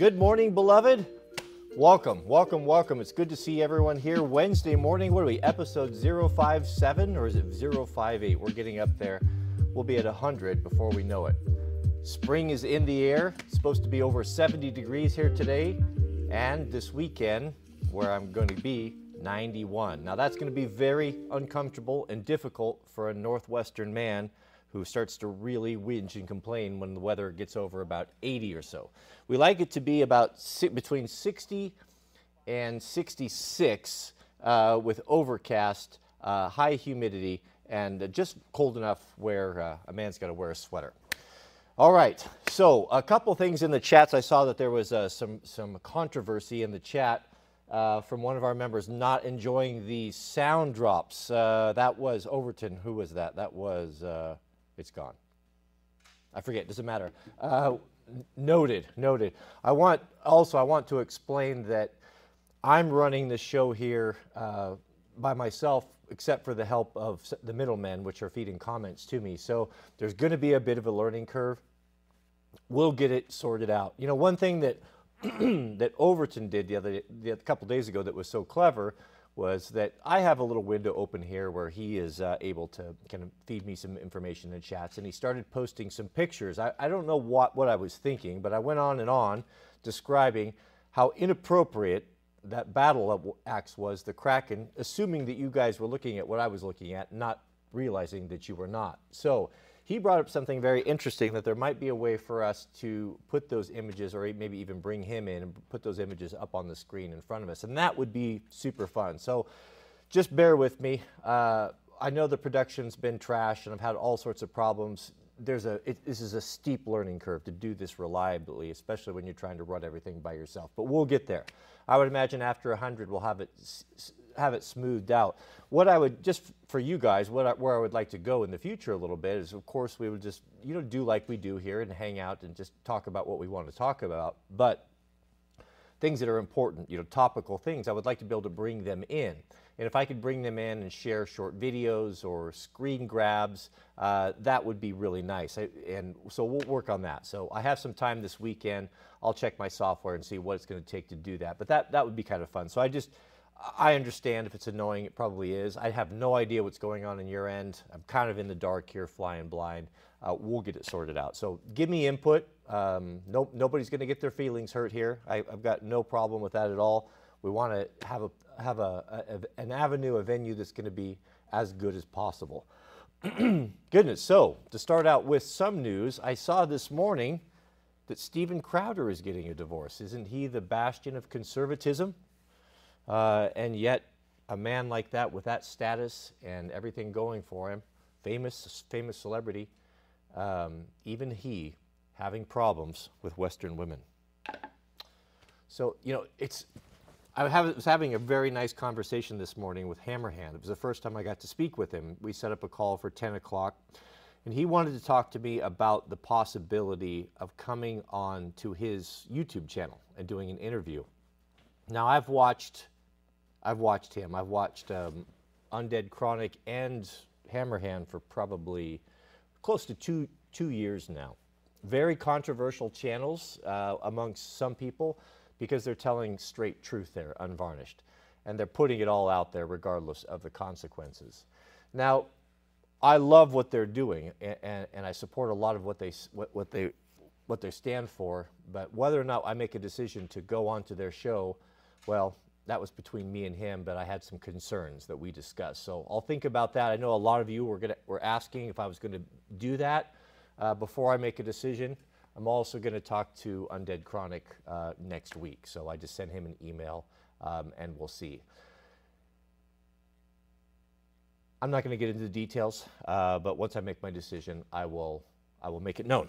Good morning, beloved. Welcome, welcome, welcome. It's good to see everyone here. Wednesday morning, what are we, episode 057 or is it 058? We're getting up there. We'll be at 100 before we know it. Spring is in the air. It's supposed to be over 70 degrees here today. And this weekend, where I'm going to be, 91. Now that's going to be very uncomfortable and difficult for a Northwestern man who starts to really whinge and complain when the weather gets over about 80 or so. We like it to be about between 60 and 66 with overcast, high humidity, and just cold enough where a man's got to wear a sweater. All right, so a couple things in the chats. I saw that there was some controversy in the chat from one of our members not enjoying the sound drops. That was Overton. Who was that? That was... it's gone. I forget, doesn't matter. Noted, noted. I want to explain that I'm running the show here by myself, except for the help of the middlemen, which are feeding comments to me. So there's going to be a bit of a learning curve. We'll get it sorted out. You know, one thing that that Overton did a couple days ago that was so clever was that I have a little window open here where he is able to kind of feed me some information in chats, and he started posting some pictures. I don't know what I was thinking, but I went on and on describing how inappropriate that battle axe was, the Kraken, assuming that you guys were looking at what I was looking at, not realizing that you were not. So he brought up something very interesting, that there might be a way for us to put those images, or maybe even bring him in and put those images up on the screen in front of us, and that would be super fun. So just bear with me. I know the production's been trash and I've had all sorts of problems. This is a steep learning curve to do this reliably, especially when you're trying to run everything by yourself. But we'll get there. I would imagine after 100 we'll have it smoothed out. What I would, just for you guys, where I would like to go in the future a little bit is, of course, we would just, you know, do like we do here and hang out and just talk about what we want to talk about. But things that are important, you know, topical things, I would like to be able to bring them in. And if I could bring them in and share short videos or screen grabs, that would be really nice. And so we'll work on that. So I have some time this weekend. I'll check my software and see what it's going to take to do that. But that would be kind of fun. So I understand if it's annoying. It probably is. I have no idea what's going on in your end. I'm kind of in the dark here, flying blind. We'll get it sorted out. So give me input. Nobody's going to get their feelings hurt here. I've got no problem with that at all. We want to have an avenue, a venue that's going to be as good as possible. Goodness. So to start out with some news, I saw this morning that Steven Crowder is getting a divorce. Isn't he the bastion of conservatism? And yet a man like that, with that status and everything going for him, famous celebrity, even he having problems with Western women. So, you know, I was having a very nice conversation this morning with Hammerhand. It was the first time I got to speak with him. We set up a call for 10 o'clock, and he wanted to talk to me about the possibility of coming on to his YouTube channel and doing an interview. Now, I've watched him. I've watched Undead Chronic and Hammerhand for probably close to two years now. Very controversial channels amongst some people, because they're telling straight truth there, unvarnished. And they're putting it all out there regardless of the consequences. Now, I love what they're doing, and I support a lot of what they stand for, but whether or not I make a decision to go onto their show, well, that was between me and him, but I had some concerns that we discussed. So I'll think about that. I know a lot of you were asking if I was going to do that before I make a decision. I'm also going to talk to Undead Chronic next week, so I just sent him an email, and we'll see. I'm not going to get into the details, but once I make my decision, I will make it known.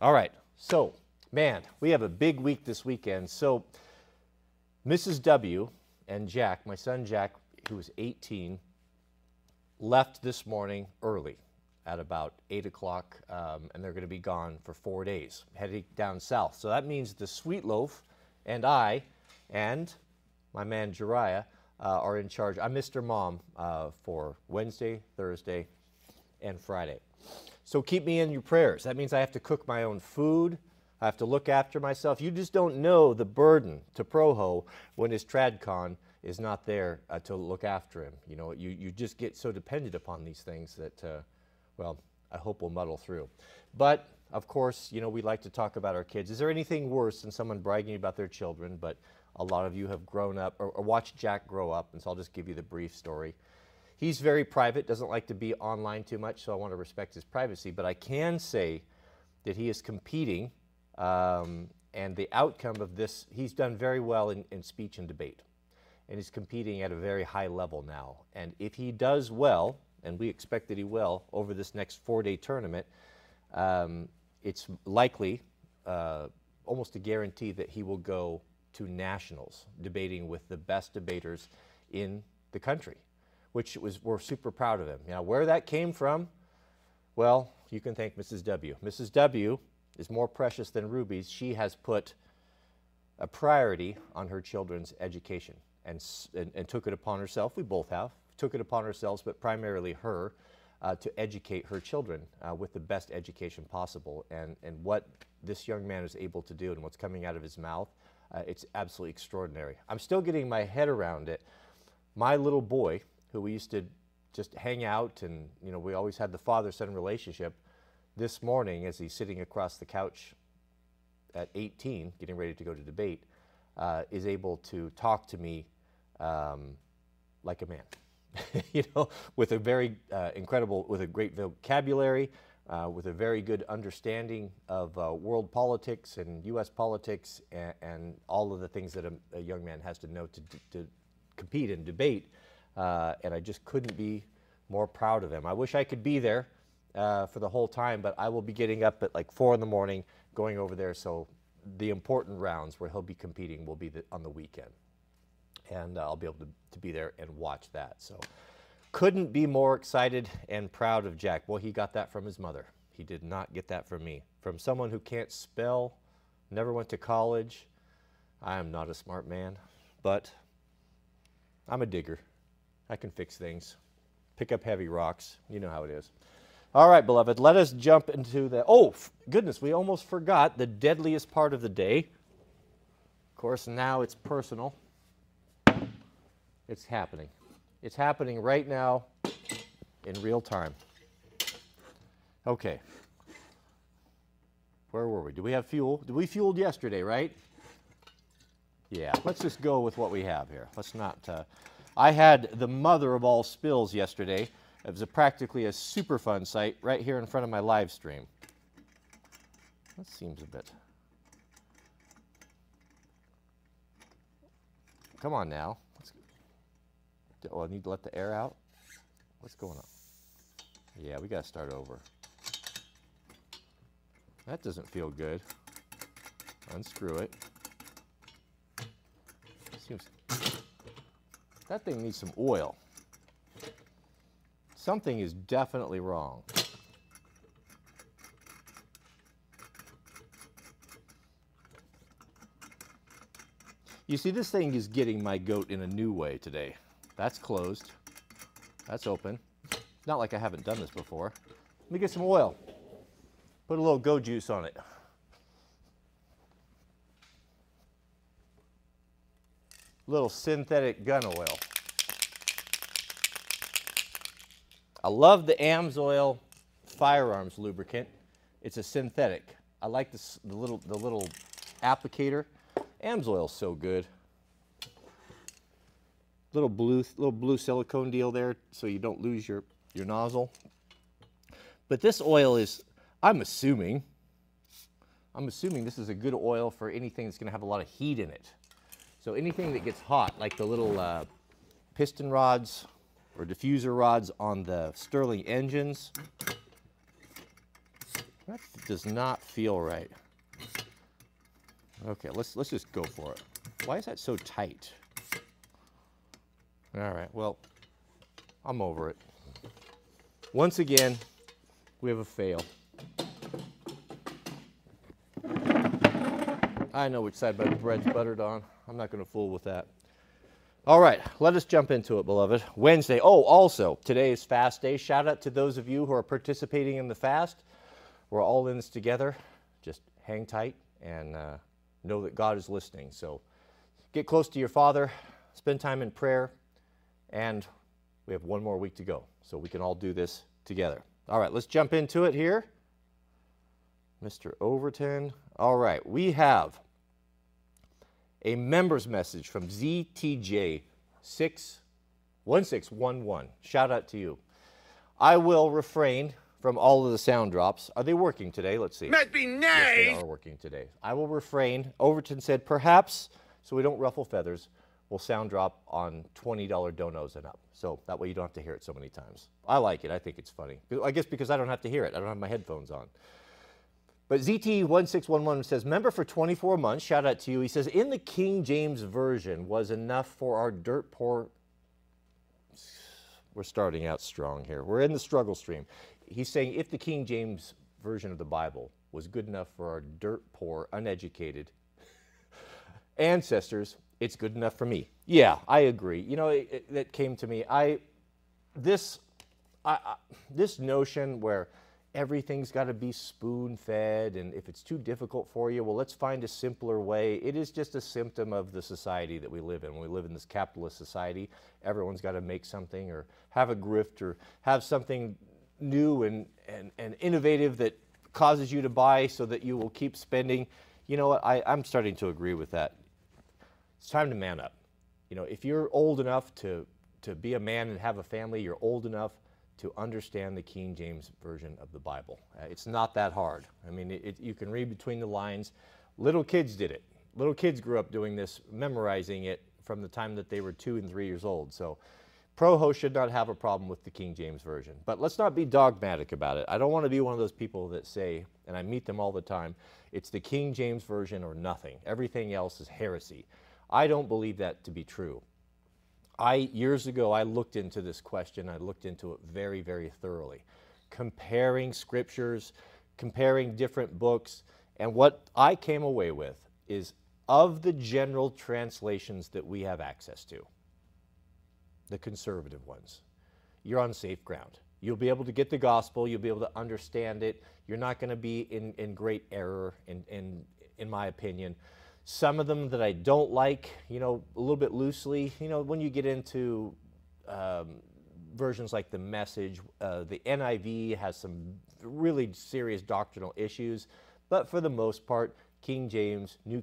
All right, so, man, we have a big week this weekend. So Mrs. W and Jack, my son Jack, who was 18, left this morning early at about 8 o'clock, and they're going to be gone for 4 days, heading down south. So that means the Sweet Loaf and I and my man Jariah are in charge. I'm Mr. Mom for Wednesday, Thursday, and Friday. So keep me in your prayers. That means I have to cook my own food. I have to look after myself. You just don't know the burden to Proho when his TradCon is not there to look after him. You know, you just get so dependent upon these things that, well, I hope we'll muddle through. But, of course, you know, we like to talk about our kids. Is there anything worse than someone bragging about their children? But a lot of you have grown up or watched Jack grow up, and so I'll just give you the brief story. He's very private, doesn't like to be online too much, so I want to respect his privacy. But I can say that he is competing, and the outcome of this, he's done very well in speech and debate. And he's competing at a very high level now. And if he does well, and we expect that he will, over this next four-day tournament, it's likely, almost a guarantee, that he will go to nationals, debating with the best debaters in the country, which we're super proud of him. Now, where that came from, well, you can thank Mrs. W. Mrs. W is more precious than rubies. She has put a priority on her children's education. And took it upon herself, we both have, took it upon ourselves, but primarily her, to educate her children with the best education possible. And what this young man is able to do and what's coming out of his mouth, it's absolutely extraordinary. I'm still getting my head around it. My little boy, who we used to just hang out and, you know, we always had the father-son relationship, this morning as he's sitting across the couch at 18, getting ready to go to debate, is able to talk to me like a man, you know, with a very incredible, with a great vocabulary, with a very good understanding of world politics and U.S. politics and all of the things that a young man has to know to compete and debate. And I just couldn't be more proud of him. I wish I could be there for the whole time, but I will be getting up at like 4 in the morning, going over there. So the important rounds where he'll be competing will be on the weekend. And I'll be able to be there and watch that. So couldn't be more excited and proud of Jack. Well, he got that from his mother. He did not get that from me. From someone who can't spell, never went to college. I am not a smart man, but I'm a digger. I can fix things, pick up heavy rocks. You know how it is. All right, beloved, let us jump into the, oh, goodness, we almost forgot the deadliest part of the day. Of course, now it's personal. It's happening. It's happening right now in real time. Okay. Where were we? Do we have fuel? We fueled yesterday, right? Yeah, let's just go with what we have here. Let's not, I had the mother of all spills yesterday. It was practically a super fun site right here in front of my live stream. That seems a bit... Come on now. Let's... Oh, I need to let the air out? What's going on? Yeah, we got to start over. That doesn't feel good. Unscrew it. Seems... That thing needs some oil. Something is definitely wrong. You see, this thing is getting my goat in a new way today. That's closed. That's open. Not like I haven't done this before. Let me get some oil. Put a little goat juice on it. A little synthetic gun oil. I love the AMSOIL firearms lubricant. It's a synthetic. I like this, the little applicator. AMSOIL's so good. Little blue silicone deal there, so you don't lose your nozzle. But this oil is, I'm assuming this is a good oil for anything that's going to have a lot of heat in it. So anything that gets hot, like the little piston rods or diffuser rods on the Stirling engines. That does not feel right. Okay, let's just go for it. Why is that so tight? All right, well, I'm over it. Once again, we have a fail. I know which side my bread's buttered on. I'm not going to fool with that. All right, let us jump into it, beloved. Wednesday. Oh, also, today is fast day. Shout out to those of you who are participating in the fast. We're all in this together. Just hang tight and know that God is listening. So get close to your Father, spend time in prayer, and we have one more week to go, so we can all do this together. All right, let's jump into it here. Mr. Overton. All right, we have a member's message from ZTJ61611. Shout out to you. I will refrain from all of the sound drops. Are they working today? Let's see. Must be nice. Yes, they are working today. I will refrain. Overton said, perhaps, so we don't ruffle feathers, we'll sound drop on $20 donos and up. So that way you don't have to hear it so many times. I like it. I think it's funny. I guess because I don't have to hear it. I don't have my headphones on. But ZT1611 says, member for 24 months, shout out to you. He says, in the King James Version was enough for our dirt poor. We're starting out strong here. We're in the struggle stream. He's saying if the King James Version of the Bible was good enough for our dirt poor, uneducated ancestors, it's good enough for me. Yeah, I agree. You know, that came to me. This notion where everything's got to be spoon-fed, and if it's too difficult for you, well, let's find a simpler way. It is just a symptom of the society that we live in. When we live in this capitalist society, everyone's got to make something or have a grift or have something new and innovative that causes you to buy so that you will keep spending. You know what? I'm starting to agree with that. It's time to man up. You know, if you're old enough to be a man and have a family, you're old enough to understand the King James Version of the Bible. It's not that hard. I mean, you can read between the lines. Little kids did it. Little kids grew up doing this, memorizing it from the time that they were 2 and 3 years old. So Pro-Ho should not have a problem with the King James Version. But let's not be dogmatic about it. I don't want to be one of those people that say, and I meet them all the time, it's the King James Version or nothing. Everything else is heresy. I don't believe that to be true. Years ago, I looked into this question. I looked into it very, very thoroughly, comparing scriptures, comparing different books, and what I came away with is of the general translations that we have access to, the conservative ones, you're on safe ground. You'll be able to get the gospel. You'll be able to understand it. You're not going to be in great error, in my opinion. Some of them that I don't like, you know, a little bit loosely, you know, when you get into versions like the Message, the NIV has some really serious doctrinal issues, but for the most part, King James, New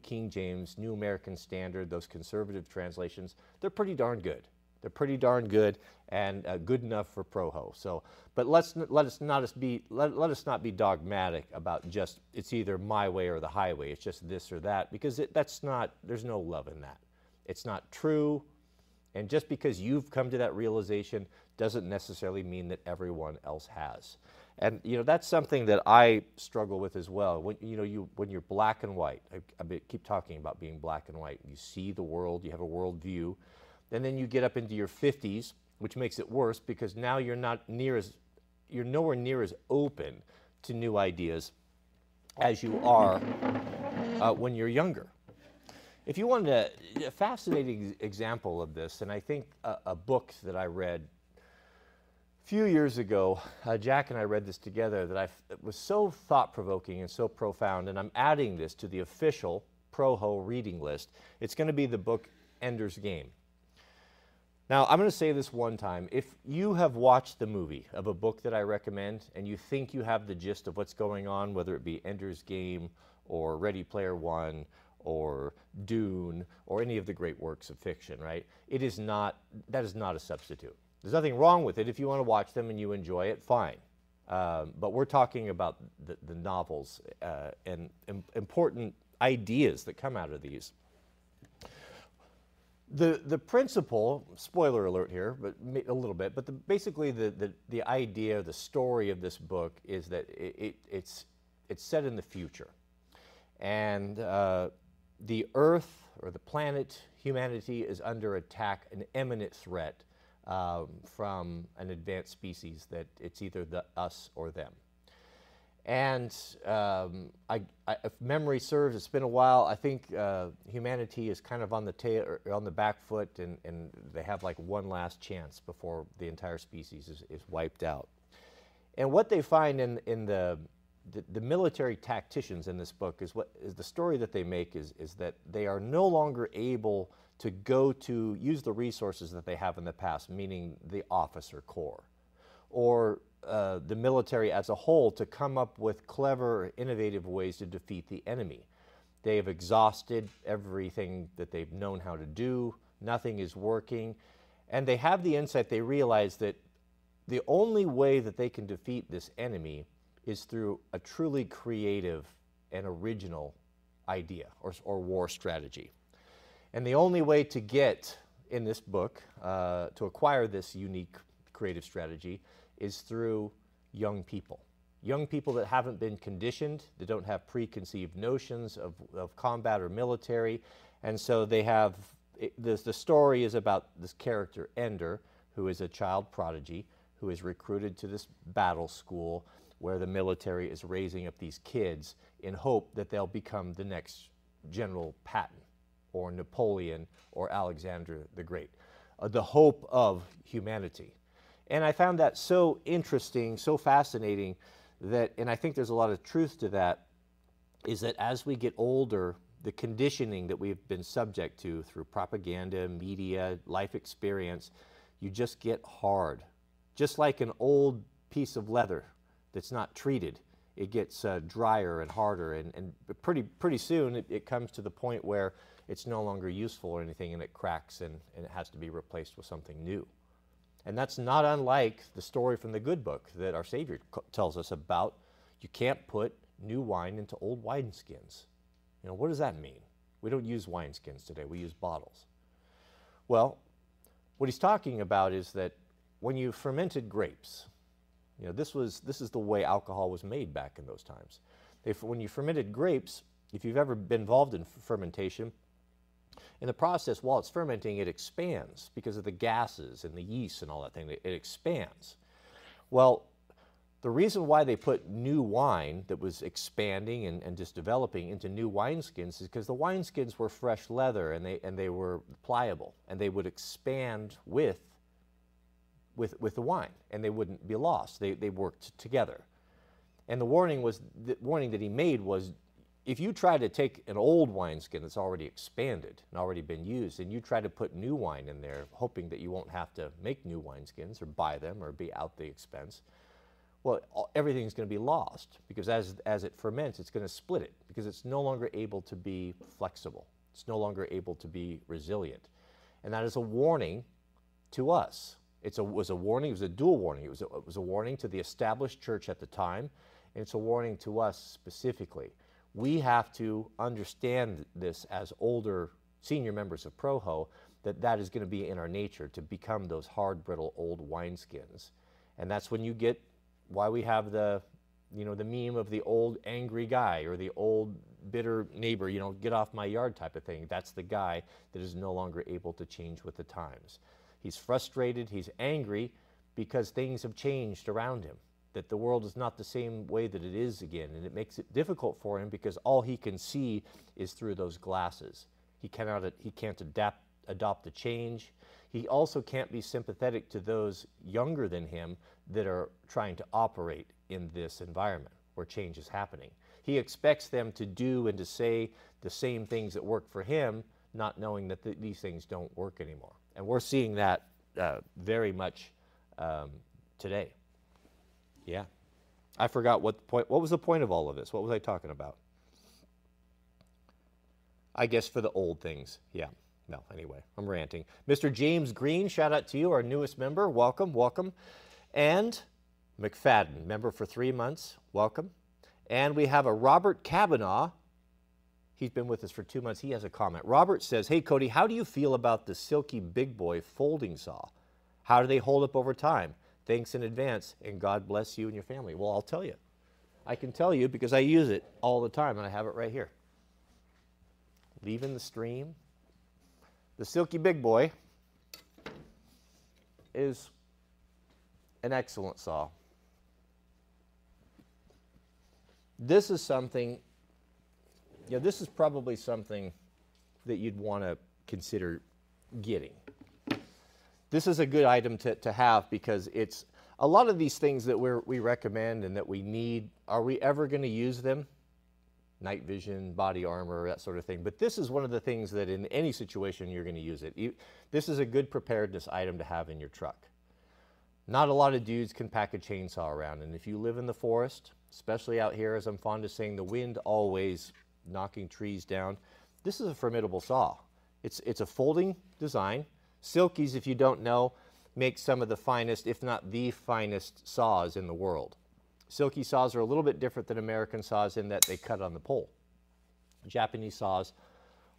American Standard, those conservative translations, they're pretty darn good. They're pretty darn good and good enough for Pro-Ho. So, but let us not be dogmatic about just it's either my way or the highway. It's just this or that, because that's not, there's no love in that. It's not true, and just because you've come to that realization doesn't necessarily mean that everyone else has. And you know, that's something that I struggle with as well. When you know, when you're black and white, I keep talking about being black and white. You see the world, you have a world view. And then you get up into your 50s, which makes it worse because now you're nowhere near as open to new ideas as you are when you're younger. If you wanted a fascinating example of this, and I think a book that I read a few years ago, Jack and I read this together, that it was so thought-provoking and so profound, and I'm adding this to the official Pro-Ho reading list. It's going to be the book Ender's Game. Now, I'm going to say this one time. If you have watched the movie of a book that I recommend and you think you have the gist of what's going on, whether it be Ender's Game or Ready Player One or Dune or any of the great works of fiction, right? It is not, that is not a substitute. There's nothing wrong with it. If you want to watch them and you enjoy it, fine. But we're talking about the novels and important ideas that come out of these. The principle, spoiler alert here, but a little bit, but basically the idea, the story of this book is that it's set in the future. And the Earth, or the planet, humanity is under attack, an imminent threat from an advanced species that it's either us or them. And if memory serves, it's been a while, I think humanity is kind of on the back foot, and they have like one last chance before the entire species is wiped out. And what they find in the the military tacticians in this book is what is the story that they make is that they are no longer able to go to use the resources that they have in the past, meaning the officer corps or the military as a whole to come up with clever, innovative ways to defeat the enemy. They have exhausted everything that they've known how to do. Nothing is working. And they have the insight, they realize that the only way that they can defeat this enemy is through a truly creative and original idea or war strategy. And the only way to get, in this book, to acquire this unique creative strategy is through young people. Young people that haven't been conditioned, that don't have preconceived notions of combat or military, and so they have, the story is about this character, Ender, who is a child prodigy, who is recruited to this battle school where the military is raising up these kids in hope that they'll become the next General Patton or Napoleon or Alexander the Great, the hope of humanity. And I found that so interesting, so fascinating that, and I think there's a lot of truth to that, is that as we get older, the conditioning that we've been subject to through propaganda, media, life experience, you just get hard. Just like an old piece of leather that's not treated, it gets drier and harder, and pretty soon it comes to the point where it's no longer useful or anything, and it cracks and it has to be replaced with something new. And that's not unlike the story from the Good Book that our Savior tells us about. You can't put new wine into old wineskins. You know, what does that mean? We don't use wineskins today, we use bottles. Well, what he's talking about is that when you fermented grapes, you know, this is the way alcohol was made back in those times. When you fermented grapes, if you've ever been involved in fermentation, in the process, while it's fermenting, it expands because of the gases and the yeast and all that thing. It expands. Well, the reason why they put new wine that was expanding and just developing into new wineskins is because the wineskins were fresh leather and they were pliable, and they would expand with the wine, and they wouldn't be lost. They worked together. And the warning that he made was, if you try to take an old wineskin that's already expanded and already been used, and you try to put new wine in there, hoping that you won't have to make new wineskins or buy them or be out the expense, well, everything's going to be lost, because as it ferments, it's going to split it, because it's no longer able to be flexible. It's no longer able to be resilient. And that is a warning to us. It was a warning, it was a dual warning. It was a warning to the established church at the time, and it's a warning to us specifically. We have to understand this as older senior members of ProHo, that is going to be in our nature, to become those hard, brittle, old wineskins. And that's when you get why we have the, you know, the meme of the old angry guy or the old bitter neighbor, you know, get off my yard type of thing. That's the guy that is no longer able to change with the times. He's frustrated, he's angry because things have changed around him, that the world is not the same way that it is again, and it makes it difficult for him because all he can see is through those glasses. He can't adopt the change. He also can't be sympathetic to those younger than him that are trying to operate in this environment where change is happening. He expects them to do and to say the same things that work for him, not knowing that these things don't work anymore. And we're seeing that very much today. Yeah. I forgot what was the point of all of this? What was I talking about? I guess for the old things. Yeah. No, anyway, I'm ranting. Mr. James Green, shout out to you, our newest member. Welcome, welcome. And McFadden, member for 3 months. Welcome. And we have a Robert Kavanaugh. He's been with us for 2 months. He has a comment. Robert says, hey, Cody, how do you feel about the Silky Big Boy folding saw? How do they hold up over time? Thanks in advance, and God bless you and your family. Well, I'll tell you. I can tell you because I use it all the time, and I have it right here. Leaving the stream. The Silky Big Boy is an excellent saw. This is something... Yeah, this is probably something that you'd want to consider getting. This is a good item to have because it's, a lot of these things that we recommend and that we need, are we ever going to use them? Night vision, body armor, that sort of thing. But this is one of the things that in any situation you're going to use it. This is a good preparedness item to have in your truck. Not a lot of dudes can pack a chainsaw around, and if you live in the forest, especially out here, as I'm fond of saying, the wind always knocking trees down, this is a formidable saw. It's a folding design. Silkies, if you don't know, make some of the finest, if not the finest, saws in the world. Silky saws are a little bit different than American saws in that they cut on the pole. Japanese saws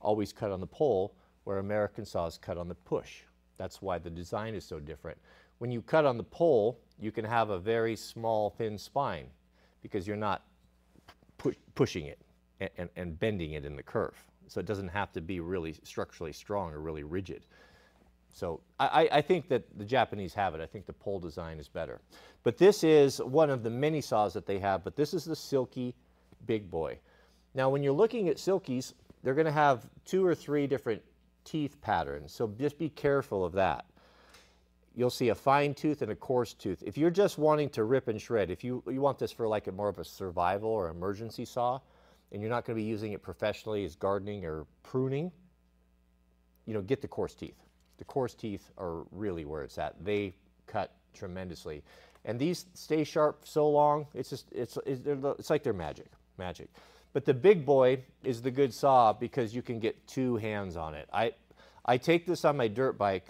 always cut on the pole, where American saws cut on the push. That's why the design is so different. When you cut on the pole, you can have a very small, thin spine because you're not pushing it and bending it in the curve. So it doesn't have to be really structurally strong or really rigid. So I think that the Japanese have it. I think the pole design is better. But this is one of the many saws that they have, but this is the Silky Big Boy. Now, when you're looking at Silkies, they're going to have 2 or 3 different teeth patterns, so just be careful of that. You'll see a fine tooth and a coarse tooth. If you're just wanting to rip and shred, if you want this for like more of a survival or emergency saw, and you're not going to be using it professionally as gardening or pruning, you know, get the coarse teeth. The coarse teeth are really where it's at. They cut tremendously, and these stay sharp so long. It's just it's like they're magic. But the Big Boy is the good saw because you can get 2 hands on it. I take this on my dirt bike,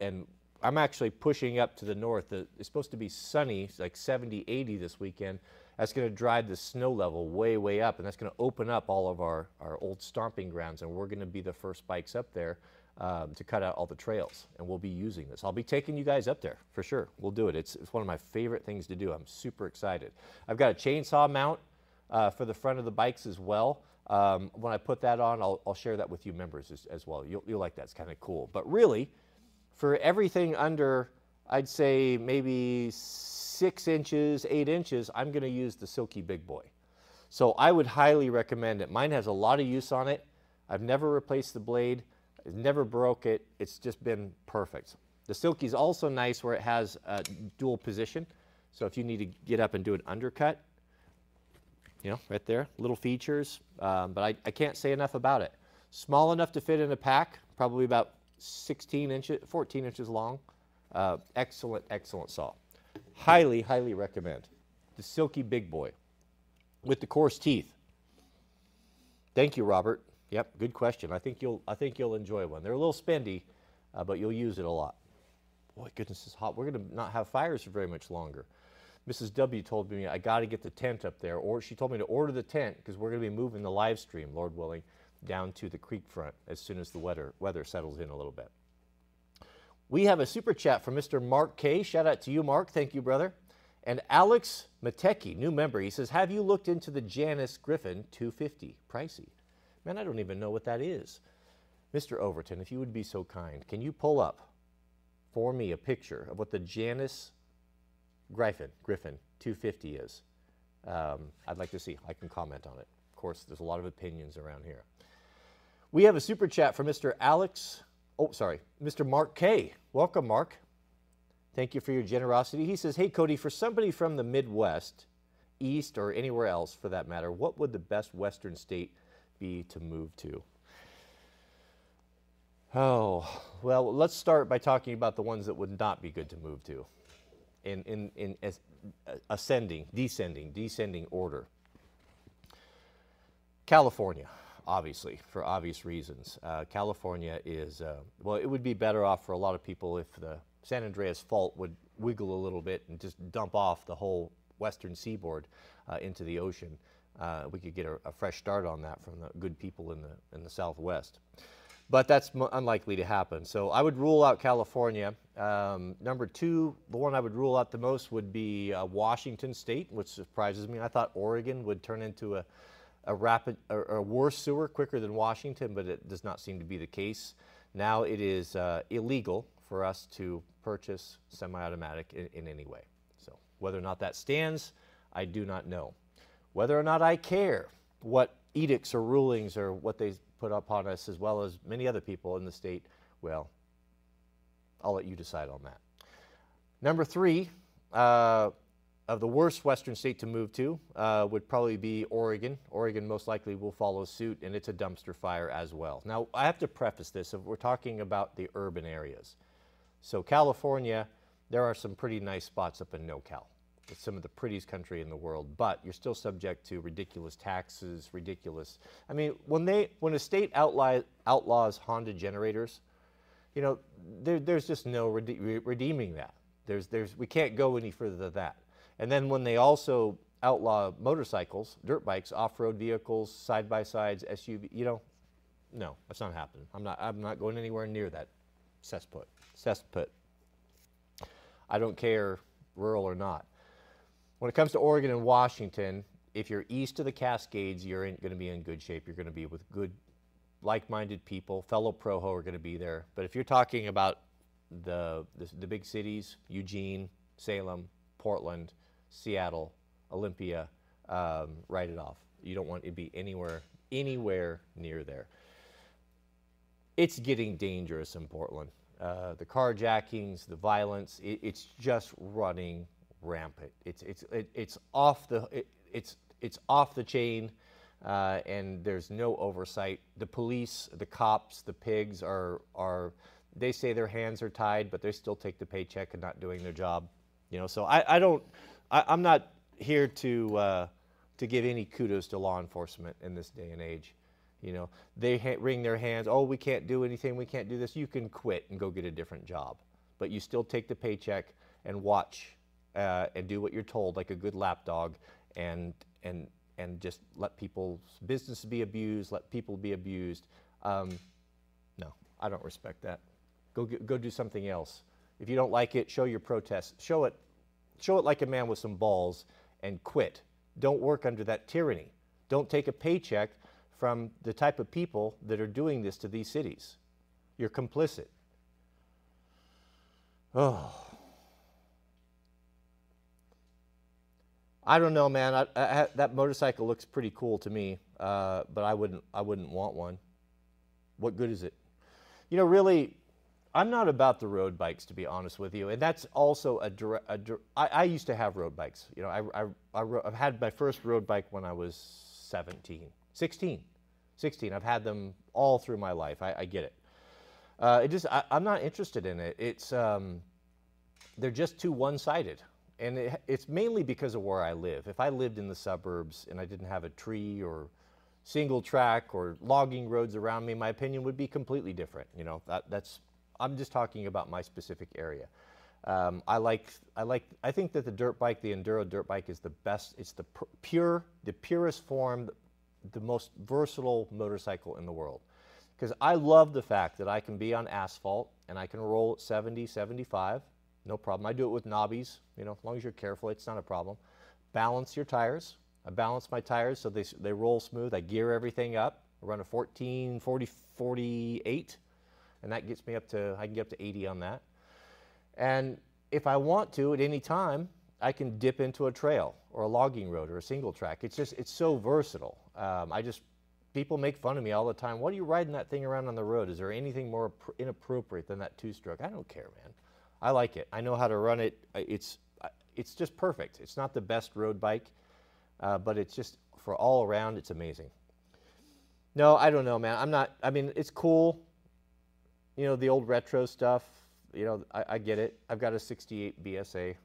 and I'm actually pushing up to the north. It's supposed to be sunny, it's like 70, 80 this weekend. That's going to drive the snow level way, way up, and that's going to open up all of our old stomping grounds, and we're going to be the first bikes up there to cut out all the trails, and we'll be using this. I'll be taking you guys up there for sure. We'll do it. It's one of my favorite things to do. I'm super excited. I've got a chainsaw mount for the front of the bikes as well. When I put that on, I'll share that with you members as well. You'll like that. It's kind of cool. But really, for everything under, I'd say maybe 6 inches, 8 inches, I'm going to use the Silky Big Boy. So I would highly recommend it. Mine has a lot of use on it. I've never replaced the blade. I've never broke it. It's just been perfect. The Silky is also nice where it has a dual position. So if you need to get up and do an undercut, you know, right there, little features. But I can't say enough about it. Small enough to fit in a pack, probably about 16 inches, 14 inches long. Excellent, excellent saw. Highly, highly recommend the Silky Big Boy with the coarse teeth. Thank you, Robert. Yep, good question. I think you'll enjoy one. They're a little spendy, but you'll use it a lot. Boy, goodness, it's hot. We're going to not have fires for very much longer. Mrs. W told me I got to get the tent up there, or she told me to order the tent because we're going to be moving the live stream, Lord willing, down to the creek front as soon as the weather settles in a little bit. We have a super chat from Mr. Mark K. Shout out to you, Mark. Thank you, brother. And Alex Matecki, new member, he says, have you looked into the Janus Griffin 250? Pricey. Man, I don't even know what that is. Mr. Overton, if you would be so kind, can you pull up for me a picture of what the Janus Griffin 250 is? I'd like to see. I can comment on it. Of course, there's a lot of opinions around here. We have a super chat from Mr. Mr. Mark K. Welcome, Mark. Thank you for your generosity. He says, hey, Cody, for somebody from the Midwest, East, or anywhere else for that matter, what would the best Western state be to move to? Oh, well, let's start by talking about the ones that would not be good to move to in descending order. California, obviously, for obvious reasons. California is, well, it would be better off for a lot of people if the San Andreas Fault would wiggle a little bit and just dump off the whole western seaboard into the ocean. We could get a fresh start on that from the good people in the Southwest. But that's unlikely to happen. So I would rule out California. Number 2, the one I would rule out the most would be Washington State, which surprises me. I thought Oregon would turn into a worse sewer quicker than Washington, but it does not seem to be the case. Now it is illegal for us to purchase semi-automatic in any way. So whether or not that stands, I do not know. Whether or not I care what edicts or rulings or what they put upon us, as well as many other people in the state, well, I'll let you decide on that. Number 3, Of the worst Western state to move to would probably be Oregon. Oregon most likely will follow suit, and it's a dumpster fire as well. Now, I have to preface this. If we're talking about the urban areas. So California, there are some pretty nice spots up in NoCal. It's some of the prettiest country in the world, but you're still subject to ridiculous taxes, ridiculous. I mean, when a state outlaws Honda generators, you know, there's just no redeeming that. We can't go any further than that. And then when they also outlaw motorcycles, dirt bikes, off-road vehicles, side-by-sides, SUV, you know, no, that's not happening. I'm not going anywhere near that cesspit. I don't care, rural or not. When it comes to Oregon and Washington, if you're east of the Cascades, you're going to be in good shape. You're going to be with good, like-minded people. Fellow Proho are going to be there. But if you're talking about the big cities, Eugene, Salem, Portland, Seattle, Olympia, write it off. You don't want it to be anywhere near there. It's getting dangerous in Portland. The carjackings, the violence, it's just running rampant. It's off the chain, and there's no oversight. The police, the cops, the pigs are. They say their hands are tied, but they still take the paycheck and not doing their job. You know, so I'm not here to give any kudos to law enforcement in this day and age. You know, they wring their hands. Oh, we can't do anything. We can't do this. You can quit and go get a different job, but you still take the paycheck and watch and do what you're told, like a good lapdog, and just let people's business be abused. Let people be abused. No, I don't respect that. Go do something else. If you don't like it, show your protest. Show it like a man with some balls and quit. Don't work under that tyranny. Don't take a paycheck from the type of people that are doing this to these cities. You're complicit. Oh. I don't know, man. That motorcycle looks pretty cool to me, but I wouldn't want one. What good is it? You know, really, I'm not about the road bikes, to be honest with you, and that's also I used to have road bikes. You know, I've had my first road bike when I was 16. I've had them all through my life. I get it. I'm not interested in it. It's they're just too one-sided, and it's mainly because of where I live. If I lived in the suburbs and I didn't have a tree or single track or logging roads around me, my opinion would be completely different. You know, I'm just talking about my specific area. I think that the dirt bike, the enduro dirt bike, is the best. It's the purest form, the most versatile motorcycle in the world. Because I love the fact that I can be on asphalt and I can roll at 70, 75, no problem. I do it with knobbies, you know, as long as you're careful, it's not a problem. Balance your tires. I balance my tires so they roll smooth. I gear everything up. I run a 14, 40, 48. And that gets me up to, I can get up to 80 on that. And if I want to, at any time, I can dip into a trail or a logging road or a single track. It's just, it's so versatile. People make fun of me all the time. What are you riding that thing around on the road? Is there anything more inappropriate than that two-stroke? I don't care, man. I like it. I know how to run it. It's just perfect. It's not the best road bike, but it's just, for all around, it's amazing. No, I don't know, man. I mean, it's cool. You know, the old retro stuff, you know, I get it. I've got a 68 BSA,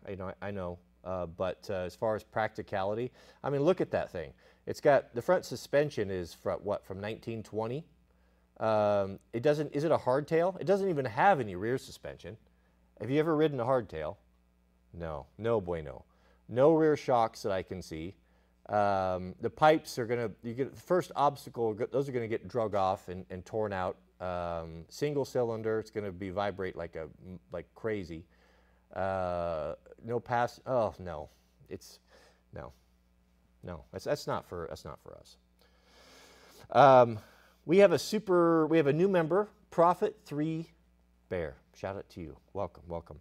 but as far as practicality, I mean, look at that thing. It's got, the front suspension is from 1920? Is it a hardtail? It doesn't even have any rear suspension. Have you ever ridden a hardtail? No, no bueno. No rear shocks that I can see. The pipes are gonna, the first obstacle, those are gonna get drug off and torn out. Single cylinder, it's going to be vibrate like crazy. That's not for us. We have a new member, Prophet3 Bear. Shout out to you. Welcome.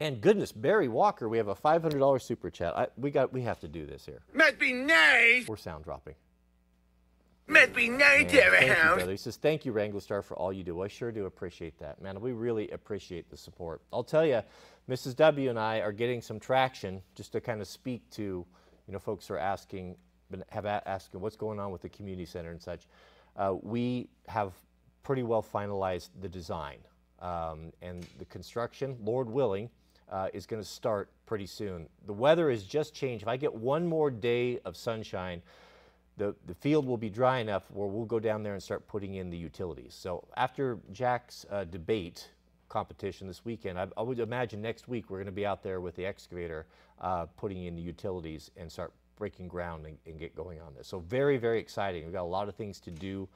And goodness, Barry Walker, we have a $500 super chat. We have to do this here. Must be nice. We're sound dropping. Must It'd be nice to have a house. He says, thank you, Wrangler Star, for all you do. I sure do appreciate that, man. We really appreciate the support. I'll tell you, Mrs. W and I are getting some traction just to kind of speak to, folks who are asking, what's going on with the community center and such. We have pretty well finalized the design and the construction, Lord willing, is going to start pretty soon. The weather has just changed. If I get one more day of sunshine, the field will be dry enough where we'll go down there and start putting in the utilities. So after Jack's debate competition this weekend, I would imagine next week we're going to be out there with the excavator putting in the utilities and start breaking ground and get going on this. So very, very exciting. We've got a lot of things to do.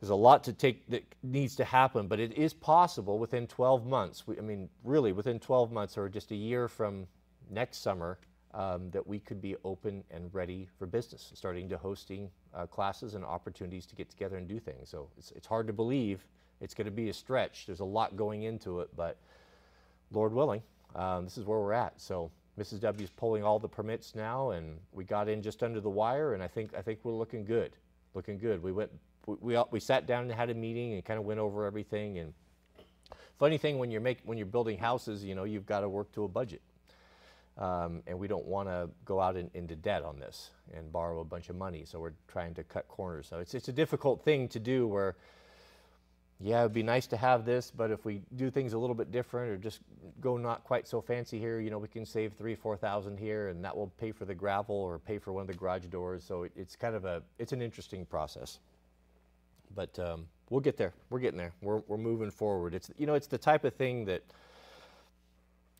There's a lot to take that needs to happen, but it is possible within 12 months. I mean, really within 12 months or just a year from next summer that we could be open and ready for business, starting to hosting classes and opportunities to get together and do things. So it's hard to believe. It's going to be a stretch. There's a lot going into it, but Lord willing, this is where we're at. So Mrs. W is pulling all the permits now, and we got in just under the wire, and I think we're looking good, We went. We sat down and had a meeting and kind of went over everything. And funny thing, when you're building houses, you've got to work to a budget, and we don't want to go out into debt on this and borrow a bunch of money. So we're trying to cut corners. So it's a difficult thing to do. Where it'd be nice to have this, but if we do things a little bit different or just go not quite so fancy here, we can save $3,000 to $4,000 here, and that will pay for the gravel or pay for one of the garage doors. So it's kind of it's an interesting process. But we'll get there. We're getting there. We're moving forward. It's it's the type of thing that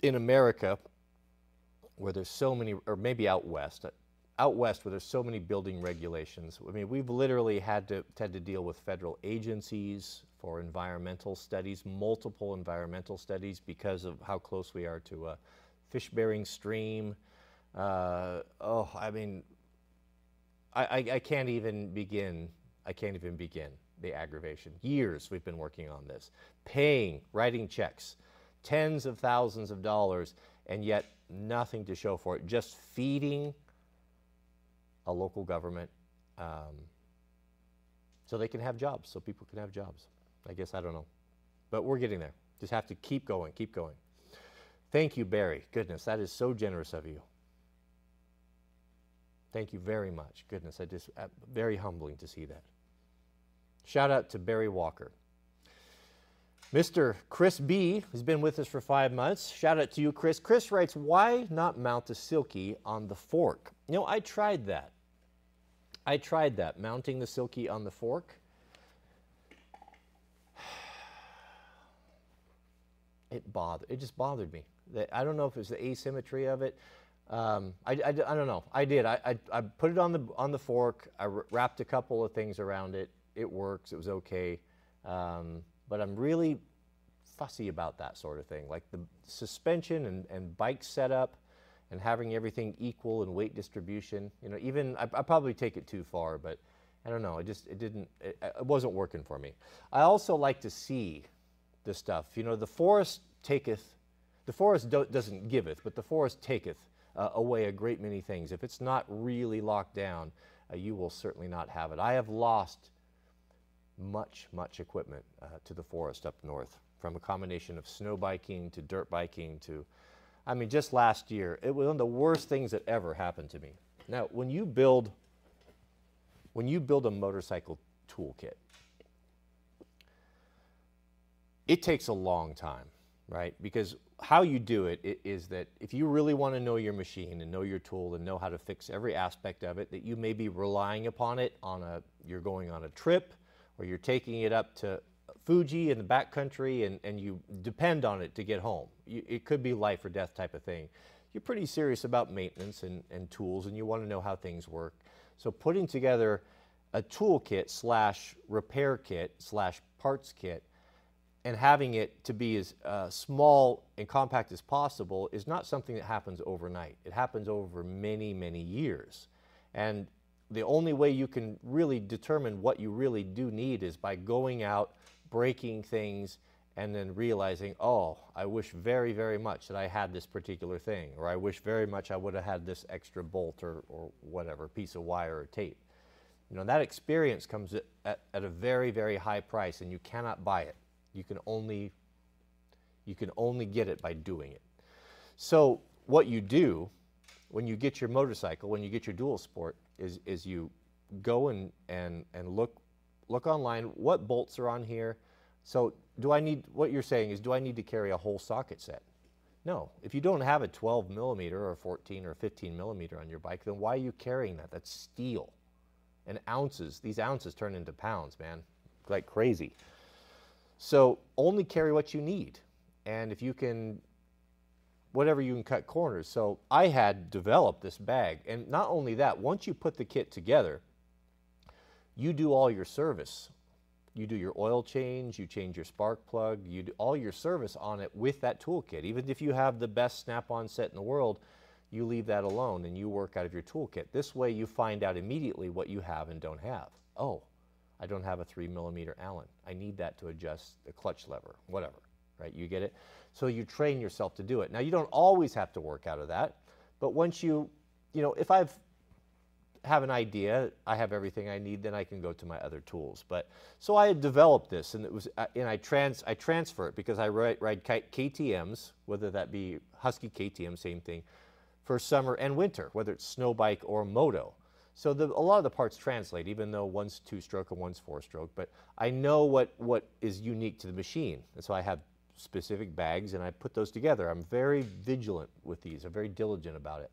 in America, where there's so many, or maybe out west where there's so many building regulations. I mean, we've literally had to deal with federal agencies for environmental studies, multiple environmental studies, because of how close we are to a fish-bearing stream. I can't even begin. The aggravation. Years we've been working on this, writing checks, tens of thousands of dollars, and yet nothing to show for it, just feeding a local government so they can have jobs, so people can have jobs. I guess, I don't know. But we're getting there. Just have to keep going, Thank you, Barry. Goodness, that is so generous of you. Thank you very much. Goodness, very humbling to see that. Shout out to Barry Walker. Mr. Chris B has been with us for 5 months. Shout out to you, Chris. Chris writes, why not mount a Silky on the fork? I tried that. Mounting the Silky on the fork. It just bothered me. I don't know if it's the asymmetry of it. I don't know. I put it on the fork. I wrapped a couple of things around it. It works. It was okay. But I'm really fussy about that sort of thing, like the suspension and bike setup, and having everything equal in weight distribution. Even I probably take it too far, but I don't know. It wasn't working for me. I also like to see the stuff. The forest taketh. The forest doesn't giveth, but the forest taketh away a great many things. If it's not really locked down, you will certainly not have it. I have lost much equipment to the forest up north, from a combination of snow biking to dirt biking to, just last year, it was one of the worst things that ever happened to me. Now, when you build a motorcycle toolkit, it takes a long time, right? Because how you do it is that if you really want to know your machine and know your tool and know how to fix every aspect of it, that you may be relying upon it on you're going on a trip, or you're taking it up to Fuji in the backcountry and you depend on it to get home. It could be life or death type of thing. You're pretty serious about maintenance and tools, and you want to know how things work. So putting together a toolkit / repair kit / parts kit and having it to be as small and compact as possible is not something that happens overnight. It happens over many, many years. And the only way you can really determine what you really do need is by going out, breaking things, and then realizing, oh, I wish very, very much that I had this particular thing, or I wish very much I would have had this extra bolt or whatever, piece of wire or tape. You know, that experience comes at a very, very high price, and you cannot buy it. You can only get it by doing it. So what you do when you get your motorcycle, when you get your dual sport, is you go and look online, what bolts are on here. So do I need, what you're saying is, do I need to carry a whole socket set? No. If you don't have a 12 millimeter or 14 or 15 millimeter on your bike, then why are you carrying that? That's steel. And ounces, these ounces turn into pounds, man, like crazy. So only carry what you need. And if you can, whatever, you can cut corners. So I had developed this bag. And not only that, once you put the kit together, you do all your service. You do your oil change, you change your spark plug, you do all your service on it with that toolkit. Even if you have the best snap-on set in the world, you leave that alone and you work out of your toolkit. This way you find out immediately what you have and don't have. Oh, I don't have a 3 millimeter Allen. I need that to adjust the clutch lever, whatever, right? You get it? So you train yourself to do it. Now, you don't always have to work out of that, but once you, if I have an idea, I have everything I need, then I can go to my other tools. But so I had developed this, and it was, and I transfer it because I ride KTMs, whether that be Husky KTM, same thing, for summer and winter, whether it's snow bike or moto. So a lot of the parts translate, even though one's 2-stroke and one's 4-stroke. But I know what is unique to the machine, and so I have specific bags and I put those together. I'm very vigilant with these. I'm very diligent about it.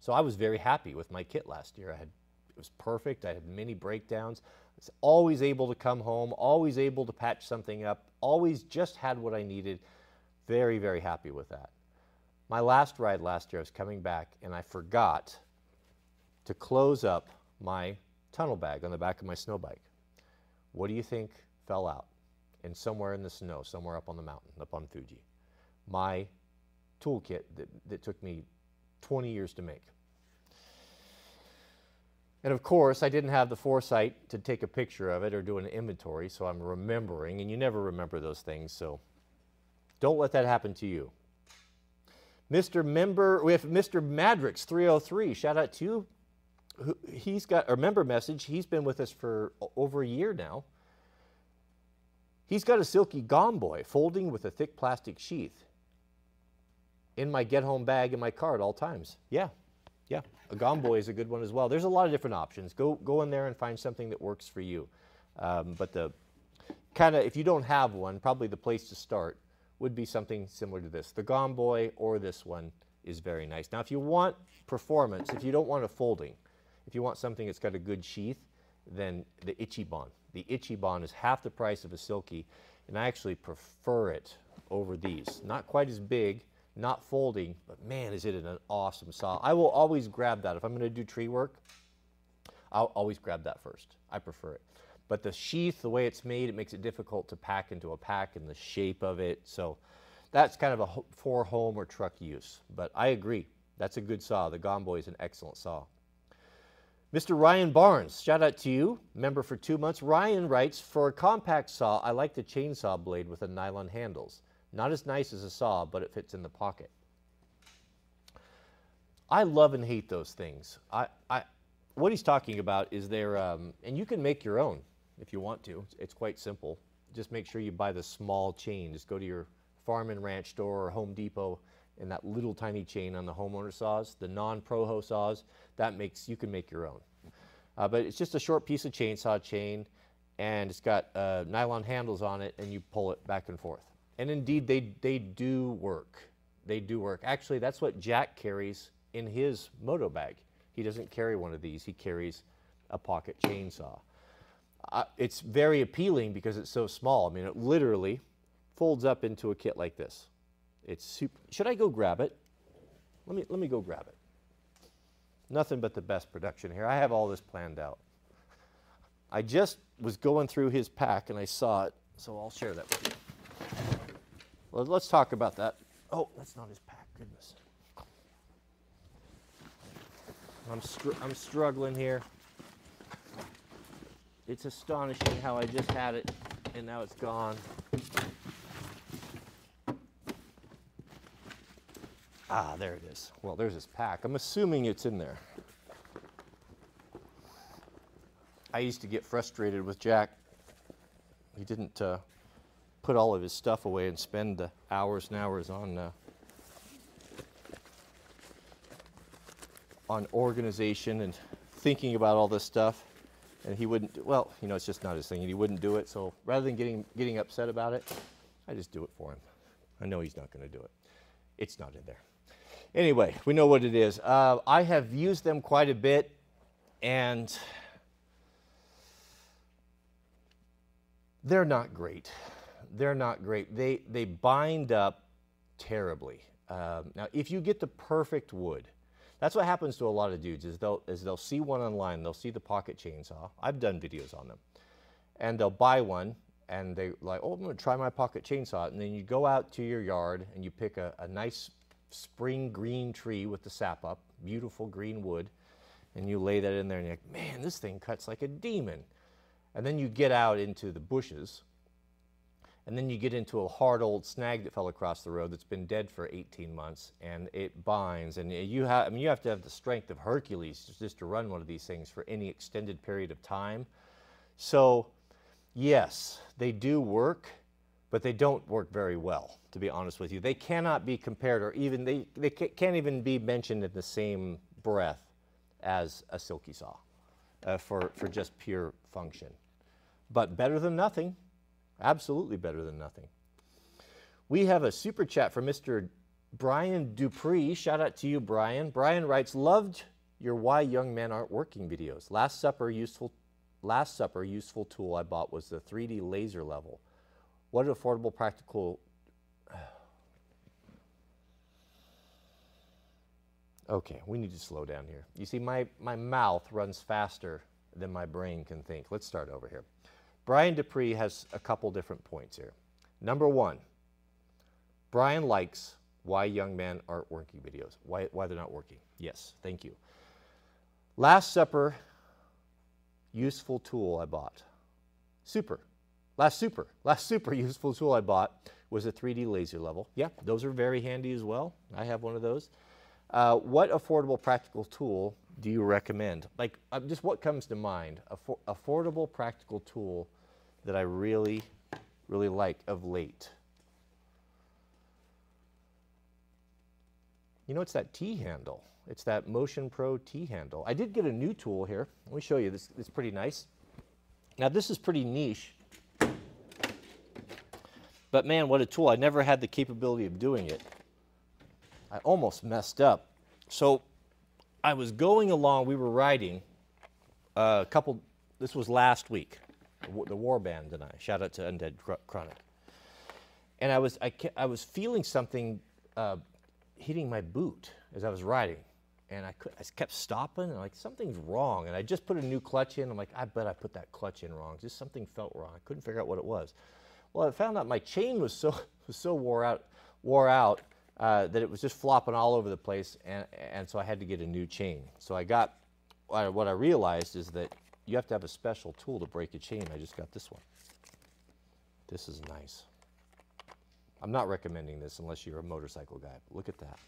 So I was very happy with my kit last year. It was perfect. I had many breakdowns. I was always able to come home, always able to patch something up, always just had what I needed. Very, very happy with that. My last ride last year, I was coming back and I forgot to close up my tunnel bag on the back of my snow bike. What do you think fell out? And somewhere in the snow, somewhere up on the mountain, up on Fuji, my toolkit that took me 20 years to make. And of course, I didn't have the foresight to take a picture of it or do an inventory, so I'm remembering, and you never remember those things, so don't let that happen to you. We have Mr. Madrix 303, shout out to you. He's got a member message. He's been with us for over a year now. He's got a Silky Gomboy folding with a thick plastic sheath in my get-home bag in my car at all times. Yeah. Yeah, a Gomboy is a good one as well. There's a lot of different options. Go in there and find something that works for you. But the kind of, if you don't have one, probably the place to start would be something similar to this. The Gomboy or this one is very nice. Now, if you want performance, if you don't want a folding, if you want something that's got a good sheath, then the Ichiban. The Ichiban is half the price of a Silky, and I actually prefer it over these. Not quite as big, not folding, but man, is it an awesome saw. I will always grab that. If I'm going to do tree work, I'll always grab that first. I prefer it. But the sheath, the way it's made, it makes it difficult to pack into a pack, and the shape of it. So that's kind of a for home or truck use. But I agree. That's a good saw. The Gomboy is an excellent saw. Mr. Ryan Barnes, shout out to you. Member for 2 months. Ryan writes, for a compact saw, I like the chainsaw blade with the nylon handles. Not as nice as a saw, but it fits in the pocket. I love and hate those things. What he's talking about is they're, and you can make your own if you want to. It's quite simple. Just make sure you buy the small chain. Just go to your farm and ranch store or Home Depot, and that little tiny chain on the homeowner saws, the non-Proho saws, you can make your own. But it's just a short piece of chainsaw chain, and it's got nylon handles on it, and you pull it back and forth. And indeed, they do work. They do work. Actually, that's what Jack carries in his moto bag. He doesn't carry one of these. He carries a pocket chainsaw. It's very appealing because it's so small. I mean, it literally folds up into a kit like this. It's super. Should I go grab it? Let me go grab it. Nothing but the best production here. I have all this planned out. I just was going through his pack, and I saw it, so I'll share that with you. Let's talk about that. Oh, that's not his pack. Goodness. I'm struggling here. It's astonishing how I just had it and now it's gone. Ah, there it is. Well, there's his pack. I'm assuming it's in there. I used to get frustrated with Jack. He didn't put all of his stuff away and spend hours and hours on organization and thinking about all this stuff. And he wouldn't, well, you know, it's just not his thing, and he wouldn't do it. So rather than getting upset about it, I just do it for him. I know he's not going to do it. It's not in there. Anyway, we know what it is. I have used them quite a bit, and they're not great. They're not great. They bind up terribly. Now, if you get the perfect wood, that's what happens to a lot of dudes, is they'll see one online, they'll see the pocket chainsaw. I've done videos on them. And they'll buy one, and they're like, oh, I'm going to try my pocket chainsaw. And then you go out to your yard, and you pick a nice spring green tree with the sap up, beautiful green wood, and you lay that in there, and you're like, man, this thing cuts like a demon. And then you get out into the bushes, and then you get into a hard old snag that fell across the road that's been dead for 18 months, and it binds. And you have to have the strength of Hercules just to run one of these things for any extended period of time. So, yes, they do work, but they don't work very well, to be honest with you. They cannot be compared, or even they can't even be mentioned in the same breath as a silky saw for just pure function. But better than nothing. Absolutely better than nothing. We have a super chat from Mr. Brian Dupree. Shout out to you, Brian. Brian writes, loved your Why Young Men Aren't Working videos. Last Supper useful tool I bought was the 3D laser level. What an affordable, practical... Okay, we need to slow down here. You see, my mouth runs faster than my brain can think. Let's start over here. Brian Dupree has a couple different points here. Number one, Brian likes Why Young Men Aren't Working videos. Why they're not working. Yes, thank you. Last Supper, useful tool I bought. Last super useful tool I bought was a 3D laser level. Yeah, those are very handy as well. I have one of those. What affordable practical tool do you recommend? Like, just what comes to mind? Affordable practical tool that I really, really like of late. You know, it's that T-handle. It's that Motion Pro T-handle. I did get a new tool here. Let me show you this. It's pretty nice. Now, this is pretty niche. But, man, what a tool. I never had the capability of doing it. I almost messed up. So... I was going along, we were riding a couple, this was last week, the war band and I, shout out to Undead Chronic. And I was feeling something hitting my boot as I was riding. And I kept stopping, and like, something's wrong. And I just put a new clutch in. I'm like, I bet I put that clutch in wrong. Just something felt wrong. I couldn't figure out what it was. Well, I found out my chain was so wore out. That it was just flopping all over the place, and so I had to get a new chain. So I got, what I realized is that you have to have a special tool to break a chain. I just got this one. This is nice. I'm not recommending this unless you're a motorcycle guy. But look at that.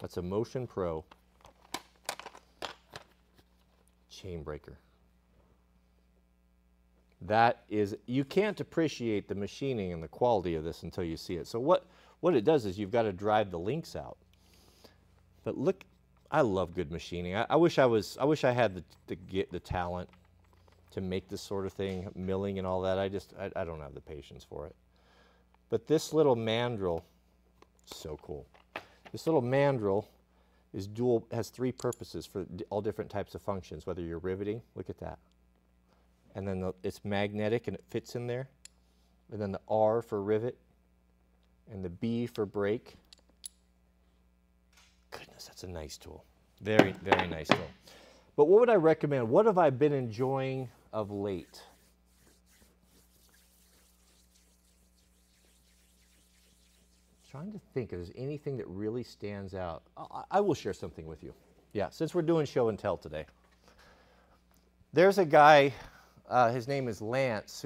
That's a Motion Pro chain breaker. That is, you can't appreciate the machining and the quality of this until you see it. So what it does is you've got to drive the links out. But look, I love good machining. I wish I had the talent to make this sort of thing, milling and all that. I don't have the patience for it. But this little mandrel, so cool. This little mandrel is dual, has three purposes for all different types of functions, whether you're riveting, look at that. And then it's magnetic and it fits in there. And then the R for rivet. And the B for break. Goodness, that's a nice tool. Very, very nice tool. But what would I recommend? What have I been enjoying of late? I'm trying to think if there's anything that really stands out. I will share something with you. Yeah, since we're doing show and tell today. There's a guy, his name is Lance,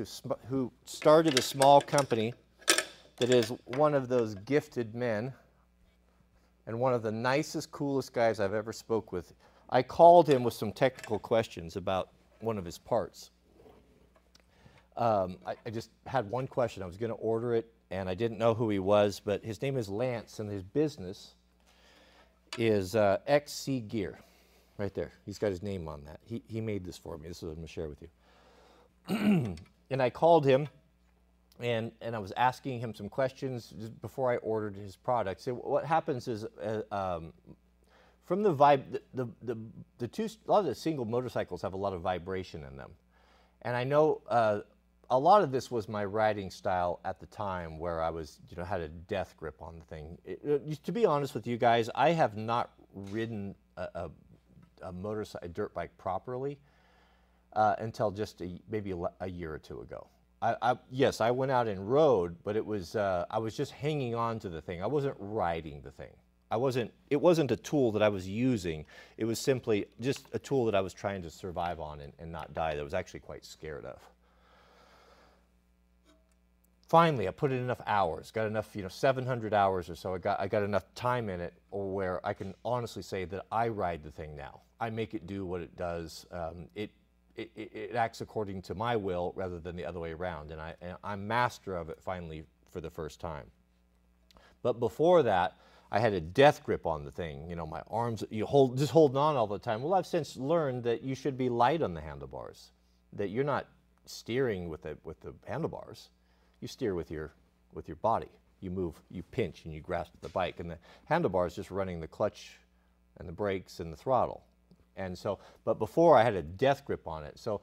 who started a small company that is one of those gifted men and one of the nicest, coolest guys I've ever spoke with. I called him with some technical questions about one of his parts. I just had one question. I was going to order it, and I didn't know who he was, but his name is Lance, and his business is XC Gear. Right there. He's got his name on that. He made this for me. This is what I'm going to share with you. And I called him, and I was asking him some questions just before I ordered his products. So what happens is, from the vibe, a lot of the single motorcycles have a lot of vibration in them. And I know a lot of this was my riding style at the time, where I was, you know, had a death grip on the thing. To be honest with you guys, I have not ridden a dirt bike properly until just maybe a year or two ago. Yes, I went out and rode, but it was I was just hanging on to the thing. I wasn't riding the thing. It wasn't a tool that I was using. It was simply just a tool that I was trying to survive on and not die, that I was actually quite scared of. Finally, I put in enough hours, got enough, 700 hours or so. I got enough time in it where I can honestly say that I ride the thing now. I make it do what it does. It acts according to my will rather than the other way around, and I'm master of it finally for the first time. But before that, I had a death grip on the thing. My arms, just holding on all the time. Well, I've since learned that you should be light on the handlebars, that you're not steering with the handlebars. You steer with your body. You move, you pinch, and you grasp the bike, and the handlebar is just running the clutch and the brakes and the throttle. And so, but before I had a death grip on it. So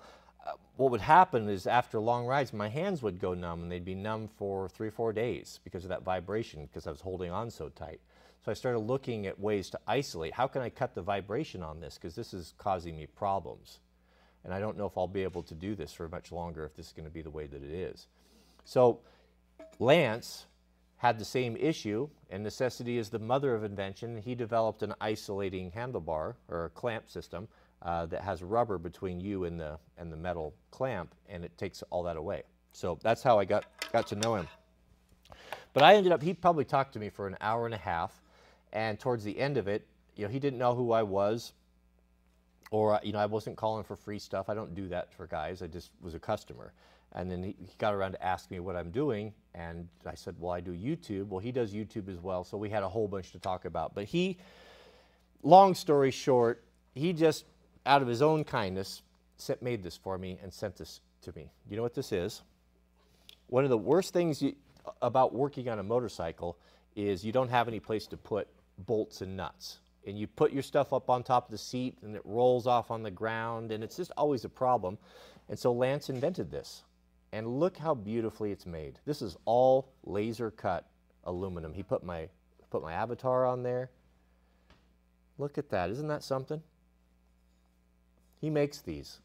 what would happen is, after long rides, my hands would go numb, and they'd be numb for 3 or 4 days because of that vibration, because I was holding on so tight. So I started looking at ways to isolate. How can I cut the vibration on this? Because this is causing me problems. And I don't know if I'll be able to do this for much longer, if this is going to be the way that it is. So Lance had the same issue, and necessity is the mother of invention. He developed an isolating handlebar, or a clamp system, that has rubber between you and the metal clamp, and it takes all that away. So that's how I got to know him. But I ended up, he probably talked to me for an hour and a half, and towards the end of it, he didn't know who I was, or I wasn't calling for free stuff. I don't do that for guys. I just was a customer. And then he got around to asking me what I'm doing, and I said, well, I do YouTube. Well, he does YouTube as well, so we had a whole bunch to talk about. But he, long story short, he just, out of his own kindness, made this for me and sent this to me. You know what this is? One of the worst things about working on a motorcycle is you don't have any place to put bolts and nuts. And you put your stuff up on top of the seat, and it rolls off on the ground, and it's just always a problem. And so Lance invented this. And look how beautifully it's made. This is all laser cut aluminum. He put my avatar on there. Look at that. Isn't that something? He makes these.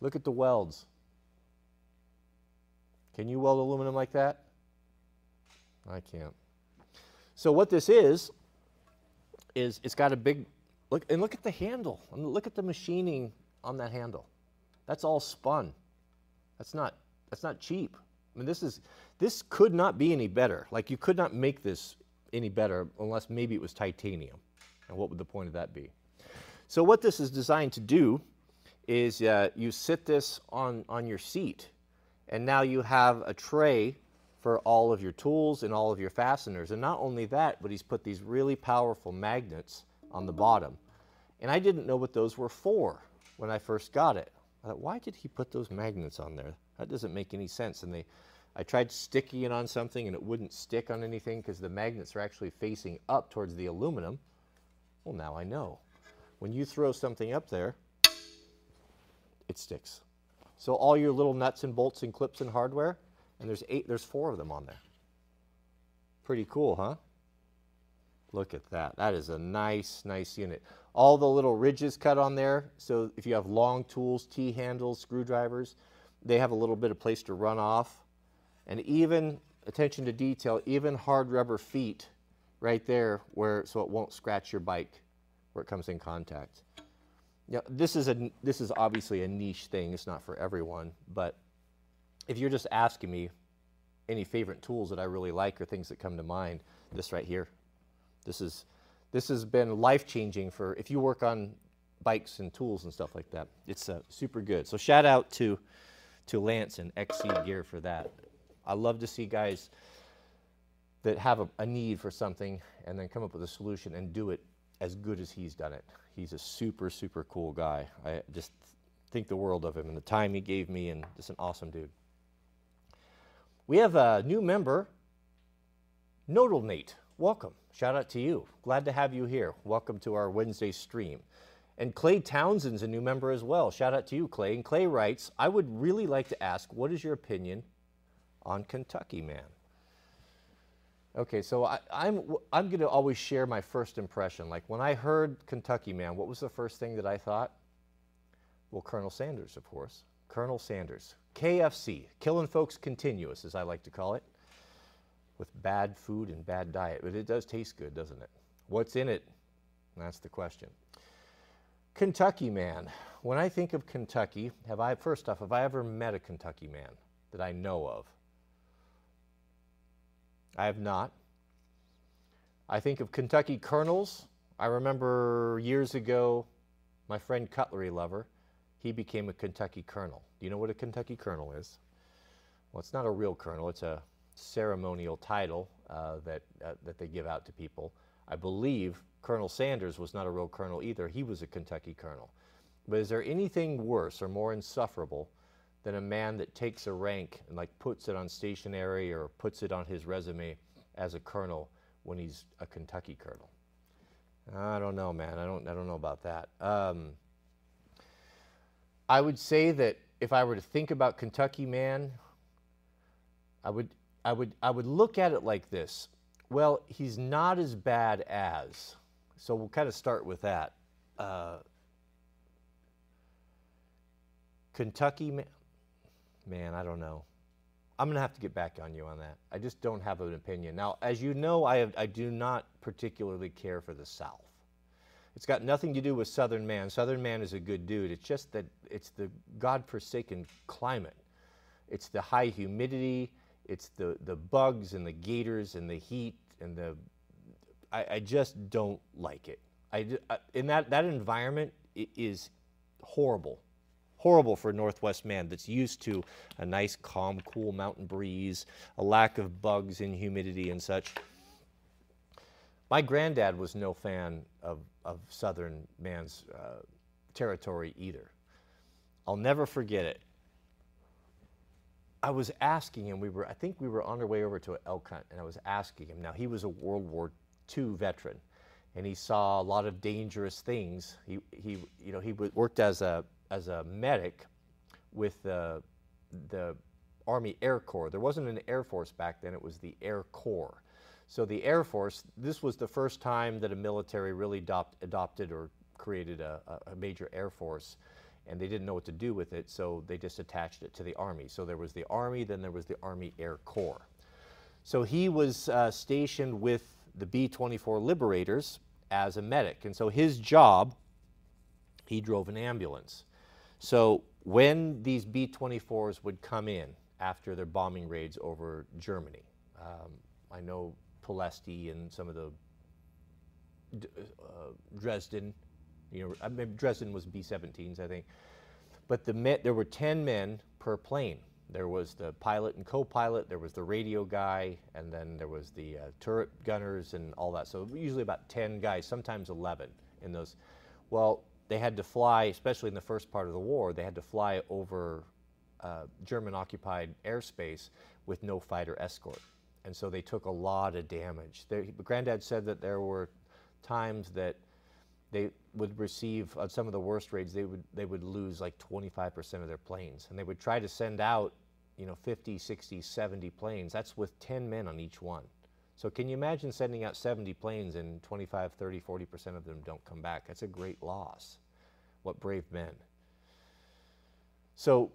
Look at the welds. Can you weld aluminum like that? I can't. So what this is it's got a big look, and look at the handle. I mean, look at the machining on that handle. That's all spun. That's not cheap. I mean, this could not be any better. Like, you could not make this any better unless maybe it was titanium. And what would the point of that be? So what this is designed to do is you sit this on your seat, and now you have a tray for all of your tools and all of your fasteners. And not only that, but he's put these really powerful magnets on the bottom. And I didn't know what those were for when I first got it. I thought, why did he put those magnets on there? That doesn't make any sense. And I tried sticking it on something, and it wouldn't stick on anything because the magnets are actually facing up towards the aluminum. Well, now I know. When you throw something up there, it sticks. So all your little nuts and bolts and clips and hardware, and there's 4 of them on there. Pretty cool, huh? Look at that. That is a nice, nice unit. All the little ridges cut on there, so if you have long tools, T-handles, screwdrivers, they have a little bit of place to run off. And even, attention to detail, even hard rubber feet right there, so it won't scratch your bike where it comes in contact. Now, this is obviously a niche thing. It's not for everyone, but if you're just asking me any favorite tools that I really like or things that come to mind, this right here. This has been life-changing for, if you work on bikes and tools and stuff like that. It's super good. So shout out to Lance and XC Gear for that. I love to see guys that have a need for something and then come up with a solution and do it as good as he's done it. He's a super, super cool guy. I just think the world of him and the time he gave me, and just an awesome dude. We have a new member, Nodal Nate. Welcome. Shout out to you. Glad to have you here. Welcome to our Wednesday stream. And Clay Townsend's a new member as well. Shout out to you, Clay. And Clay writes, I would really like to ask, what is your opinion on Kentucky Man? Okay, so I'm going to always share my first impression. Like when I heard Kentucky Man, what was the first thing that I thought? Well, Colonel Sanders, of course. Colonel Sanders. KFC, killing folks continuous, as I like to call it, with bad food and bad diet. But it does taste good, doesn't it? What's in it? That's the question. Kentucky Man. When I think of Kentucky, first off, have I ever met a Kentucky Man that I know of? I have not. I think of Kentucky Colonels. I remember years ago, my friend Cutlery Lover, he became a Kentucky Colonel. Do you know what a Kentucky Colonel is? Well, it's not a real colonel. It's a ceremonial title that they give out to people. I believe Colonel Sanders was not a real colonel either. He was a Kentucky Colonel. But is there anything worse or more insufferable than a man that takes a rank and like puts it on stationery or puts it on his resume as a colonel when he's a Kentucky colonel? I don't know, man. I don't know about that. I would say that if I were to think about Kentucky Man, I would look at it like this. Well, he's not as bad as. So we'll kind of start with that. Kentucky Man. Man, I don't know. I'm going to have to get back on you on that. I just don't have an opinion. Now, as you know, I do not particularly care for the South. It's got nothing to do with Southern Man. Southern Man is a good dude. It's just that it's the godforsaken climate. It's the high humidity. It's the bugs and the gators and the heat and the... I just don't like it. In that environment, it is horrible. Horrible for Northwest Man that's used to a nice, calm, cool mountain breeze, a lack of bugs and humidity and such. My granddad was no fan of Southern Man's territory either. I'll never forget it. I was asking him, I think we were on our way over to an elk hunt, and I was asking him. Now, he was a World War II veteran, and he saw a lot of dangerous things. He worked as a medic with the Army Air Corps. There wasn't an Air Force back then, it was the Air Corps. So the Air Force, this was the first time that a military really adopted or created a major Air Force, and they didn't know what to do with it, so they just attached it to the Army. So there was the Army, then there was the Army Air Corps. So he was stationed with the B-24 Liberators as a medic, and so his job, he drove an ambulance. So when these B-24s would come in after their bombing raids over Germany, I know Pulaski and some of the Dresden, you know, I mean, Dresden was B-17s, I think. But there were 10 men per plane. There was the pilot and co-pilot, there was the radio guy, and then there was the turret gunners and all that. So usually about 10 guys, sometimes 11 in those. Well, they had to fly, especially in the first part of the war, they had to fly over German-occupied airspace with no fighter escort. And so they took a lot of damage. Granddad said that there were times that they would receive, on some of the worst raids, they would lose like 25% of their planes. And they would try to send out, you know, 50, 60, 70 planes. That's with 10 men on each one. So can you imagine sending out 70 planes and 25, 30, 40% of them don't come back? That's a great loss. What brave men. So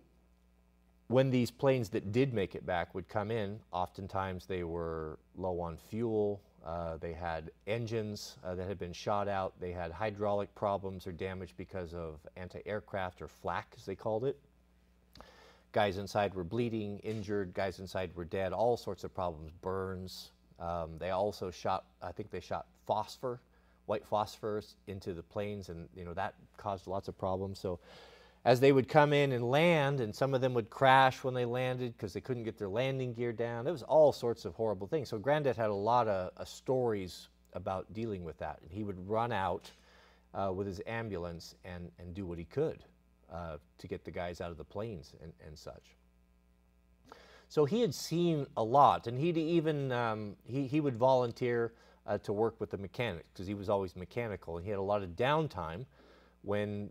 when these planes that did make it back would come in, oftentimes they were low on fuel, they had engines that had been shot out, they had hydraulic problems or damage because of anti-aircraft or flak, as they called it. Guys inside were bleeding, injured, guys inside were dead, all sorts of problems, burns. They also shot, I think they shot phosphor, white phosphorus into the planes, and you know, that caused lots of problems. So as they would come in and land, and some of them would crash when they landed because they couldn't get their landing gear down. It was all sorts of horrible things. So Granddad had a lot of stories about dealing with that, and he would run out with his ambulance and do what he could to get the guys out of the planes and such. So he had seen a lot, and he'd even he would volunteer to work with the mechanics because he was always mechanical, and he had a lot of downtime when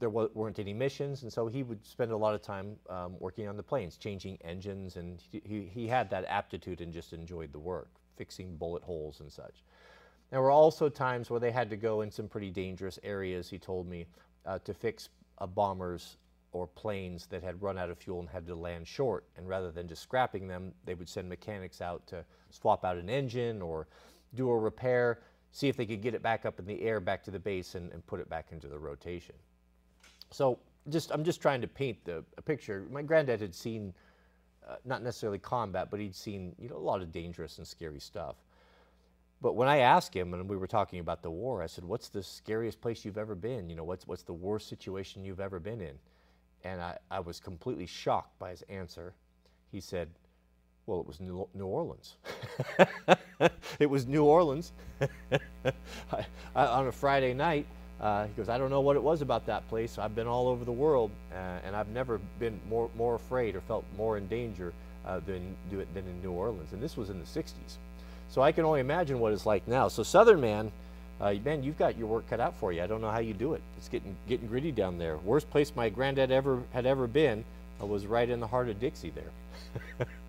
there weren't any missions, and so he would spend a lot of time working on the planes, changing engines, and he had that aptitude and just enjoyed the work, fixing bullet holes and such. There were also times where they had to go in some pretty dangerous areas, he told me, to fix bombers or planes that had run out of fuel and had to land short, and rather than just scrapping them, they would send mechanics out to swap out an engine or do a repair, see if they could get it back up in the air, back to the base, and put it back into the rotation. So I'm just trying to paint a picture. My granddad had seen, not necessarily combat, but he'd seen, you know, a lot of dangerous and scary stuff. But when I asked him, and we were talking about the war, I said, what's the scariest place you've ever been? You know, what's the worst situation you've ever been in? And I was completely shocked by his answer. He said, well, it was New Orleans. It was New Orleans. On a Friday night, he goes, I don't know what it was about that place. I've been all over the world, and I've never been more afraid or felt more in danger than in New Orleans. And this was in the 60s. So I can only imagine what it's like now. So Southern man, you've got your work cut out for you. I don't know how you do it. It's getting gritty down there. Worst place my granddad had ever been was right in the heart of Dixie there.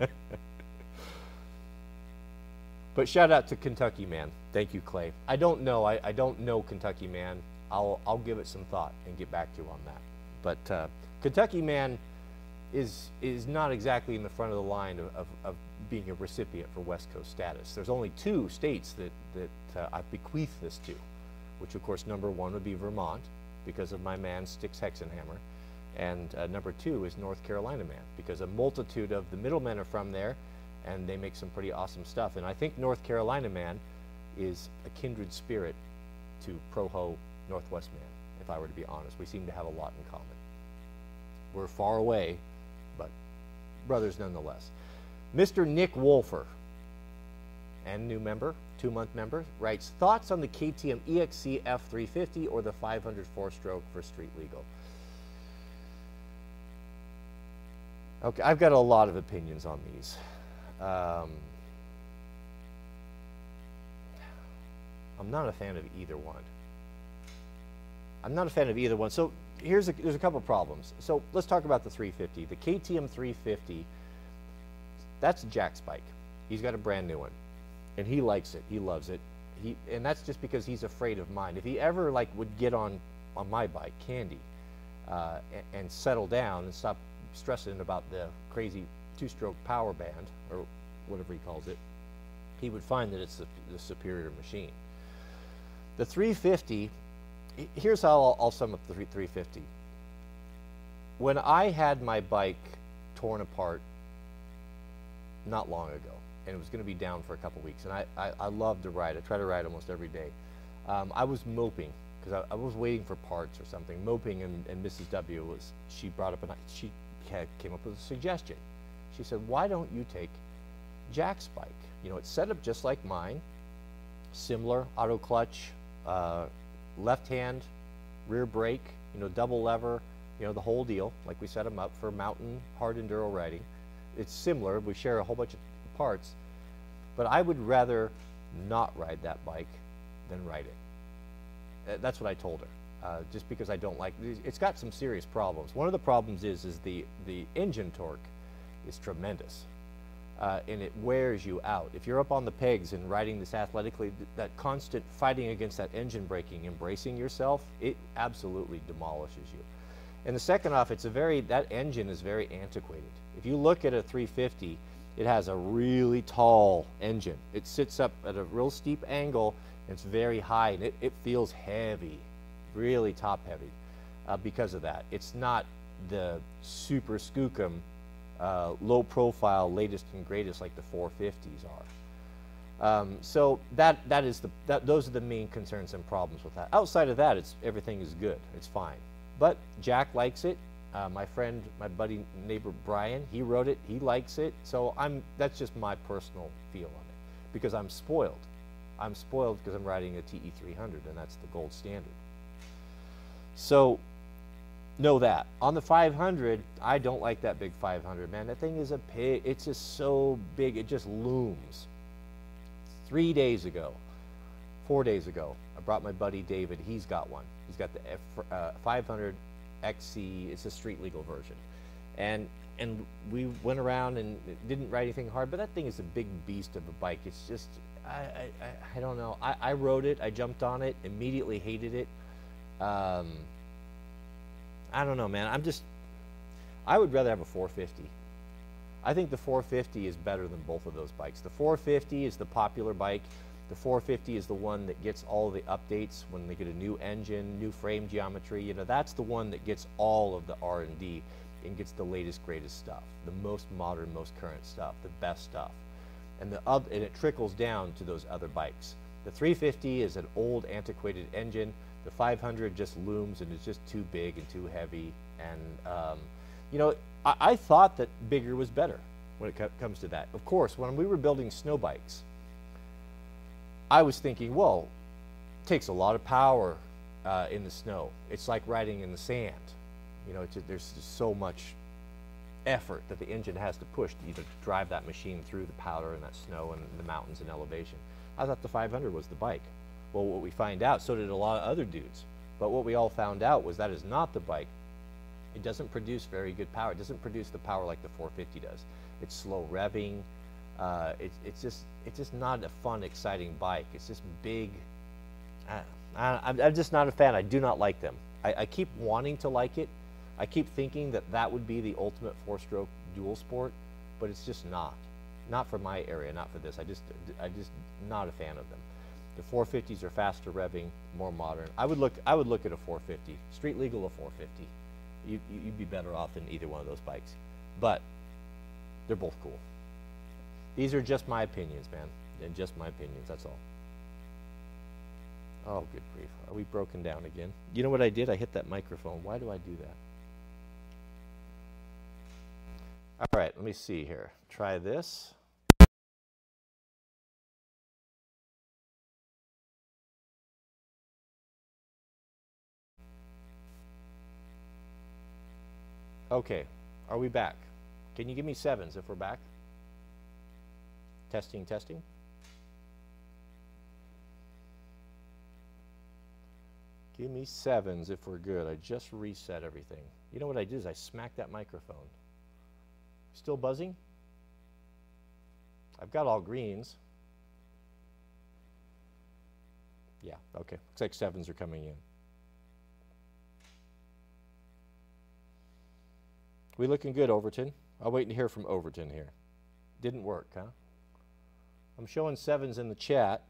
But shout out to Kentucky Man. Thank you, Clay. I don't know. I don't know Kentucky Man. I'll give it some thought and get back to you on that. But Kentucky Man is not exactly in the front of the line of being a recipient for West Coast status. There's only two states that I've bequeathed this to, which of course number one would be Vermont because of my man Styx Hexenhammer, and number two is North Carolina Man because a multitude of the middlemen are from there, and they make some pretty awesome stuff. And I think North Carolina Man is a kindred spirit to Proho Northwest Man, if I were to be honest. We seem to have a lot in common. We're far away, but brothers nonetheless. Mr. Nick Wolfer, and new member, 2-month member, writes, thoughts on the KTM EXC F350 or the 500 4-stroke for street legal? Okay, I've got a lot of opinions on these. I'm not a fan of either one. So there's a couple problems. So let's talk about the 350. The KTM 350, that's Jack's bike. He's got a brand new one, and he likes it. He loves it. And that's just because he's afraid of mine. If he ever like would get on my bike, Candy, and settle down and stop stressing about the crazy two-stroke power band, or whatever he calls it, he would find that it's the superior machine. The 350, here's how I'll sum up the 350. When I had my bike torn apart not long ago, and it was going to be down for a couple weeks, and I love to ride. I try to ride almost every day. I was moping, because I was waiting for parts or something, moping, and Mrs. W, she brought up, she came up with a suggestion. She said, why don't you take Jack's bike? You know, it's set up just like mine, similar auto clutch, left hand, rear brake, you know, double lever, you know, the whole deal, like we set them up for mountain hard enduro riding. It's similar, we share a whole bunch of parts, but I would rather not ride that bike than ride it. That's what I told her. Just because I don't like it. It's got some serious problems. One of the problems is the engine torque is tremendous, and it wears you out. If you're up on the pegs and riding this athletically, that constant fighting against that engine braking and bracing yourself, it absolutely demolishes you. And the second off, that engine is very antiquated. If you look at a 350, it has a really tall engine. It sits up at a real steep angle, and it's very high, and it feels heavy, really top heavy because of that. It's not the super skookum, low profile, latest and greatest like the 450s are. So that is those are the main concerns and problems with that. Outside of that, everything is good. It's fine. But Jack likes it. My friend, my buddy, neighbor Brian, he wrote it. He likes it. So that's just my personal feel on it, because I'm spoiled. I'm spoiled because I'm riding a TE 300, and that's the gold standard. So know that. On the 500, I don't like that big 500, man. That thing is a pig. It's just so big. It just looms. 4 days ago, I brought my buddy David. He's got one. He's got the 500 XC. It's a street legal version. And we went around and didn't ride anything hard, but that thing is a big beast of a bike. It's just, I don't know. I rode it. I jumped on it. Immediately hated it. I don't know, man. I would rather have a 450. I think the 450 is better than both of those bikes. The 450 is the popular bike. The 450 is the one that gets all the updates when they get a new engine, new frame geometry. You know, that's the one that gets all of the R&D and gets the latest, greatest stuff, the most modern, most current stuff, the best stuff. And it trickles down to those other bikes. The 350 is an old, antiquated engine. The 500 just looms and is just too big and too heavy. And, you know, I thought that bigger was better when it comes to that. Of course, when we were building snow bikes, I was thinking, well, it takes a lot of power in the snow. It's like riding in the sand. You know, there's just so much effort that the engine has to push to either drive that machine through the powder and that snow and the mountains and elevation. I thought the 500 was the bike. Well, what we find out, so did a lot of other dudes. But what we all found out was that is not the bike. It doesn't produce very good power. It doesn't produce the power like the 450 does. It's slow revving. It's just not a fun, exciting bike. It's just big. I'm just not a fan. I do not like them. I keep wanting to like it. I keep thinking that would be the ultimate four-stroke dual sport, but it's just not. Not for my area. Not for this. I just not a fan of them. The 450s are faster revving, more modern. I would look at a 450, street legal, a 450. You'd be better off than either one of those bikes, but they're both cool. These are just my opinions, man, and just my opinions, that's all. Oh, good grief. Are we broken down again? You know what I did? I hit that microphone. Why do I do that? All right, let me see here. Try this. Okay, are we back? Can you give me sevens if we're back? Testing, testing. Give me sevens if we're good. I just reset everything. You know what I did is I smacked that microphone. Still buzzing? I've got all greens. Yeah, okay. Looks like sevens are coming in. We looking good, Overton. I'll wait to hear from Overton here. Didn't work, huh? I'm showing sevens in the chat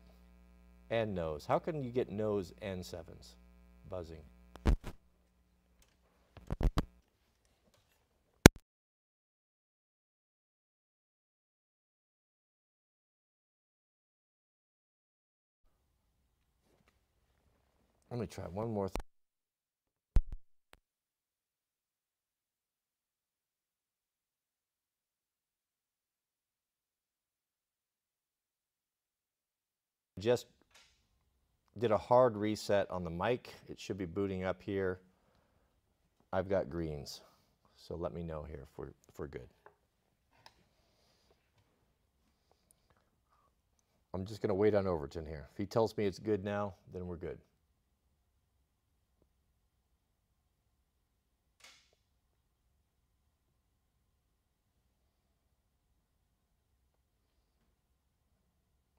and no's. How can you get no's and sevens? Buzzing. Let me try one more thing. Just did a hard reset on the mic. It should be booting up here. I've got greens, so let me know here if we're good. I'm just gonna wait on Overton here. If he tells me it's good now, then we're good.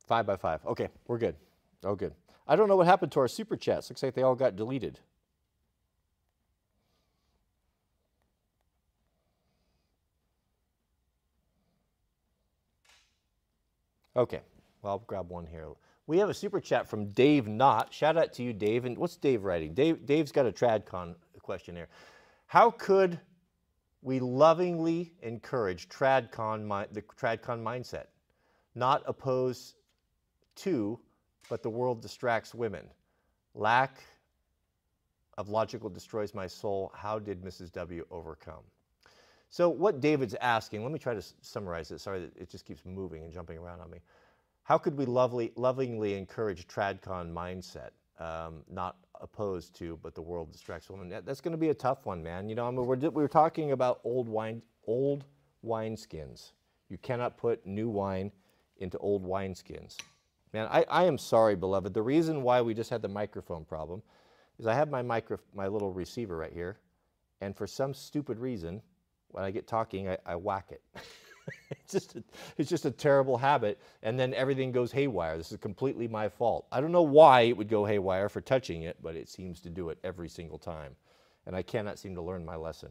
Five by five. Okay, we're good. Oh, good. I don't know what happened to our super chats. Looks like they all got deleted. Okay, well, I'll grab one here. We have a super chat from Dave Knott. Shout out to you, Dave. And what's Dave writing? Dave's got a TradCon question here. How could we lovingly encourage the TradCon mindset, not oppose Two, but the world distracts women. Lack of logical destroys my soul. How did Mrs. W overcome? So what David's asking, let me try to summarize it. Sorry that it just keeps moving and jumping around on me. How could we lovingly encourage tradcon mindset, not opposed to, but the world distracts women? That's going to be a tough one, man. You know, I mean, we're talking about old wineskins. You cannot put new wine into old wineskins. Man, I am sorry, beloved. The reason why we just had the microphone problem is I have my little receiver right here, and for some stupid reason, when I get talking, I whack it. it's just a terrible habit, and then everything goes haywire. This is completely my fault. I don't know why it would go haywire for touching it, but it seems to do it every single time, and I cannot seem to learn my lesson.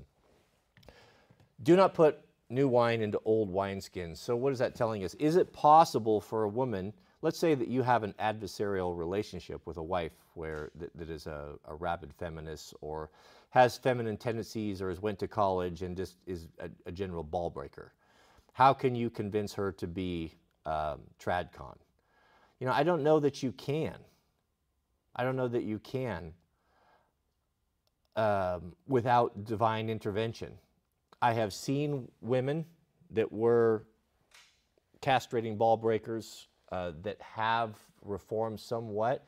Do not put new wine into old wineskins. So what is that telling us? Is it possible for a woman, let's say that you have an adversarial relationship with a wife where that is a rabid feminist or has feminine tendencies or has went to college and just is a general ball breaker. How can you convince her to be tradcon? You know, I don't know that you can. I don't know that you can without divine intervention. I have seen women that were castrating ball breakers that have reformed somewhat,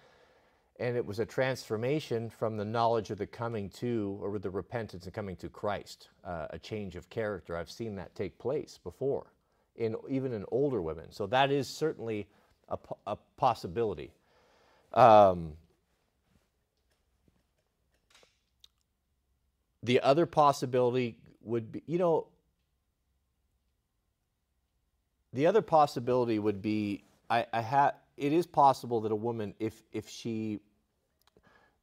and it was a transformation from the knowledge of the coming to, or with the repentance and coming to Christ, a change of character. I've seen that take place before, even in older women. So that is certainly a possibility. The other possibility would be, you know, the other possibility would be, it is possible that a woman, if she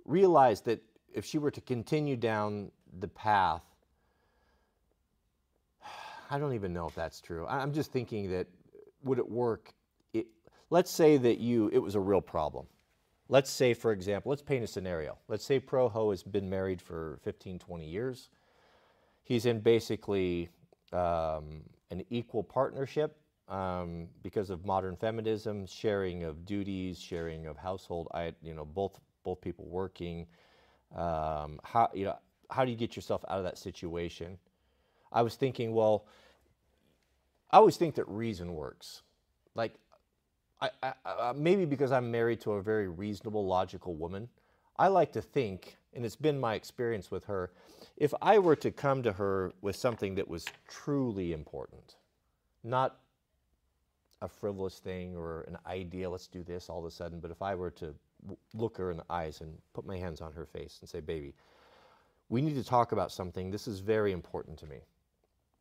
realized that if she were to continue down the path, I don't even know if that's true. I'm just thinking that, would it work? Let's say that it was a real problem. Let's say, for example, let's paint a scenario. Let's say Pro-Ho has been married for 15, 20 years. He's in basically an equal partnership. Because of modern feminism, sharing of duties, sharing of household, you know, both people working. How do you get yourself out of that situation? I was thinking, well, I always think that reason works. Like, maybe because I'm married to a very reasonable, logical woman, I like to think, and it's been my experience with her, if I were to come to her with something that was truly important, not a frivolous thing or an idea, let's do this all of a sudden, but if I were to look her in the eyes and put my hands on her face and say, baby, we need to talk about something. This is very important to me.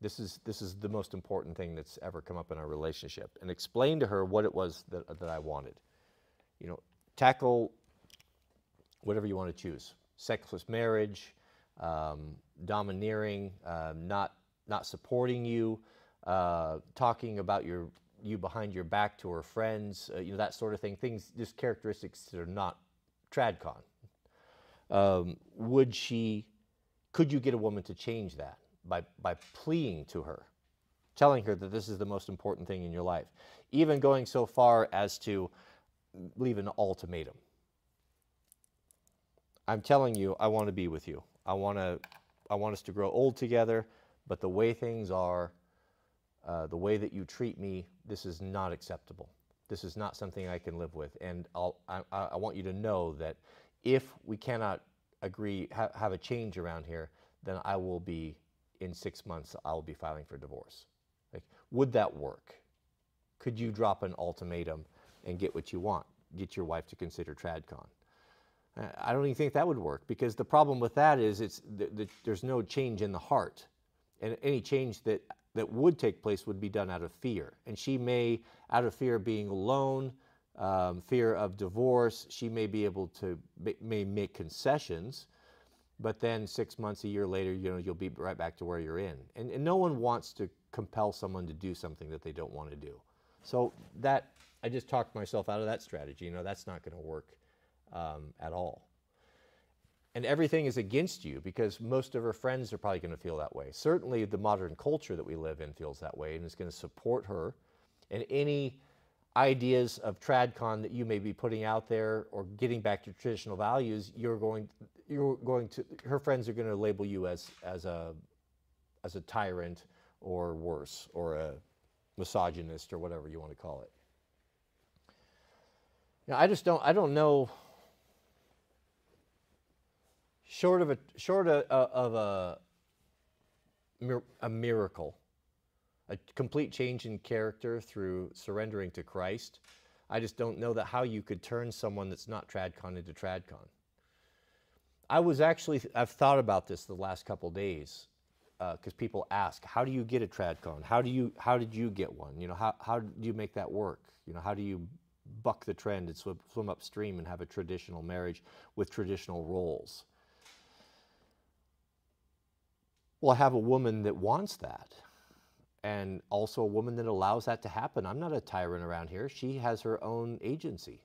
This is the most important thing that's ever come up in our relationship, and explain to her what it was that I wanted. You know, tackle whatever you want to choose. Sexless marriage, domineering, not supporting you, talking about you behind your back to her friends, you know, that sort of thing, just characteristics that are not tradcon. Could you get a woman to change that by pleading to her, telling her that this is the most important thing in your life, even going so far as to leave an ultimatum? I'm telling you, I want to be with you. I want us to grow old together, but the way things are, the way that you treat me, this is not acceptable. This is not something I can live with. And I want you to know that if we cannot agree, have a change around here, then I will be, in 6 months, I will be filing for divorce. Like, would that work? Could you drop an ultimatum and get what you want? Get your wife to consider tradcon? I don't even think that would work, because the problem with that is there's no change in the heart. And any change that would take place would be done out of fear. And she may, out of fear of being alone, fear of divorce, she may be able to, may make concessions, but then 6 months, a year later, you know, you'll be right back to where you're in. And no one wants to compel someone to do something that they don't want to do. So that, I just talked myself out of that strategy. You know, that's not going to work at all. And everything is against you, because most of her friends are probably going to feel that way. Certainly the modern culture that we live in feels that way and is going to support her. And any ideas of TradCon that you may be putting out there or getting back to traditional values, her friends are going to label you as a tyrant or worse, or a misogynist, or whatever you want to call it. Now, I don't know. Short of a miracle, a complete change in character through surrendering to Christ, I just don't know that how you could turn someone that's not TradCon into TradCon. I've thought about this the last couple days, because people ask, how do you get a TradCon? How did you get one? You know, how do you make that work? You know, how do you buck the trend and swim upstream and have a traditional marriage with traditional roles? Well, I have a woman that wants that, and also a woman that allows that to happen. I'm not a tyrant around here. She has her own agency.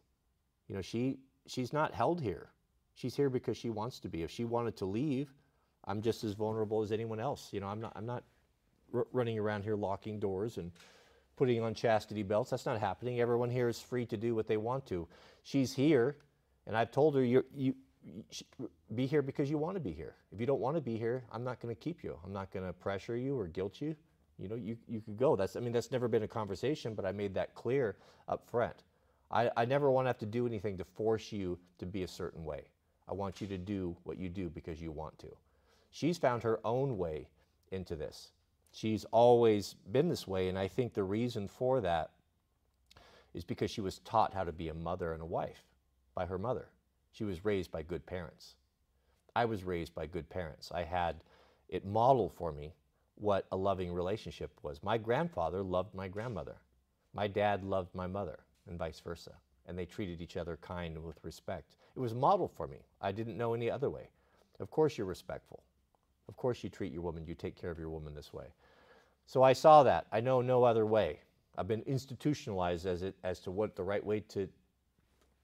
You know, she's not held here. She's here because she wants to be. If she wanted to leave, I'm just as vulnerable as anyone else. You know, I'm not running around here locking doors and putting on chastity belts. That's not happening. Everyone here is free to do what they want to. She's here, and I've told her, you should be here because you want to be here. If you don't want to be here, I'm not going to keep you. I'm not going to pressure you or guilt you. You know, you could go. That's never been a conversation, but I made that clear up front. I never want to have to do anything to force you to be a certain way. I want you to do what you do because you want to. She's found her own way into this. She's always been this way, and I think the reason for that is because she was taught how to be a mother and a wife by her mother. She was raised by good parents. I was raised by good parents. I had it modeled for me what a loving relationship was. My grandfather loved my grandmother. My dad loved my mother, and vice versa. And they treated each other kind and with respect. It was modeled for me. I didn't know any other way. Of course you're respectful. Of course you treat your woman. You take care of your woman this way. So I saw that. I know no other way. I've been institutionalized as to what the right way to.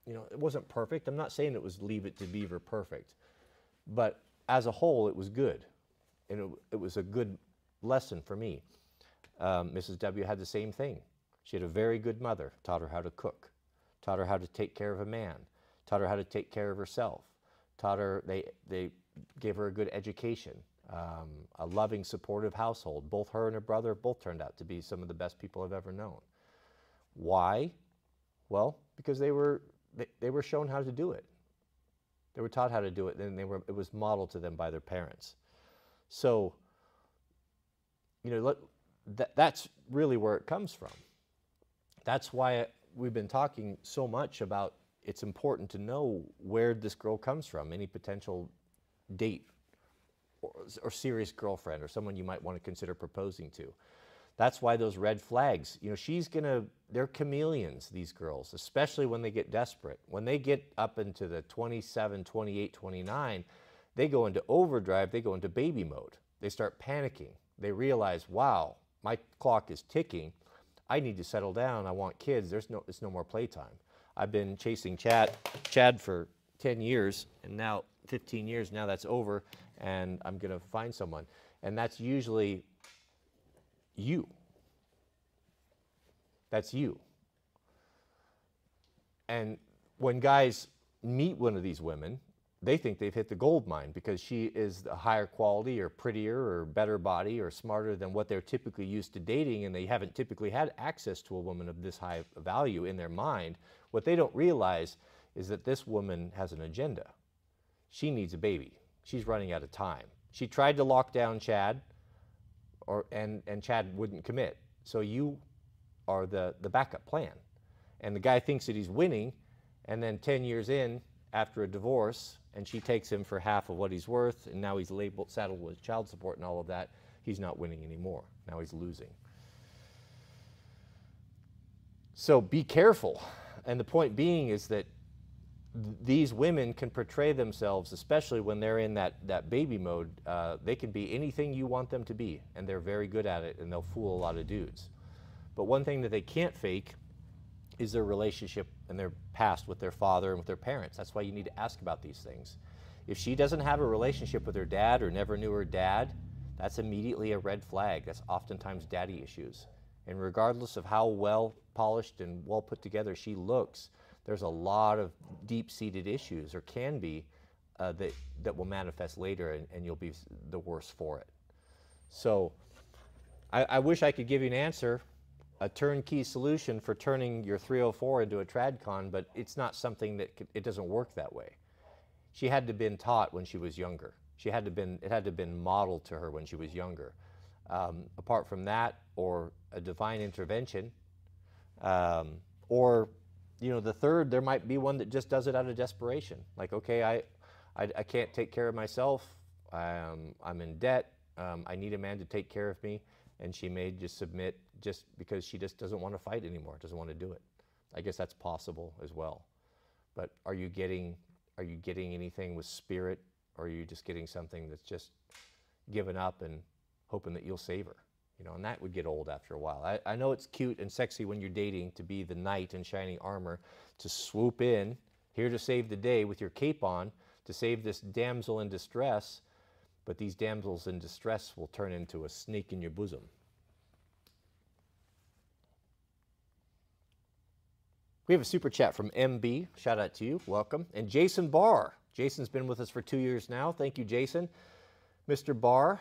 You know, it wasn't perfect. I'm not saying it was Leave It to Beaver perfect, but as a whole, it was good, and it was a good lesson for me. Mrs. W had the same thing. She had a very good mother, taught her how to cook, taught her how to take care of a man, taught her how to take care of herself, taught her, they gave her a good education, a loving, supportive household. Both her and her brother both turned out to be some of the best people I've ever known. Why? Well, because they were shown how to do it. They were taught how to do it, and it was modeled to them by their parents. So, you know, that's really where it comes from. That's why we've been talking so much about it's important to know where this girl comes from, any potential date or serious girlfriend or someone you might want to consider proposing to. That's why those red flags, you know, they're chameleons, these girls, especially when they get desperate. When they get up into the 27, 28, 29, they go into overdrive, they go into baby mode. They start panicking. They realize, wow, my clock is ticking. I need to settle down. I want kids. It's no more playtime. I've been chasing Chad for 10 years, and now 15 years, now that's over, and I'm gonna find someone. And that's usually you. That's you. And when guys meet one of these women, they think they've hit the gold mine because she is a higher quality or prettier or better body or smarter than what they're typically used to dating, and they haven't typically had access to a woman of this high value in their mind. What they don't realize is that this woman has an agenda. She needs a baby. She's running out of time. She tried to lock down Chad, and Chad wouldn't commit. So you are the backup plan. And the guy thinks that he's winning, and then 10 years in, after a divorce, and she takes him for half of what he's worth, and now he's saddled with child support and all of that. He's not winning anymore. Now he's losing. So be careful. And the point being is that these women can portray themselves, especially when they're in that baby mode. They can be anything you want them to be, and they're very good at it, and they'll fool a lot of dudes. But one thing that they can't fake is their relationship and their past with their father and with their parents. That's why you need to ask about these things. If she doesn't have a relationship with her dad or never knew her dad, that's immediately a red flag. That's oftentimes daddy issues. And regardless of how well polished and well put together she looks, there's a lot of deep-seated issues, or can be, that will manifest later, and you'll be the worse for it. So I wish I could give you an answer, a turnkey solution for turning your 304 into a TradCon, but it's not something that it doesn't work that way. She had to have been taught when she was younger. She had to have been, it had to have been modeled to her when she was younger. Apart from that, or a divine intervention, or, you know, the third, there might be one that just does it out of desperation. Like, okay, I can't take care of myself. I'm in debt. I need a man to take care of me. And she may just submit just because she just doesn't want to fight anymore, doesn't want to do it. I guess that's possible as well. But are you getting anything with spirit, or are you just getting something that's just given up and hoping that you'll save her? You know, and that would get old after a while. I know it's cute and sexy when you're dating to be the knight in shining armor, to swoop in, here to save the day with your cape on, to save this damsel in distress, but these damsels in distress will turn into a snake in your bosom. We have a super chat from MB. Shout out to you. Welcome. And Jason Barr. Jason's been with us for 2 years now. Thank you, Jason. Mr. Barr,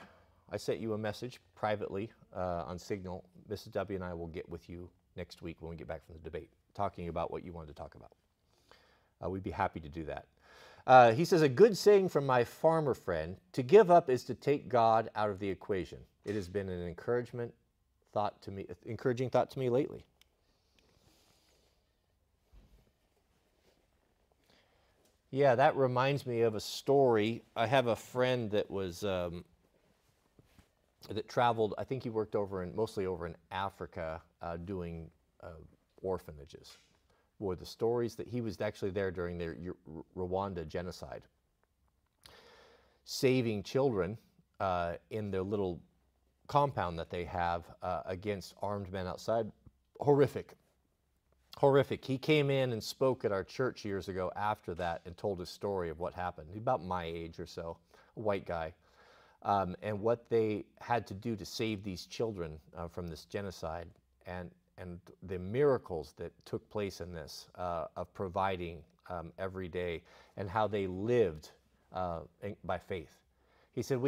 I sent you a message privately on Signal. Mrs. W and I will get with you next week when we get back from the debate, talking about what you wanted to talk about. We'd be happy to do that. He says, a good saying from my farmer friend, to give up is to take God out of the equation. It has been an encouraging thought to me lately. Yeah, that reminds me of a story. I have a friend that was... that traveled, I think he worked mostly over in Africa, doing orphanages, where the stories that he was actually there during the Rwanda genocide, saving children in their little compound that they have against armed men outside. Horrific, horrific. He came in and spoke at our church years ago after that and told his story of what happened. He's about my age or so, a white guy. And what they had to do to save these children from this genocide, and the miracles that took place in this of providing every day, and how they lived by faith. He said,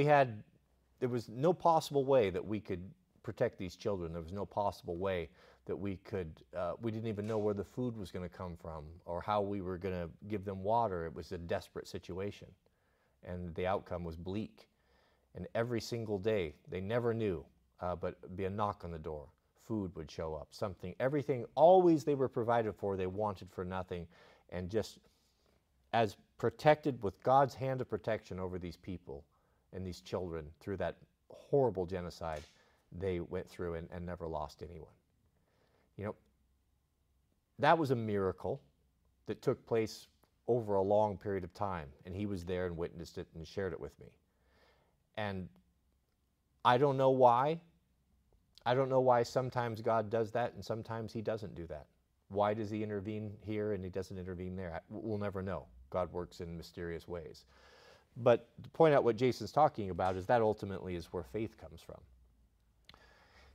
there was no possible way that we could protect these children. There was no possible way that we could, we didn't even know where the food was going to come from or how we were going to give them water. It was a desperate situation, and the outcome was bleak. And every single day, they never knew, but it'd be a knock on the door. Food would show up, something, everything, always they were provided for, they wanted for nothing. And just as protected with God's hand of protection over these people and these children through that horrible genocide, they went through and never lost anyone. You know, that was a miracle that took place over a long period of time. And he was there and witnessed it and shared it with me. And I don't know why. I don't know why sometimes God does that and sometimes he doesn't do that. Why does he intervene here and he doesn't intervene there? We'll never know. God works in mysterious ways. But to point out what Jason's talking about is that ultimately is where faith comes from.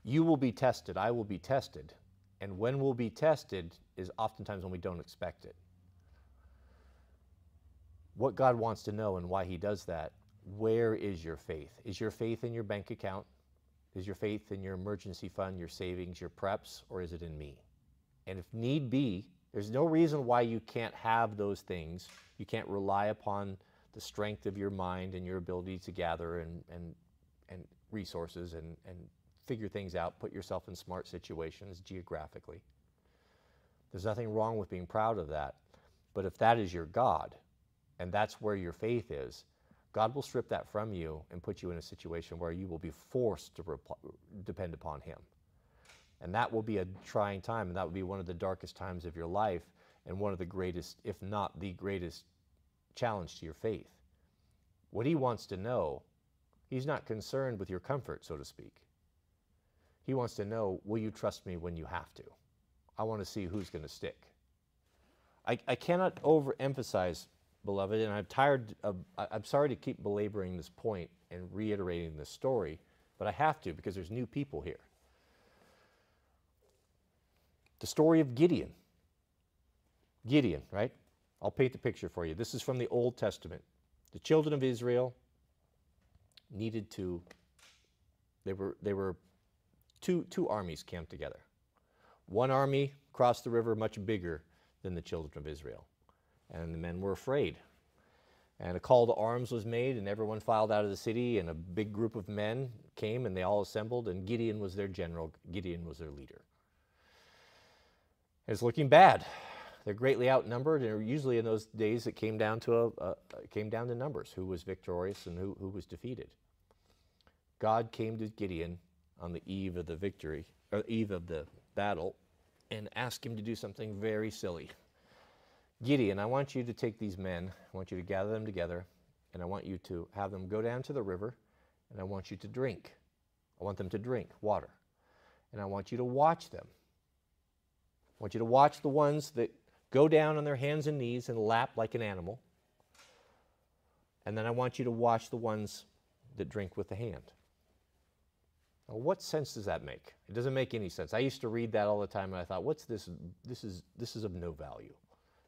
You will be tested. I will be tested. And when we'll be tested is oftentimes when we don't expect it. What God wants to know and why he does that. Where is your faith? Is your faith in your bank account? Is your faith in your emergency fund, your savings, your preps, or is it in me? And if need be, there's no reason why you can't have those things. You can't rely upon the strength of your mind and your ability to gather and resources and figure things out, put yourself in smart situations geographically. There's nothing wrong with being proud of that. But if that is your God and that's where your faith is, God will strip that from you and put you in a situation where you will be forced to depend upon him. And that will be a trying time, and that will be one of the darkest times of your life and one of the greatest, if not the greatest, challenge to your faith. What he wants to know, he's not concerned with your comfort, so to speak. He wants to know, will you trust me when you have to? I want to see who's going to stick. I cannot overemphasize, beloved, and I'm sorry to keep belaboring this point and reiterating this story, but I have to because there's new people here. The story of Gideon. Gideon, right? I'll paint the picture for you. This is from the Old Testament. The children of Israel needed to, two armies camped together. One army crossed the river much bigger than the children of Israel. And the men were afraid. And a call to arms was made, and everyone filed out of the city, and a big group of men came, and they all assembled, and Gideon was their general. Gideon was their leader. It's looking bad. They're greatly outnumbered, and usually in those days it came down to numbers, who was victorious and who was defeated. God came to Gideon on the eve of the victory, or eve of the battle, and asked him to do something very silly. Gideon, I want you to take these men, I want you to gather them together, and I want you to have them go down to the river, and I want you to drink. I want them to drink water, and I want you to watch them. I want you to watch the ones that go down on their hands and knees and lap like an animal. And then I want you to watch the ones that drink with the hand. Now, what sense does that make? It doesn't make any sense. I used to read that all the time, and I thought, what's this? This is of no value.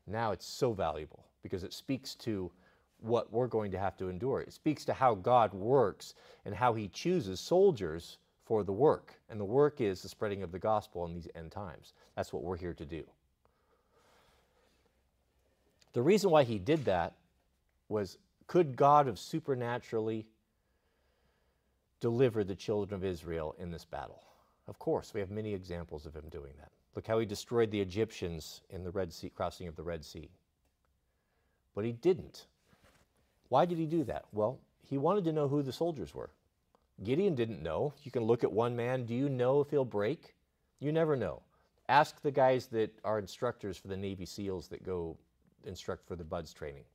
Now it's so valuable because it speaks to what we're going to have to endure. It speaks to how God works and how he chooses soldiers for the work, and the work is the spreading of the gospel in these end times. That's what we're here to do. The reason why he did that was, could God have supernaturally delivered the children of Israel in this battle? Of course, we have many examples of him doing that. Look how he destroyed the Egyptians in the Red Sea, crossing of the Red Sea. But he didn't. Why did he do that? Well, he wanted to know who the soldiers were. Gideon didn't know. You can look at one man. Do you know if he'll break? You never know. Ask the guys that are instructors for the Navy SEALs that go instruct for the BUDS training.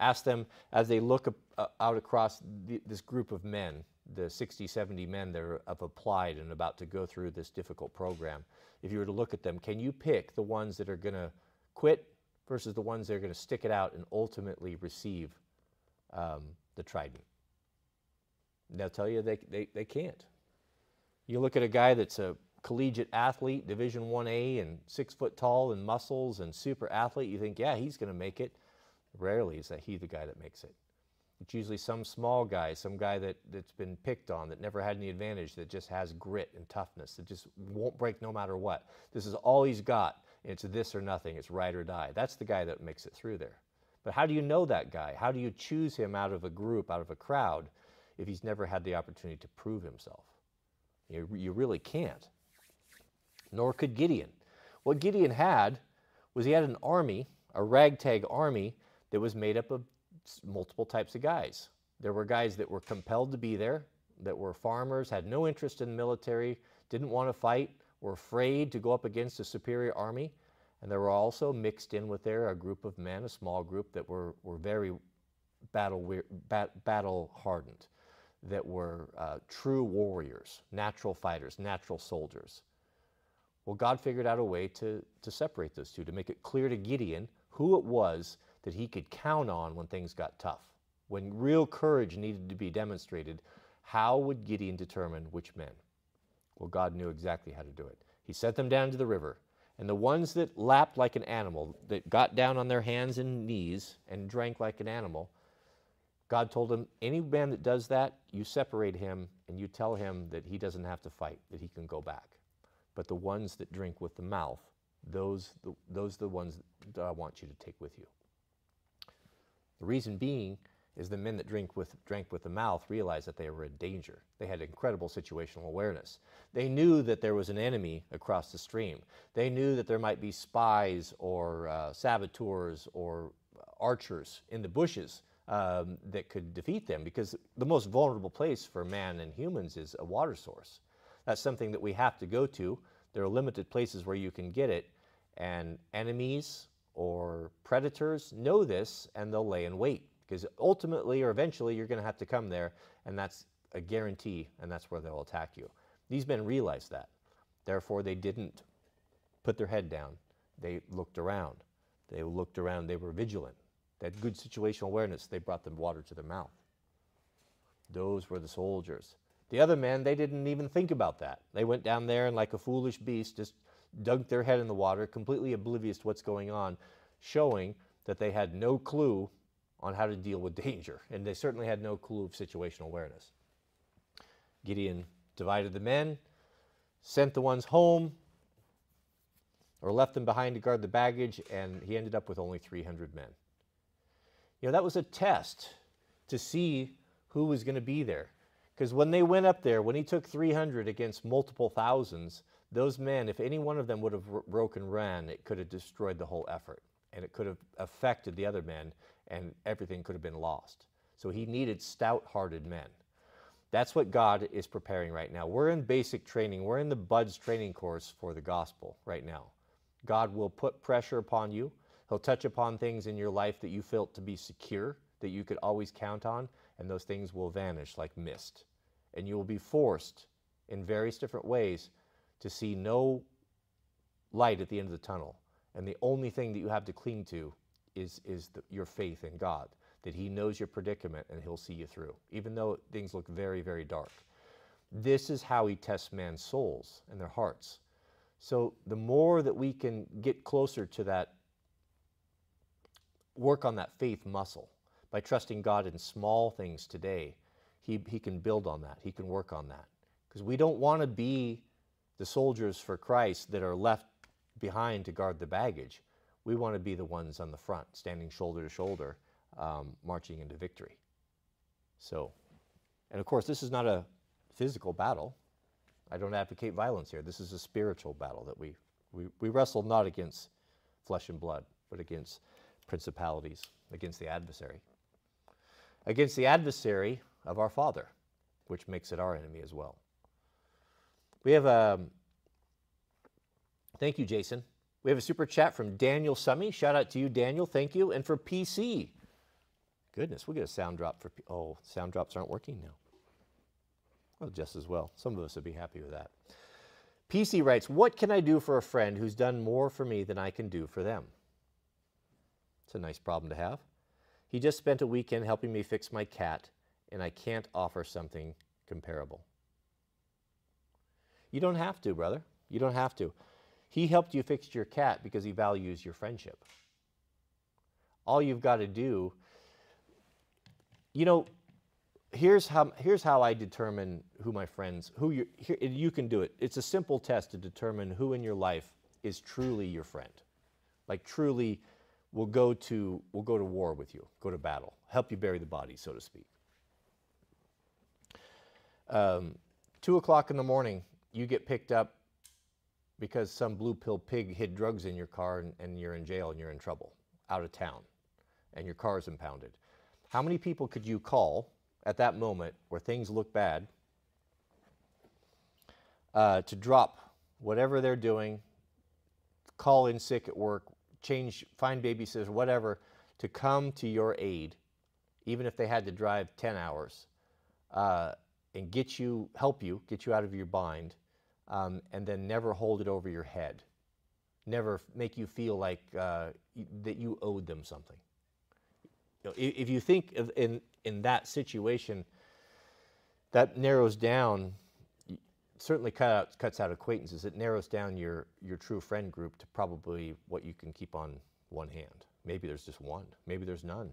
Ask them as they look out across this group of men, the 60, 70 men that have applied and about to go through this difficult program. If you were to look at them, can you pick the ones that are going to quit versus the ones that are going to stick it out and ultimately receive the trident? They'll tell you they can't. You look at a guy that's a collegiate athlete, Division 1A, and 6 foot tall and muscles and super athlete, you think, yeah, he's going to make it. Rarely is that he the guy that makes it. It's usually some small guy, some guy that's been picked on, that never had any advantage, that just has grit and toughness, that just won't break no matter what. This is all he's got. It's this or nothing. It's ride or die. That's the guy that makes it through there. But how do you know that guy? How do you choose him out of a group, out of a crowd, if he's never had the opportunity to prove himself? You really can't. Nor could Gideon. What Gideon had was he had an army, a ragtag army, that was made up of multiple types of guys. There were guys that were compelled to be there, that were farmers, had no interest in the military, didn't want to fight, were afraid to go up against a superior army, and there were also mixed in with there a group of men, a small group that were very battle-hardened. That were true warriors, natural fighters, natural soldiers. Well, God figured out a way to separate those two, to make it clear to Gideon who it was that he could count on when things got tough. When real courage needed to be demonstrated, how would Gideon determine which men? Well, God knew exactly how to do it. He sent them down to the river, and the ones that lapped like an animal, that got down on their hands and knees and drank like an animal, God told him, any man that does that, you separate him and you tell him that he doesn't have to fight, that he can go back. But the ones that drink with the mouth, those are the ones that I want you to take with you. The reason being is the men that drank with the mouth realized that they were in danger. They had incredible situational awareness. They knew that there was an enemy across the stream. They knew that there might be spies or saboteurs or archers in the bushes that could defeat them, because the most vulnerable place for man and humans is a water source. That's something that we have to go to. There are limited places where you can get it, and enemies or predators know this, and they'll lay in wait, because ultimately or eventually you're going to have to come there, and that's a guarantee, and that's where they'll attack you. These men realized that. Therefore, they didn't put their head down. They looked around. They looked around. They were vigilant. That good situational awareness, they brought the water to their mouth. Those were the soldiers. The other men, they didn't even think about that. They went down there and like a foolish beast, just dunk their head in the water, completely oblivious to what's going on, showing that they had no clue on how to deal with danger, and they certainly had no clue of situational awareness. Gideon divided the men, sent the ones home, or left them behind to guard the baggage, and he ended up with only 300 men. You know, that was a test to see who was going to be there. Because when they went up there, when he took 300 against multiple thousands, those men, if any one of them would have broken ran, it could have destroyed the whole effort, and it could have affected the other men, and everything could have been lost. So he needed stout-hearted men. That's what God is preparing right now. We're in basic training. We're in the BUDS training course for the gospel right now. God will put pressure upon you. He'll touch upon things in your life that you felt to be secure, that you could always count on, and those things will vanish like mist. And you will be forced in various different ways to see no light at the end of the tunnel. And the only thing that you have to cling to is your faith in God, that he knows your predicament and he'll see you through, even though things look very, very dark. This is how he tests man's souls and their hearts. So the more that we can get closer to that, work on that faith muscle, by trusting God in small things today, he can build on that. He can work on that. Because we don't want to be the soldiers for Christ that are left behind to guard the baggage. We want to be the ones on the front, standing shoulder to shoulder, marching into victory. So, and of course, this is not a physical battle. I don't advocate violence here. This is a spiritual battle that we wrestle not against flesh and blood, but against principalities, against the adversary. Against the adversary of our Father, which makes it our enemy as well. We have a, thank you, Jason. We have a super chat from Daniel Summy. Shout out to you, Daniel. Thank you. And for PC, goodness, we'll get a sound drop for, oh, sound drops aren't working now. Well, just as well. Some of us would be happy with that. PC writes, what can I do for a friend who's done more for me than I can do for them? It's a nice problem to have. He just spent a weekend helping me fix my cat, and I can't offer something comparable. You don't have to, brother. You don't have to. He helped you fix your cat because he values your friendship. All you've got to do, you know, here's how I determine who my friends, who you, here, you can do it. It's a simple test to determine who in your life is truly your friend, like truly will go to war with you, go to battle, help you bury the body, so to speak. 2 o'clock in the morning, you get picked up because some blue pill pig hid drugs in your car, and you're in jail and you're in trouble, out of town, and your car's impounded. How many people could you call at that moment where things look bad to drop whatever they're doing, call in sick at work, change, find babysitters, whatever, to come to your aid, even if they had to drive 10 hours, and get you, help you, get you out of your bind, and then never hold it over your head. Never make you feel like that you owed them something. You know, if you think of in that situation, that narrows down, certainly cuts out acquaintances. It narrows down your true friend group to probably what you can keep on one hand. Maybe there's just one. Maybe there's none.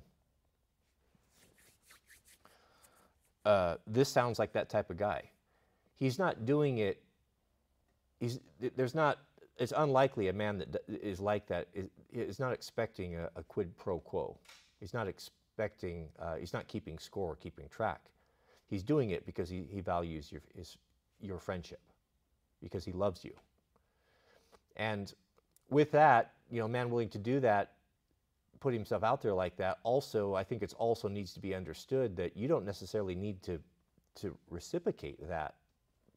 This sounds like that type of guy. He's not doing it. It's unlikely a man that is like that is not expecting a quid pro quo. He's not expecting, he's not keeping score or keeping track. He's doing it because he values your friendship, because he loves you. And with that, you know, a man willing to do that, put himself out there like that, also, I think it's also needs to be understood that you don't necessarily need to reciprocate that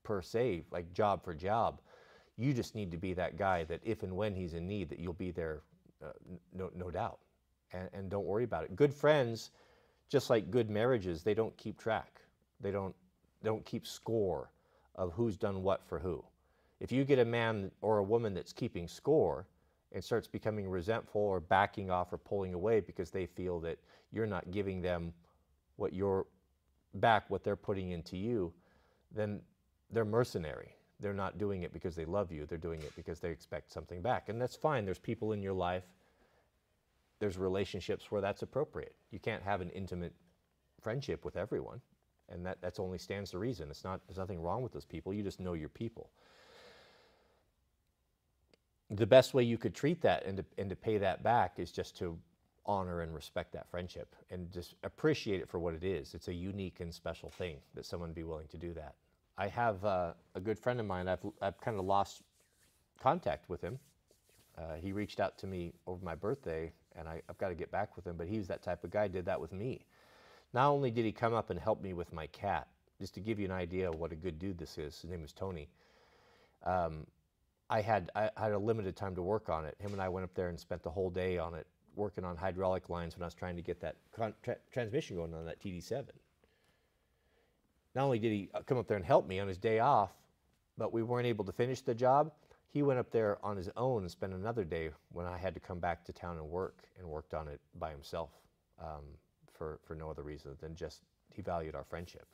per se, like job for job. You just need to be that guy that if and when he's in need, that you'll be there, no doubt, and don't worry about it. Good friends, just like good marriages, they don't keep track. They don't keep score of who's done what for who. If you get a man or a woman that's keeping score and starts becoming resentful or backing off or pulling away because they feel that you're not giving them what you're back, what they're putting into you, then they're mercenary. they're not doing it because they love you. They're doing it because they expect something back. And that's fine. There's people in your life. There's relationships where that's appropriate. You can't have an intimate friendship with everyone. And that's only stands to reason. It's not, there's nothing wrong with those people. You just know your people. The best way you could treat that and to pay that back is just to honor and respect that friendship and just appreciate it for what it is. It's a unique and special thing that someone be willing to do that. I have a good friend of mine. I've kind of lost contact with him. He reached out to me over my birthday, and I've got to get back with him, but he was that type of guy, did that with me. Not only did he come up and help me with my cat, just to give you an idea of what a good dude this is, his name is Tony. I had a limited time to work on it. Him and I went up there and spent the whole day on it, working on hydraulic lines when I was trying to get that transmission going on that TD7. Not only did he come up there and help me on his day off, but we weren't able to finish the job. He went up there on his own and spent another day when I had to come back to town and work, and worked on it by himself for no other reason than just he valued our friendship.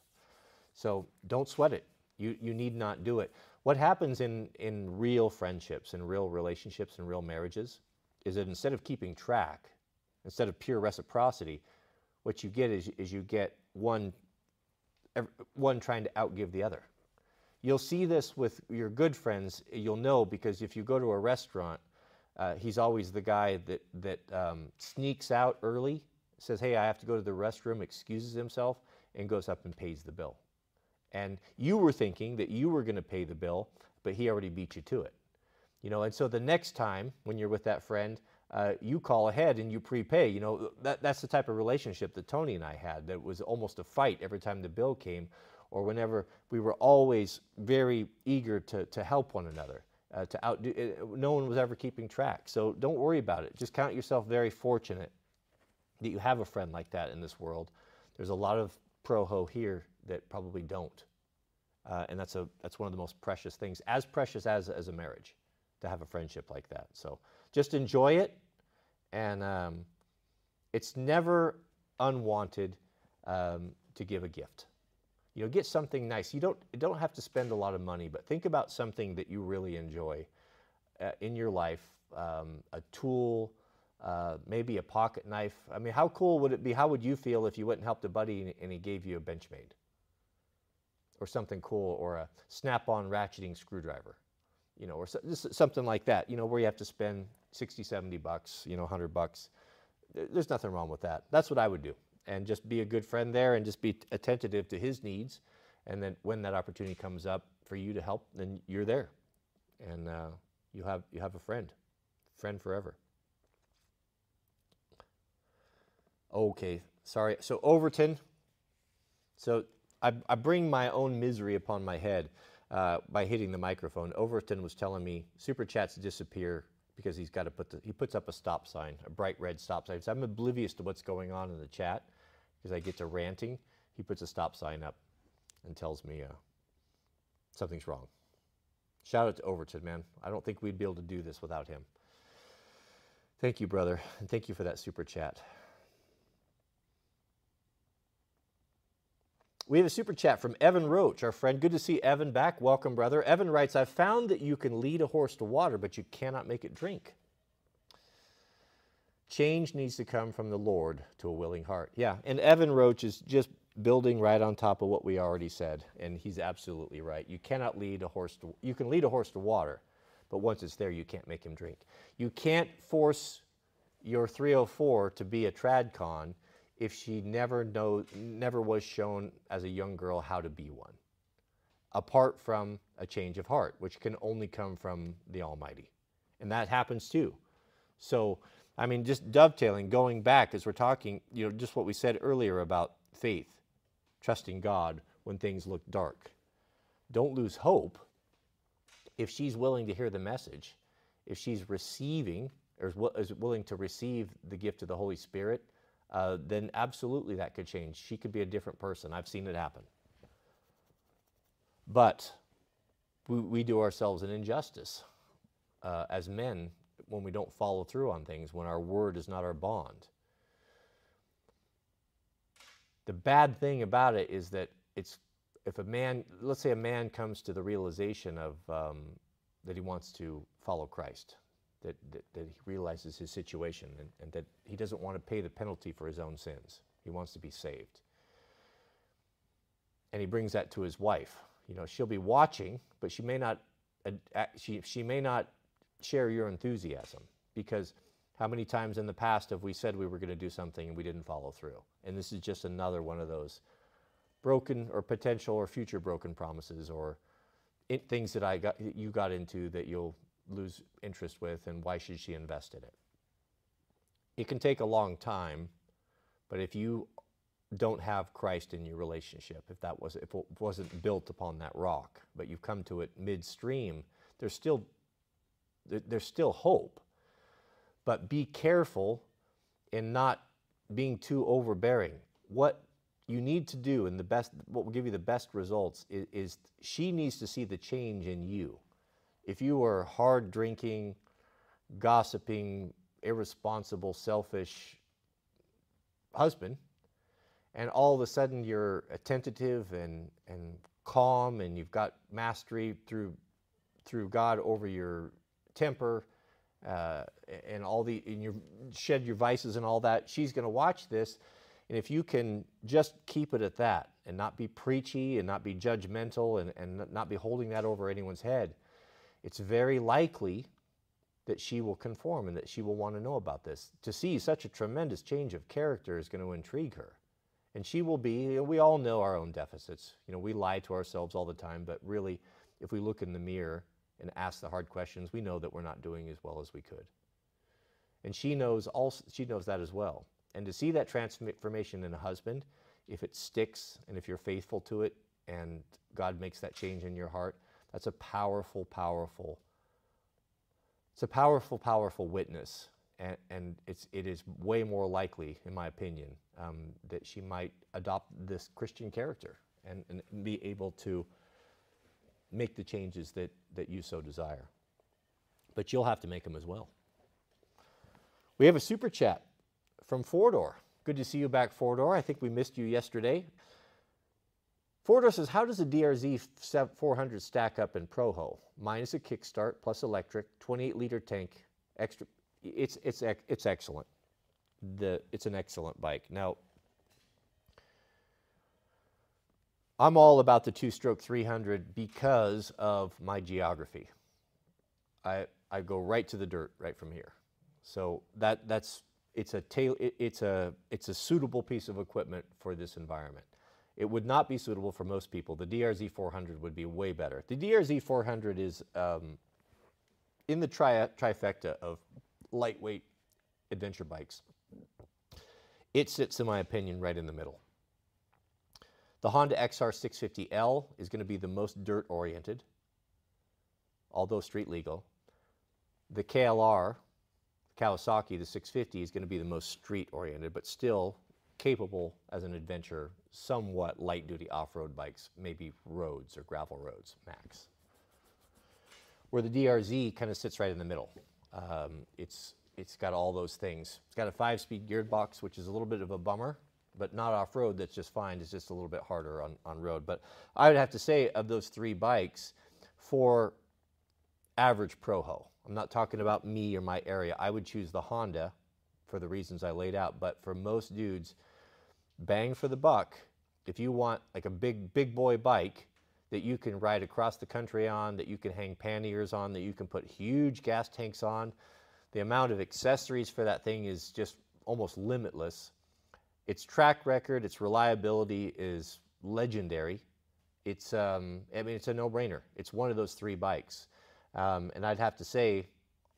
So don't sweat it. You need not do it. What happens in real friendships and real relationships and real marriages is that instead of keeping track, instead of pure reciprocity, what you get is you get one trying to outgive the other. You'll see this with your good friends. You'll know, because if you go to a restaurant, he's always the guy that sneaks out early, says, hey, I have to go to the restroom, excuses himself, and goes up and pays the bill. And you were thinking that you were going to pay the bill, but he already beat you to it. You know, and so the next time when you're with that friend, you call ahead and you prepay. You know, that's the type of relationship that Tony and I had, that was almost a fight every time the bill came, or whenever we were always very eager to help one another, to outdo. No one was ever keeping track. So don't worry about it. Just count yourself very fortunate that you have a friend like that in this world. There's a lot of pro-ho here that probably don't. And that's one of the most precious things, as precious as a marriage, to have a friendship like that. So just enjoy it. And it's never unwanted to give a gift. You know, get something nice. You don't have to spend a lot of money, but think about something that you really enjoy in your life, a tool, maybe a pocket knife. I mean, how cool would it be? How would you feel if you went and helped a buddy and he gave you a Benchmade or something cool, or a snap-on ratcheting screwdriver, you know, or just something like that, you know, where you have to spend 60, 70 bucks, you know, 100 bucks. There's nothing wrong with that. That's what I would do. And just be a good friend there, and just be attentive to his needs. And then when that opportunity comes up for you to help, then you're there. And you have a friend forever. Okay, sorry. So Overton. So I bring my own misery upon my head by hitting the microphone. Overton was telling me super chats disappear because he's got to he puts up a stop sign, a bright red stop sign. So I'm oblivious to what's going on in the chat. Because I get to ranting, he puts a stop sign up and tells me something's wrong. Shout out to Overton, man. I don't think we'd be able to do this without him. Thank you, brother, and thank you for that super chat. We have a super chat from Evan Roach, our friend. Good to see Evan back. Welcome, brother. Evan writes, I've found that you can lead a horse to water, but you cannot make it drink. Change needs to come from the Lord to a willing heart. Yeah, and Evan Roach is just building right on top of what we already said, and he's absolutely right. You cannot lead a horse to, you can lead a horse to water, but once it's there, you can't make him drink. You can't force your 304 to be a TradCon if she never was shown as a young girl how to be one, apart from a change of heart, which can only come from the Almighty. And that happens too. So, I mean, just dovetailing, going back as we're talking, you know, just what we said earlier about faith, trusting God when things look dark. Don't lose hope. If she's willing to hear the message, if she's receiving, or is willing to receive the gift of the Holy Spirit, then absolutely that could change. She could be a different person. I've seen it happen. But we do ourselves an injustice as men when we don't follow through on things, when our word is not our bond. The bad thing about it is that it's if a man, let's say a man comes to the realization of that he wants to follow Christ, that he realizes his situation and that he doesn't want to pay the penalty for his own sins. He wants to be saved. And he brings that to his wife. You know, she'll be watching, but she may not, she may not share your enthusiasm, because how many times in the past have we said we were going to do something and we didn't follow through? And this is just another one of those broken or potential or future broken promises, or things that you got into that you'll lose interest with, and why should she invest in it? It can take a long time, but if you don't have Christ in your relationship, if it wasn't built upon that rock, but you've come to it midstream, there's still hope. But be careful in not being too overbearing. What you need to do, and what will give you the best results, is she needs to see the change in you. If you are hard drinking, gossiping, irresponsible, selfish husband, and all of a sudden you're attentive and calm, and you've got mastery through God over your temper, and and you shed your vices and all that, she's going to watch this. And if you can just keep it at that and not be preachy and not be judgmental and not be holding that over anyone's head, it's very likely that she will conform and that she will want to know about this. To see such a tremendous change of character is going to intrigue her. And she will be, we all know our own deficits. You know, we lie to ourselves all the time, but really, if we look in the mirror and ask the hard questions, we know that we're not doing as well as we could. And she knows that as well. And to see that transformation in a husband, if it sticks and if you're faithful to it and God makes that change in your heart, that's a powerful, powerful, it's a powerful, powerful witness. And it is way more likely, in my opinion, that she might adopt this Christian character and be able to make the changes that you so desire. But you'll have to make them as well. We have a super chat from Fordor. Good to see you back, Fordor. I think we missed you yesterday. Fordor says, how does the DRZ 400 stack up in ProHo? Mine is a kickstart plus electric, 28-liter tank. Extra. It's excellent. It's an excellent bike. Now, I'm all about the two-stroke 300 because of my geography. I go right to the dirt right from here. So that's... It's a suitable piece of equipment for this environment. It would not be suitable for most people. The DRZ 400 would be way better. The DRZ 400 is in the trifecta of lightweight adventure bikes. It sits, in my opinion, right in the middle. The Honda XR 650L is going to be the most dirt-oriented, although street legal. The KLR, Kawasaki, the 650, is going to be the most street-oriented, but still capable as an adventure, somewhat light-duty off-road bikes, maybe roads or gravel roads, max. Where the DRZ kind of sits right in the middle. It's got all those things. It's got a 5-speed gearbox, which is a little bit of a bummer, but not off-road. That's just fine. It's just a little bit harder on road. But I would have to say, of those three bikes, for average ProHo, I'm not talking about me or my area, I would choose the Honda for the reasons I laid out. But for most dudes, bang for the buck, if you want like a big boy bike that you can ride across the country on, that you can hang panniers on, that you can put huge gas tanks on, the amount of accessories for that thing is just almost limitless. Its track record, its reliability is legendary. It's, I mean, it's a no-brainer. It's one of those three bikes. And I'd have to say,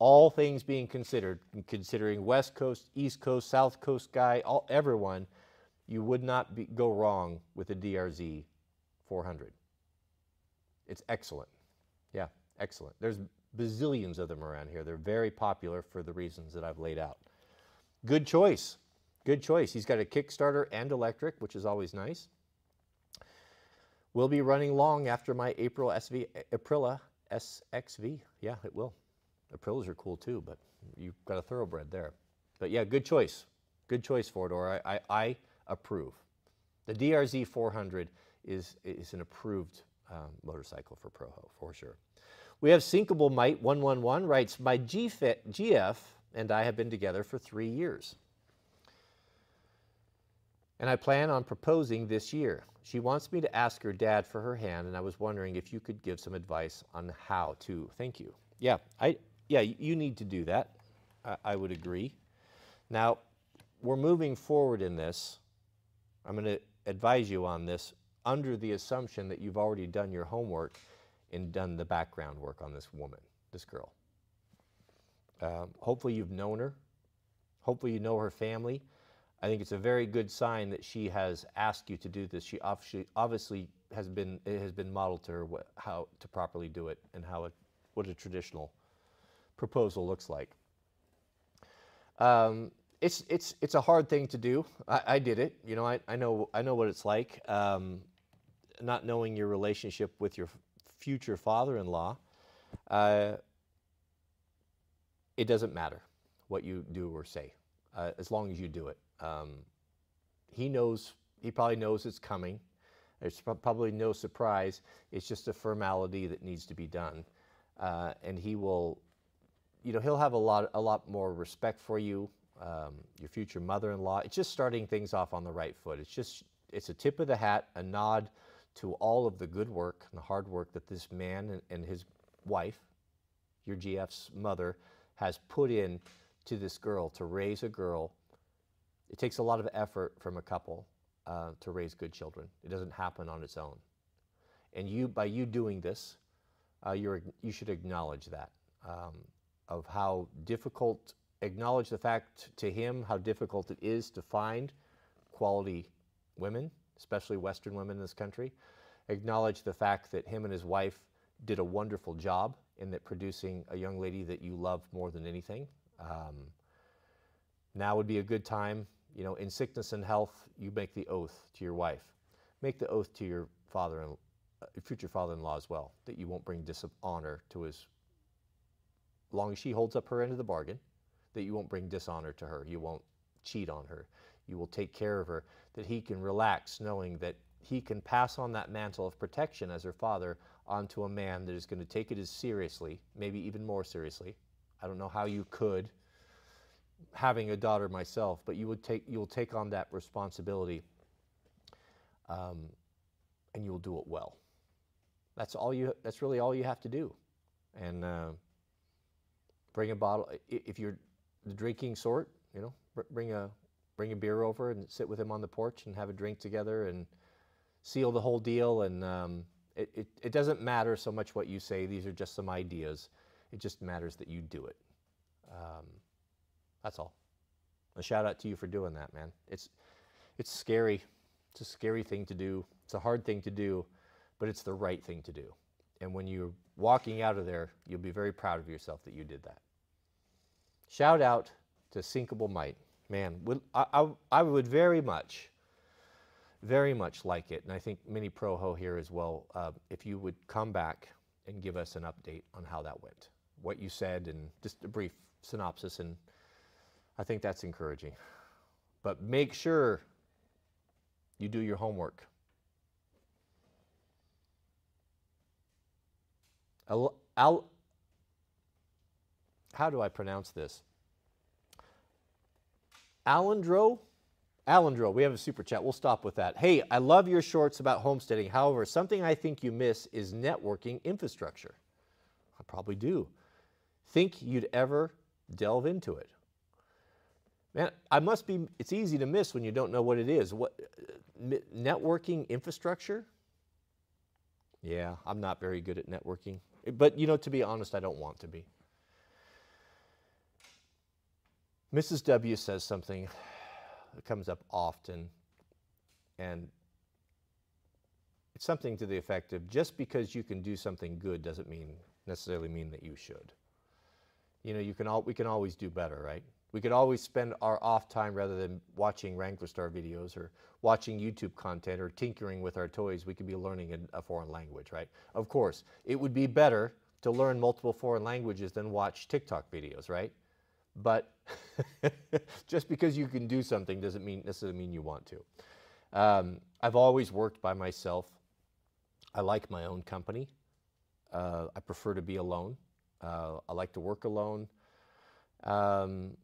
all things being considered, considering West Coast, East Coast, South Coast guy, everyone, you would not go wrong with a DRZ 400. It's excellent. Yeah, excellent. There's bazillions of them around here. They're very popular for the reasons that I've laid out. Good choice. Good choice. He's got a Kickstarter and electric, which is always nice. Will be running long after my Aprilia SXV, yeah, it will. Aprilas are cool too, but you've got a thoroughbred there. But yeah, good choice. Good choice, Fordor. I approve. The DRZ 400 is an approved motorcycle for ProHo, for sure. We have Sinkable Might 111 writes, my GF and I have been together for 3 years. And I plan on proposing this year. She wants me to ask her dad for her hand, and I was wondering if you could give some advice on how to. Thank you. Yeah, you need to do that. I would agree. Now, we're moving forward in this. I'm going to advise you on this under the assumption that you've already done your homework and done the background work on this woman, this girl. Hopefully you've known her. Hopefully you know her family. I think it's a very good sign that she has asked you to do this. She obviously has been, it has been modeled to her how to properly do it and how what a traditional proposal looks like. It's a hard thing to do. I did it. You know, I know what it's like. Not knowing your relationship with your future father-in-law, it doesn't matter what you do or say, as long as you do it. He knows, he probably knows it's coming. There's probably no surprise. It's just a formality that needs to be done. And he will, you know, he'll have a lot more respect for you, your future mother-in-law. It's just starting things off on the right foot. It's just, it's a tip of the hat, a nod to all of the good work and the hard work that this man and his wife, your GF's mother, has put in to this girl, to raise a girl. It takes a lot of effort from a couple to raise good children. It doesn't happen on its own. And you, by you doing this, you should acknowledge that, of how difficult, acknowledge the fact to him how difficult it is to find quality women, especially Western women in this country. Acknowledge the fact that him and his wife did a wonderful job in that producing a young lady that you love more than anything. Now would be a good time, you know, in sickness and health, you make the oath to your wife. Make the oath to your father and future father-in-law as well, that you won't bring dishonor to his, as long as she holds up her end of the bargain, that you won't bring dishonor to her. You won't cheat on her. You will take care of her, that he can relax knowing that he can pass on that mantle of protection as her father onto a man that is going to take it as seriously, maybe even more seriously. I don't know how you could, having a daughter myself, but you will take on that responsibility, and you'll do it well. That's all you. That's really all you have to do. And bring a bottle if you're the drinking sort. You know, bring a beer over and sit with him on the porch and have a drink together and seal the whole deal. And it doesn't matter so much what you say. These are just some ideas. It just matters that you do it. That's all. A shout out to you for doing that, man. It's scary. It's a scary thing to do. It's a hard thing to do, but it's the right thing to do. And when you're walking out of there, you'll be very proud of yourself that you did that. Shout out to Sinkable Might. Man, I would very much like it, and I think many ProHo here as well, if you would come back and give us an update on how that went, what you said, and just a brief synopsis, and I think that's encouraging. But make sure you do your homework. How do I pronounce this? Alendro? Alendro, we have a super chat. We'll stop with that. Hey, I love your shorts about homesteading. However, something I think you miss is networking infrastructure. I probably do. Think you'd ever delve into it? Man, I must be, it's easy to miss when you don't know what it is. What, networking infrastructure? Yeah, I'm not very good at networking. But, you know, to be honest, I don't want to be. Mrs. W says something. It comes up often, and it's something to the effect of, just because you can do something good doesn't mean necessarily mean that you should. You know, we can always do better, right? We could always spend our off time, rather than watching Wrangler Star videos or watching YouTube content or tinkering with our toys, we could be learning a foreign language, right? Of course, it would be better to learn multiple foreign languages than watch TikTok videos, right? But just because you can do something doesn't mean necessarily mean you want to. I've always worked by myself. I like my own company. I prefer to be alone. I like to work alone. And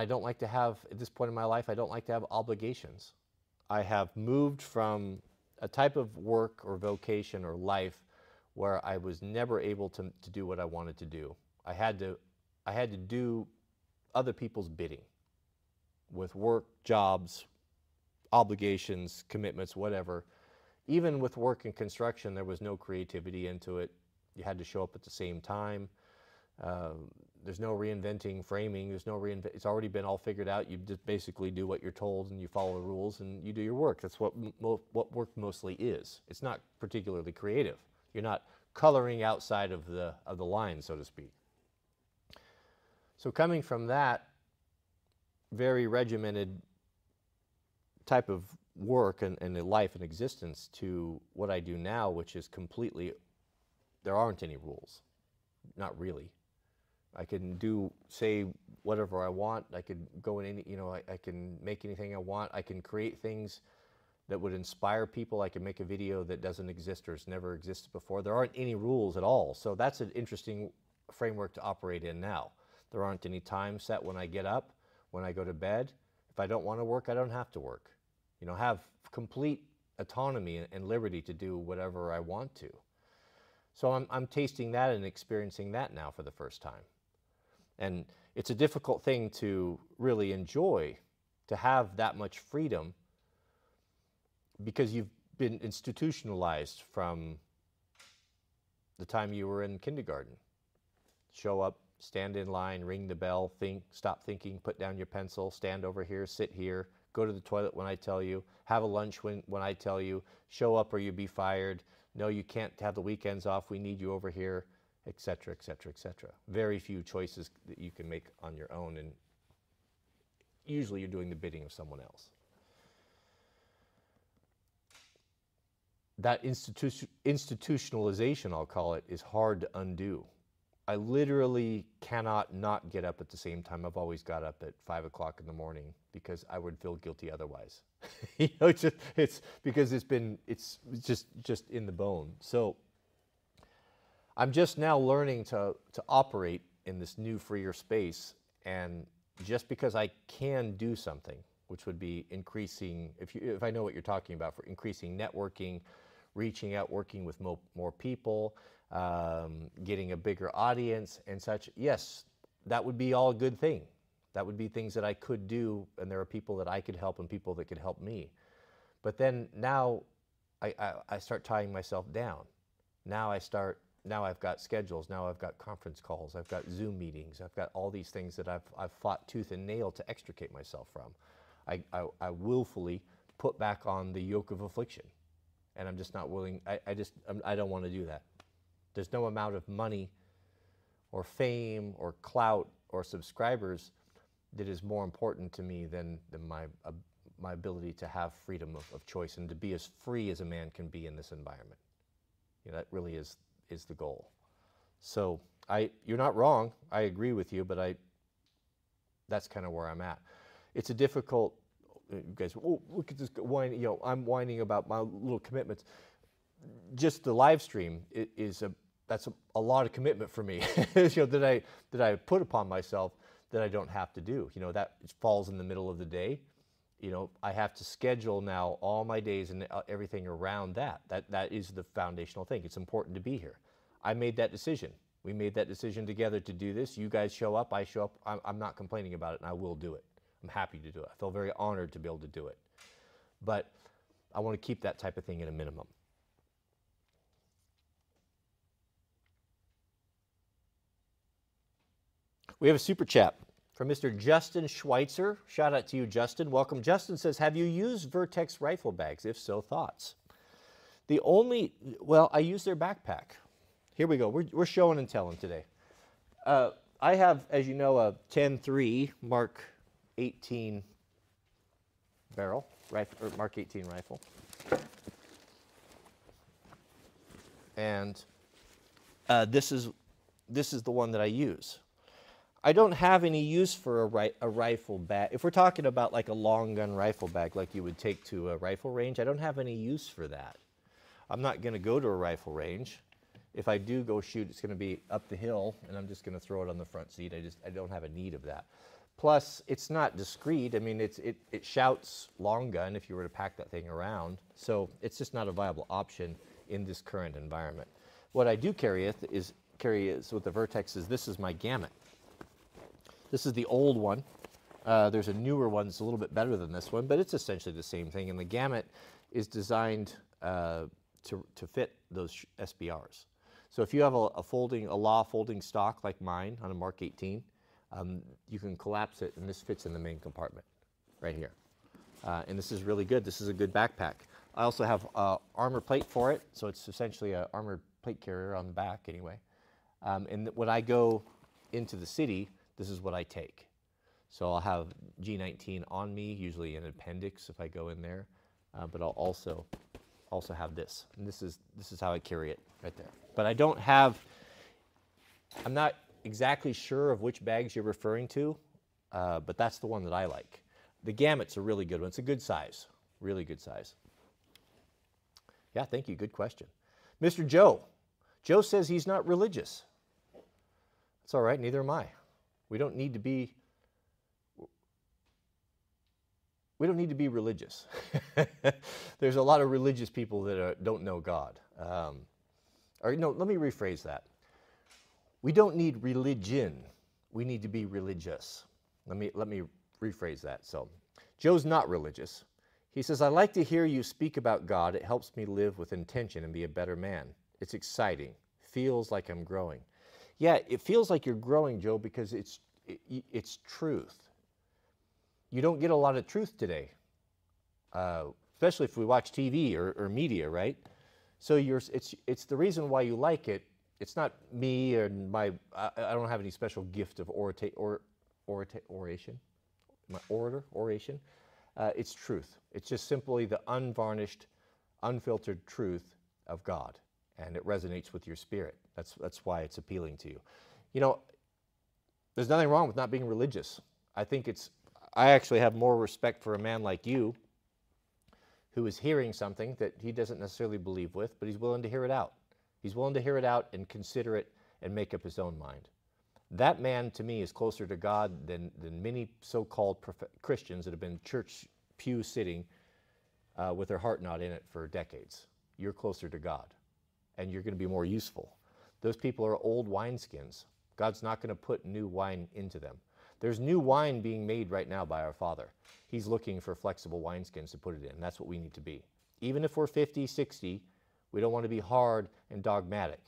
I don't like to have, at this point in my life, I don't like to have obligations. I have moved from a type of work or vocation or life where I was never able to do what I wanted to do. I had to do other people's bidding with work, jobs, obligations, commitments, whatever. Even with work and construction, there was no creativity into it. You had to show up at the same time. There's no reinventing framing. There's no it's already been all figured out. You just basically do what you're told and you follow the rules and you do your work. That's what work mostly is. It's not particularly creative. You're not coloring outside of the line, so to speak. So coming from that very regimented type of work and life and existence to what I do now, which is completely, there aren't any rules, not really. I can do, say, whatever I want. I could go in any, you know, I can make anything I want. I can create things that would inspire people. I can make a video that doesn't exist or has never existed before. There aren't any rules at all. So that's an interesting framework to operate in now. There aren't any time set when I get up, when I go to bed. If I don't want to work, I don't have to work. You know, have complete autonomy and liberty to do whatever I want to. So I'm tasting that and experiencing that now for the first time. And it's a difficult thing to really enjoy, to have that much freedom, because you've been institutionalized from the time you were in kindergarten. Show up, stand in line, ring the bell, think, stop thinking, put down your pencil, stand over here, sit here, go to the toilet when I tell you, have a lunch when I tell you, show up or you'll be fired, no, you can't have the weekends off, we need you over here, et cetera, et cetera, et cetera. Very few choices that you can make on your own, and usually you're doing the bidding of someone else. That institutionalization, I'll call it, is hard to undo. I literally cannot not get up at the same time. I've always got up at 5 o'clock in the morning because I would feel guilty otherwise. You know, it's because it's just in the bone. So I'm just now learning to operate in this new freer space, and just because I can do something, which would be increasing, if I know what you're talking about, for increasing networking, reaching out, working with more people, getting a bigger audience and such. Yes, that would be all a good thing. That would be things that I could do, and there are people that I could help and people that could help me. But then now I start tying myself down. Now I've got schedules, now I've got conference calls, I've got Zoom meetings, I've got all these things that I've fought tooth and nail to extricate myself from. I willfully put back on the yoke of affliction, and I'm just not willing. I don't want to do that. There's no amount of money or fame or clout or subscribers that is more important to me than my ability to have freedom of choice and to be as free as a man can be in this environment. You know, that really is the goal. So you're not wrong. I agree with you, but that's kind of where I'm at. It's a difficult. You guys, oh, look at this whine. You know, I'm whining about my little commitments. Just the live stream is a lot of commitment for me. You know, that I put upon myself that I don't have to do. You know, that falls in the middle of the day. You know, I have to schedule now all my days and everything around that. That is the foundational thing. It's important to be here. I made that decision. We made that decision together to do this. You guys show up. I show up. I'm not complaining about it, and I will do it. I'm happy to do it. I feel very honored to be able to do it. But I want to keep that type of thing at a minimum. We have a super chat from Mr. Justin Schweitzer. Shout out to you, Justin. Welcome. Justin says, have you used Vertex rifle bags? If so, thoughts? Well, I use their backpack. Here we go. We're showing and telling today. I have, as you know, a 10-3 Mark 18 barrel, rifle, or Mark 18 rifle. And this is the one that I use. I don't have any use for a rifle bag. If we're talking about like a long gun rifle bag, like you would take to a rifle range, I don't have any use for that. I'm not going to go to a rifle range. If I do go shoot, it's going to be up the hill, and I'm just going to throw it on the front seat. I don't have a need of that. Plus, it's not discreet. I mean, it shouts long gun if you were to pack that thing around. So it's just not a viable option in this current environment. What I do carry is with the Vertex is this is my gamut. This is the old one. There's a newer one that's a little bit better than this one, but it's essentially the same thing. And the gamut is designed to fit those SBRs. So if you have a law folding stock like mine on a Mark 18, you can collapse it, and this fits in the main compartment right here. And this is really good. This is a good backpack. I also have armor plate for it, so it's essentially an armored plate carrier on the back anyway. And when I go into the city, this is what I take. So I'll have G19 on me, usually an appendix if I go in there, but I'll also have this. And this is how I carry it right there. But I don't have, I'm not exactly sure of which bags you're referring to, but that's the one that I like. The gamut's a really good one. It's a good size, really good size. Yeah, thank you, good question. Mr. Joe. Joe says he's not religious. That's all right, neither am I. We don't need to be religious. There's a lot of religious people that don't know God. Or no, let me rephrase that. We don't need religion. We need to be religious. Let me rephrase that. So, Joe's not religious. He says, I like to hear you speak about God. It helps me live with intention and be a better man. It's exciting. Feels like I'm growing. Yeah, it feels like you're growing, Joe, because it's truth. You don't get a lot of truth today, especially if we watch TV or media, right? So it's the reason why you like it. It's not me or I don't have any special gift of oration. It's truth. It's just simply the unvarnished, unfiltered truth of God, and it resonates with your spirit. That's why it's appealing to you. You know, there's nothing wrong with not being religious. I actually have more respect for a man like you who is hearing something that he doesn't necessarily believe with, but he's willing to hear it out. He's willing to hear it out and consider it and make up his own mind. That man, to me, is closer to God than many so-called Christians that have been church pew sitting with their heart not in it for decades. You're closer to God, and you're going to be more useful. Those people are old wineskins. God's not going to put new wine into them. There's new wine being made right now by our Father. He's looking for flexible wineskins to put it in. That's what we need to be. Even if we're 50, 60, we don't want to be hard and dogmatic.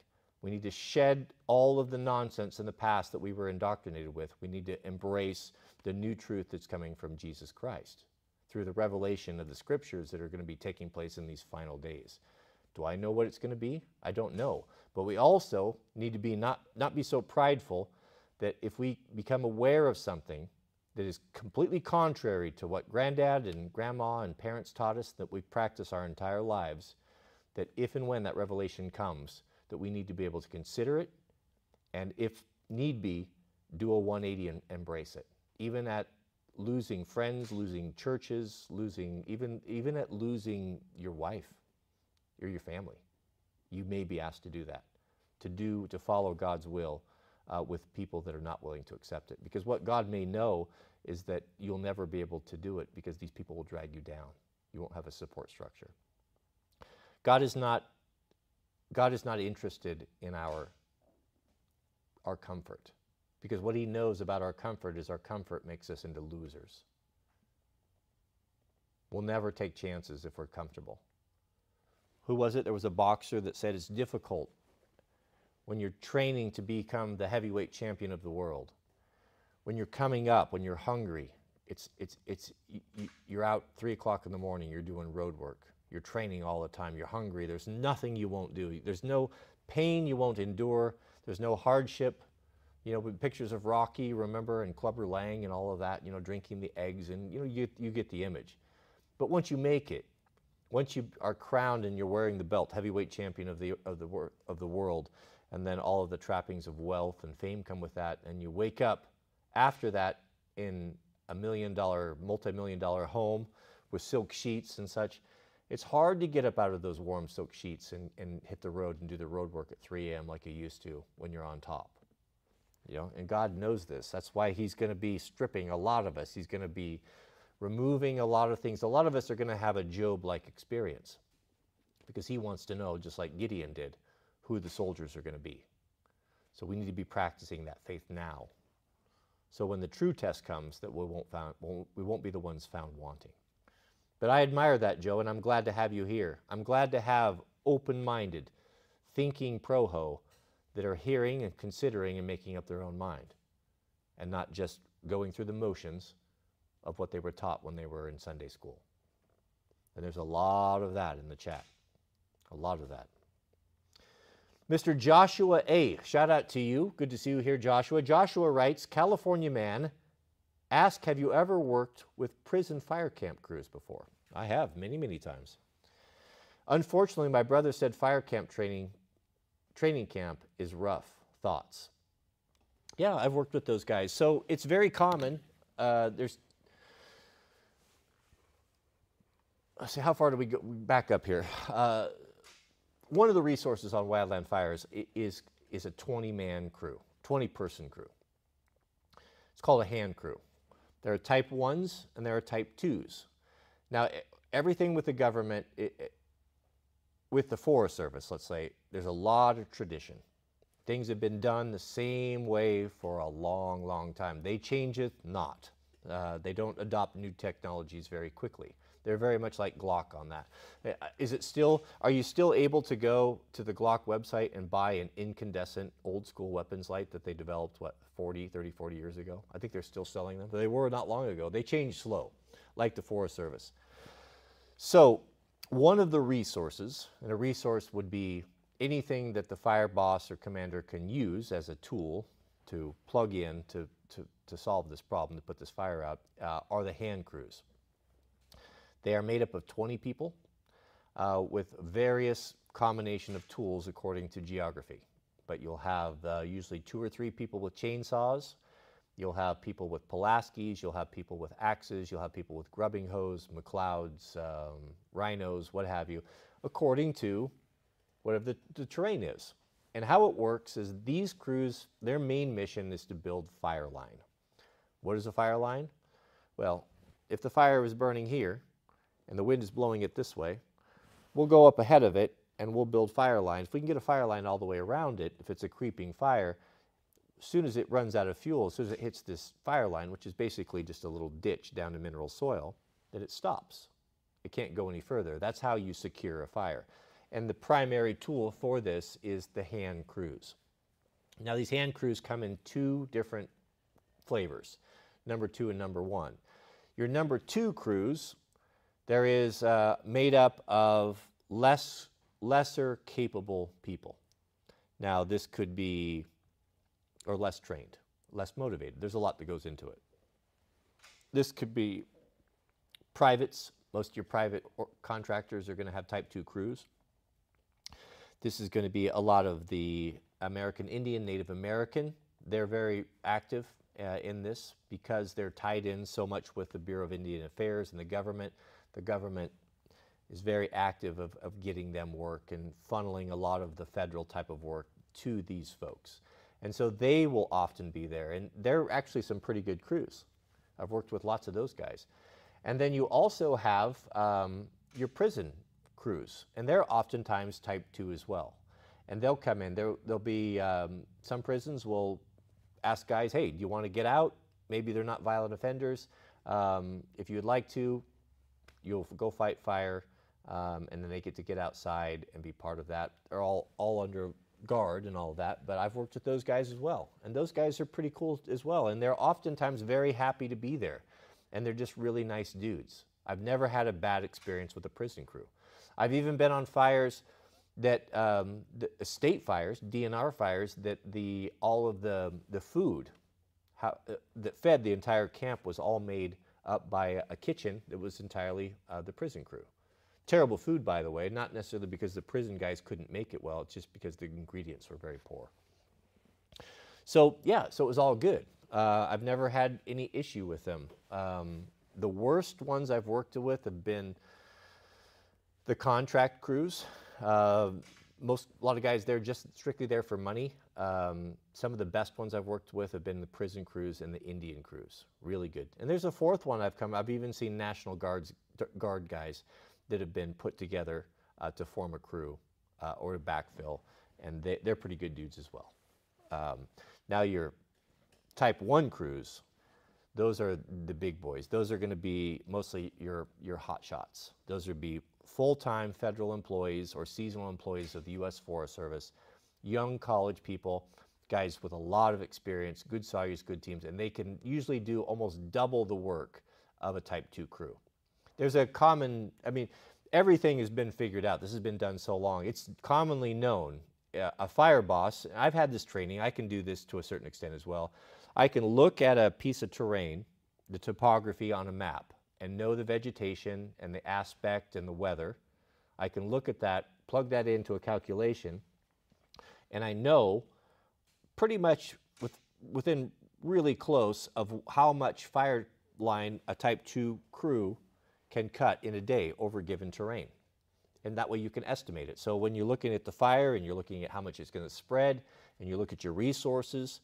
We need to shed all of the nonsense in the past that we were indoctrinated with. We need to embrace the new truth that's coming from Jesus Christ through the revelation of the scriptures that are going to be taking place in these final days. Do I know what it's going to be? I don't know. But we also need to be not be so prideful that if we become aware of something that is completely contrary to what granddad and grandma and parents taught us, that we practice our entire lives, that if and when that revelation comes, that we need to be able to consider it, and if need be, do a 180 and embrace it. Even at losing friends, losing churches, losing, even at losing your wife or your family, you may be asked to do that, to follow God's will with people that are not willing to accept it. Because what God may know is that you'll never be able to do it because these people will drag you down. You won't have a support structure. God is not interested in our comfort, because what he knows about our comfort is our comfort makes us into losers. We'll never take chances if we're comfortable. Who was it? There was a boxer that said it's difficult when you're training to become the heavyweight champion of the world. When you're coming up, when you're hungry, you're out 3 o'clock in the morning, you're doing road work, you're training all the time, you're hungry, there's nothing you won't do, there's no pain you won't endure, there's no hardship. You know, with pictures of Rocky, remember, and Clubber Lang and all of that, you know, drinking the eggs, and you know, you get the image. But once you make it, once you are crowned and you're wearing the belt, heavyweight champion of the world, and then all of the trappings of wealth and fame come with that, and you wake up after that in a $1 million, multi-million-dollar home with silk sheets and such, it's hard to get up out of those warm silk sheets and hit the road and do the road work at 3 a.m. like you used to when you're on top. You know, and God knows this. That's why he's going to be stripping a lot of us. He's going to be removing a lot of things. A lot of us are going to have a Job-like experience because he wants to know, just like Gideon did, who the soldiers are going to be. So we need to be practicing that faith now. So when the true test comes, that we won't be the ones found wanting. But I admire that, Joe, and I'm glad to have you here. I'm glad to have open-minded, thinking pro-ho that are hearing and considering and making up their own mind and not just going through the motions of what they were taught when they were in Sunday school. And there's a lot of that in the chat, a lot of that. Mr. Joshua A., shout out to you. Good to see you here, Joshua. Joshua writes, California man, ask, have you ever worked with prison fire camp crews before? I have, many, many times. Unfortunately, my brother said fire camp training camp is rough. Thoughts? Yeah, I've worked with those guys. So it's very common. So how far do we go back up here? One of the resources on Wildland Fires is a 20-man crew, 20-person crew. It's called a hand crew. There are type 1s and there are type 2s. Now, everything with the government, with the Forest Service, let's say, there's a lot of tradition. Things have been done the same way for a long, long time. They change it not. They don't adopt new technologies very quickly. They're very much like Glock on that. Is it still, are you still able to go to the Glock website and buy an incandescent old school weapons light that they developed, what, 40 years ago? I think they're still selling them. They were not long ago. They changed slow, like the Forest Service. So one of the resources, and a resource would be anything that the fire boss or commander can use as a tool to plug in to solve this problem, to put this fire out, are the hand crews. They are made up of 20 people with various combination of tools according to geography. But you'll have usually 2 or 3 people with chainsaws. You'll have people with Pulaskis, you'll have people with axes, you'll have people with grubbing hose, McLeods, rhinos, what have you, according to whatever the terrain is. And how it works is these crews, their main mission is to build fire line. What is a fire line? Well, if the fire is burning here and the wind is blowing it this way, we'll go up ahead of it and we'll build fire lines. If we can get a fire line all the way around it, if it's a creeping fire, as soon as it runs out of fuel, as soon as it hits this fire line, which is basically just a little ditch down to mineral soil, that it stops. It can't go any further. That's how you secure a fire. And the primary tool for this is the hand crews. Now, these hand crews come in 2 different flavors, number 2 and number 1. Your number 2 crews, there is made up of lesser capable people. Now, this could be or less trained, less motivated. There's a lot that goes into it. This could be privates. Most of your private contractors are going to have type 2 crews. This is going to be a lot of the American Indian, Native American. They're very active in this because they're tied in so much with the Bureau of Indian Affairs and the government. The government is very active of getting them work and funneling a lot of the federal type of work to these folks. And so they will often be there, and they're actually some pretty good crews. I've worked with lots of those guys. And then you also have your prison crews, and they're oftentimes type 2 as well. And they'll come in. There'll be some prisons will ask guys, hey, do you want to get out? Maybe they're not violent offenders. If you'd like to, you'll go fight fire, and then they get to get outside and be part of that. They're all under guard and all that, but I've worked with those guys as well, and those guys are pretty cool as well, and they're oftentimes very happy to be there, and they're just really nice dudes. I've never had a bad experience with a prison crew. I've even been on fires that state fires, DNR fires, that all of the food that fed the entire camp was all made up by a kitchen that was entirely the prison crew. Terrible food, by the way, not necessarily because the prison guys couldn't make it well, it's just because the ingredients were very poor. So, yeah, so it was all good. I've never had any issue with them. The worst ones I've worked with have been the contract crews. A lot of guys, they're just strictly there for money. Some of the best ones I've worked with have been the prison crews and the Indian crews. Really good. And there's a fourth one I've even seen National Guard guys that have been put together to form a crew or to backfill, and they're pretty good dudes as well. Now your type 1 crews, those are the big boys. Those are going to be mostly your hot shots. Those would be full-time federal employees or seasonal employees of the U.S. Forest Service, young college people, guys with a lot of experience, good salaries, good teams, and they can usually do almost double the work of a type 2 crew. There's a common, I mean, everything has been figured out. This has been done so long. It's commonly known. A fire boss, I've had this training, I can do this to a certain extent as well. I can look at a piece of terrain, the topography on a map, and know the vegetation and the aspect and the weather. I can look at that, plug that into a calculation, and I know pretty much within really close of how much fire line a type 2 crew can cut in a day over given terrain. And that way you can estimate it. So when you're looking at the fire and you're looking at how much it's going to spread and you look at your resources,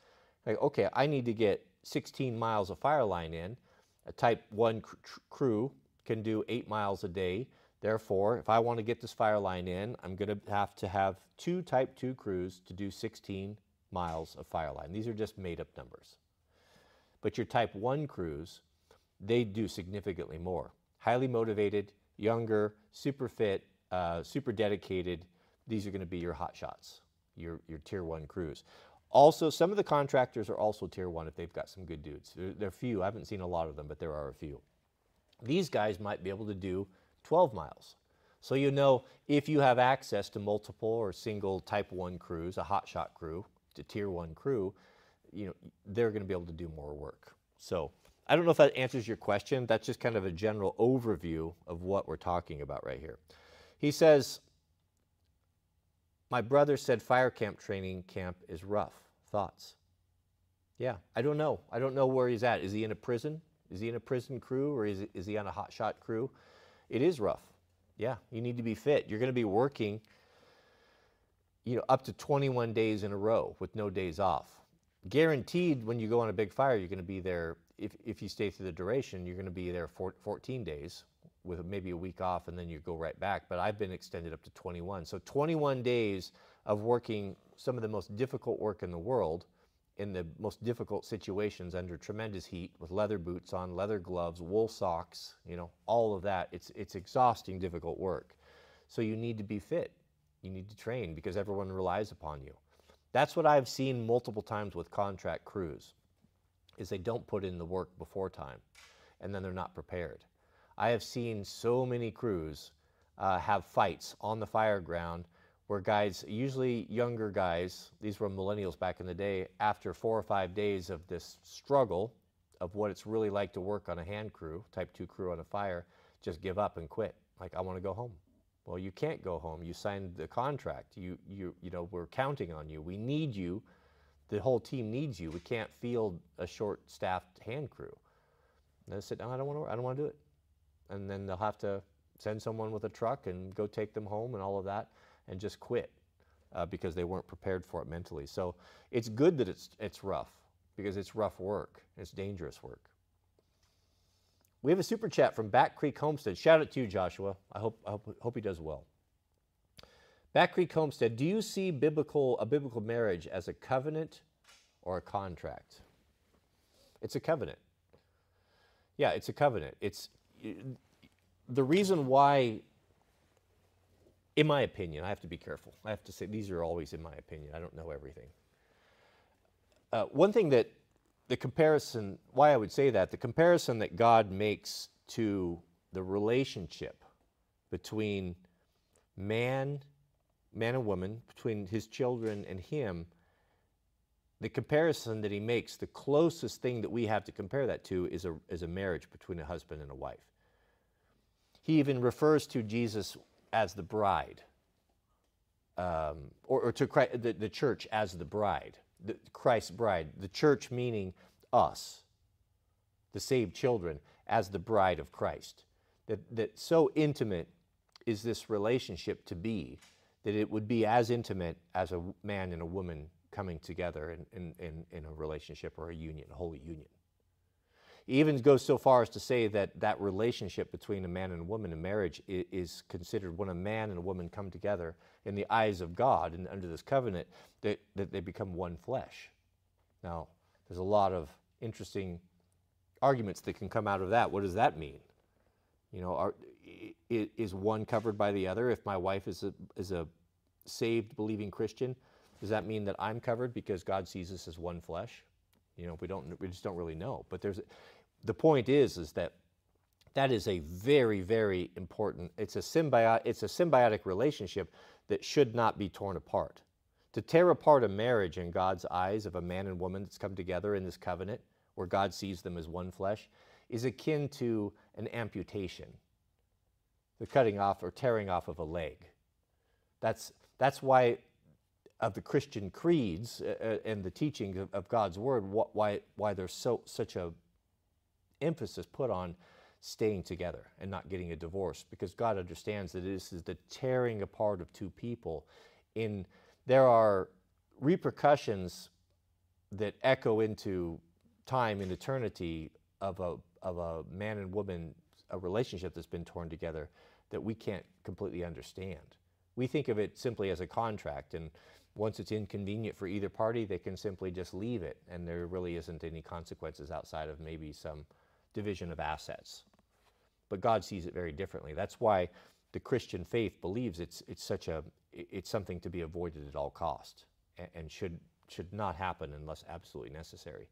like, okay, I need to get 16 miles of fire line in. A type 1 crew can do 8 miles a day. Therefore, if I want to get this fire line in, I'm going to have 2 type 2 crews to do 16 miles of fire line. These are just made up numbers. But your type 1 crews, they do significantly more. Highly motivated, younger, super fit, super dedicated. These are going to be your hot shots, your tier 1 crews. Also, some of the contractors are also tier 1 if they've got some good dudes. There are few. I haven't seen a lot of them, but there are a few. These guys might be able to do 12 miles. So you know if you have access to multiple or single type 1 crews, a hotshot crew, to tier 1 crew, you know, they're going to be able to do more work. So I don't know if that answers your question. That's just kind of a general overview of what we're talking about right here. He says, my brother said fire camp training camp is rough. Thoughts? Yeah, I don't know. I don't know where he's at. Is he in a prison? Is he in a prison crew or is he on a hotshot crew? It is rough. Yeah, you need to be fit. You're going to be working, you know, up to 21 days in a row with no days off. Guaranteed when you go on a big fire, you're going to be there, if you stay through the duration, you're going to be there for 14 days. With maybe a week off and then you go right back, but I've been extended up to 21. So 21 days of working some of the most difficult work in the world in the most difficult situations under tremendous heat with leather boots on, leather gloves, wool socks, you know, all of that. It's exhausting, difficult work. So you need to be fit. You need to train because everyone relies upon you. That's what I've seen multiple times with contract crews is they don't put in the work before time and then they're not prepared. I have seen so many crews have fights on the fire ground where guys, usually younger guys, these were millennials back in the day, after 4 or 5 days of this struggle of what it's really like to work on a hand crew, type 2 crew on a fire, just give up and quit. Like, I want to go home. Well, you can't go home. You signed the contract. You know, we're counting on you. We need you. The whole team needs you. We can't field a short-staffed hand crew. And they said, no, I don't want to work. I don't want to do it. And then they'll have to send someone with a truck and go take them home and all of that and just quit because they weren't prepared for it mentally. So it's good that it's rough because it's rough work. It's dangerous work. We have a super chat from Back Creek Homestead. Shout out to you, Joshua. I hope he does well. Back Creek Homestead, do you see a biblical marriage as a covenant or a contract? It's a covenant. Yeah, it's a covenant. It's the reason why, in my opinion, I have to be careful. I have to say these are always in my opinion. I don't know everything. One thing that the comparison, why I would say that, the comparison that God makes to the relationship between man and woman, between his children and him, the comparison that he makes, the closest thing that we have to compare that to is a marriage between a husband and a wife. He even refers to Jesus as the bride, or to Christ, the church as the bride, Christ's bride. The church meaning us, the saved children, as the bride of Christ. That so intimate is this relationship to be, that it would be as intimate as a man and a woman coming together in a relationship or a union, a holy union. He even goes so far as to say that that relationship between a man and a woman in marriage is considered, when a man and a woman come together in the eyes of God and under this covenant, that they become one flesh. Now, there's a lot of interesting arguments that can come out of that. What does that mean? You know, is one covered by the other? If my wife is a saved, believing Christian, does that mean that I'm covered because God sees us as one flesh? You know, we just don't really know. But the point is that is a very, very important. It's a symbiotic relationship that should not be torn apart. To tear apart a marriage in God's eyes of a man and woman that's come together in this covenant, where God sees them as one flesh, is akin to an amputation, the cutting off or tearing off of a leg. That's why, of the Christian creeds and the teaching of God's word, why there's such a emphasis put on staying together and not getting a divorce, because God understands that this is the tearing apart of two people. There are repercussions that echo into time and eternity of a man and woman, a relationship that's been torn together, that we can't completely understand. We think of it simply as a contract, and once it's inconvenient for either party, they can simply just leave it, and there really isn't any consequences outside of maybe some division of assets. But God sees it very differently. That's why the Christian faith believes it's something to be avoided at all cost, and should not happen unless absolutely necessary,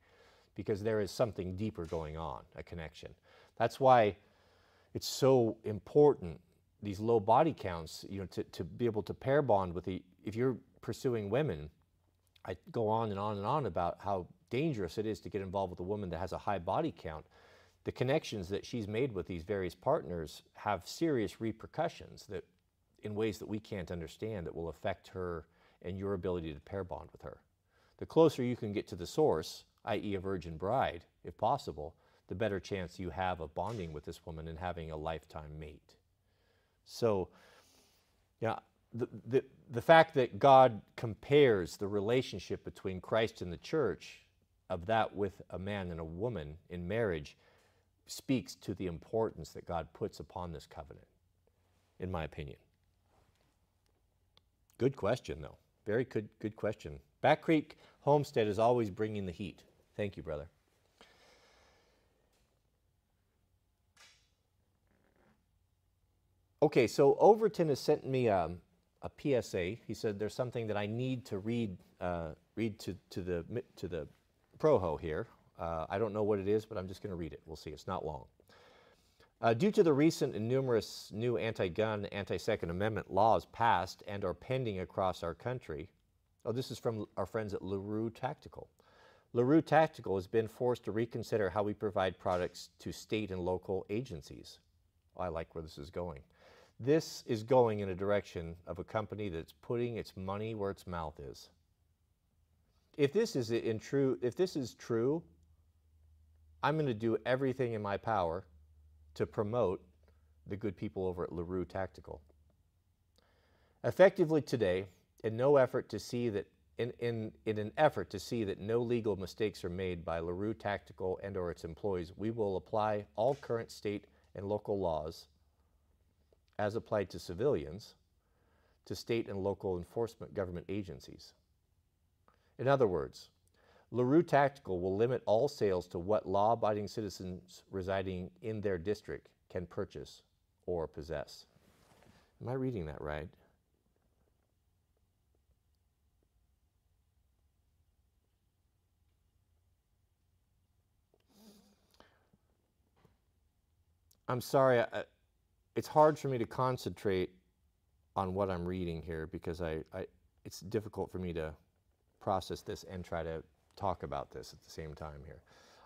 because there is something deeper going on, a connection. That's why it's so important, these low body counts, you know, to be able to pair bond with if you're pursuing women. I go on and on and on about how dangerous it is to get involved with a woman that has a high body count. The connections that she's made with these various partners have serious repercussions that, in ways that we can't understand, that will affect her and your ability to pair bond with her. The closer you can get to the source, i.e. a virgin bride, if possible, the better chance you have of bonding with this woman and having a lifetime mate. So, yeah, the fact that God compares the relationship between Christ and the church, of that with a man and a woman in marriage, speaks to the importance that God puts upon this covenant, in my opinion. Good question, though. Very good question. Back Creek Homestead is always bringing the heat. Thank you, brother. Okay, so Overton has sent me a PSA. He said there's something that I need to read to the proho here. I don't know what it is, but I'm just going to read it. We'll see. It's not long. Due to the recent and numerous new anti-gun, anti-Second Amendment laws passed and are pending across our country. Oh, this is from our friends at LaRue Tactical. LaRue Tactical has been forced to reconsider how we provide products to state and local agencies. Oh, I like where this is going. This is going in a direction of a company that's putting its money where its mouth is. If this is true, I'm going to do everything in my power to promote the good people over at LaRue Tactical. Effectively today, in an effort to see that no legal mistakes are made by LaRue Tactical and or its employees, we will apply all current state and local laws, as applied to civilians, to state and local enforcement government agencies. In other words, LaRue Tactical will limit all sales to what law-abiding citizens residing in their district can purchase or possess. Am I reading that right? I'm sorry, it's hard for me to concentrate on what I'm reading here, because it's difficult for me to process this and try to talk about this at the same time here.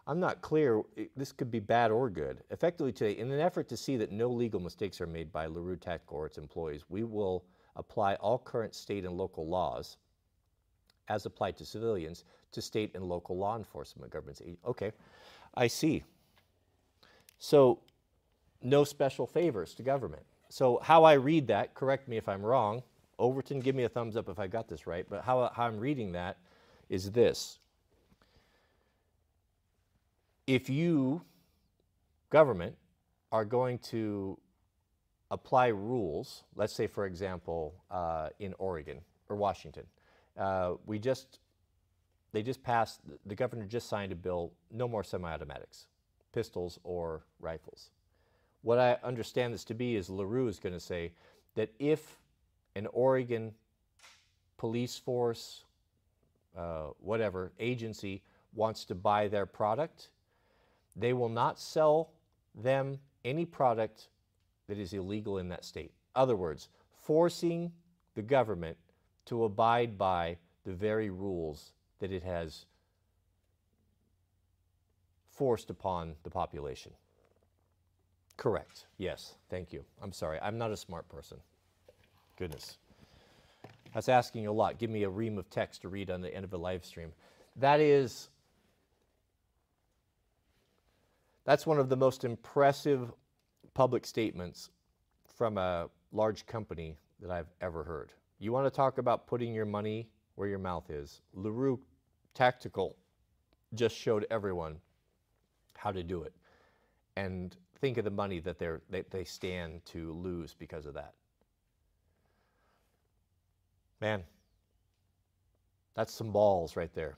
I'm not clear. This could be bad or good. Effectively today, in an effort to see that no legal mistakes are made by LaRue Tactical or its employees, we will apply all current state and local laws, as applied to civilians, to state and local law enforcement governments. Okay, I see. So no special favors to government. So how I read that, correct me if I'm wrong, Overton, give me a thumbs up if I got this right, but how I'm reading that is this. If you, government, are going to apply rules, let's say, for example, in Oregon or Washington, the governor just signed a bill, no more semi-automatics, pistols or rifles. What I understand this to be is LaRue is going to say that if an Oregon police force, whatever, agency wants to buy their product, they will not sell them any product that is illegal in that state. In other words, forcing the government to abide by the very rules that it has forced upon the population. Correct. Yes. Thank you. I'm sorry. I'm not a smart person. Goodness. That's asking a lot. Give me a ream of text to read on the end of a live stream. That is, that's one of the most impressive public statements from a large company that I've ever heard. You want to talk about putting your money where your mouth is. LaRue Tactical just showed everyone how to do it. And think of the money that they stand to lose because of that. Man, that's some balls right there.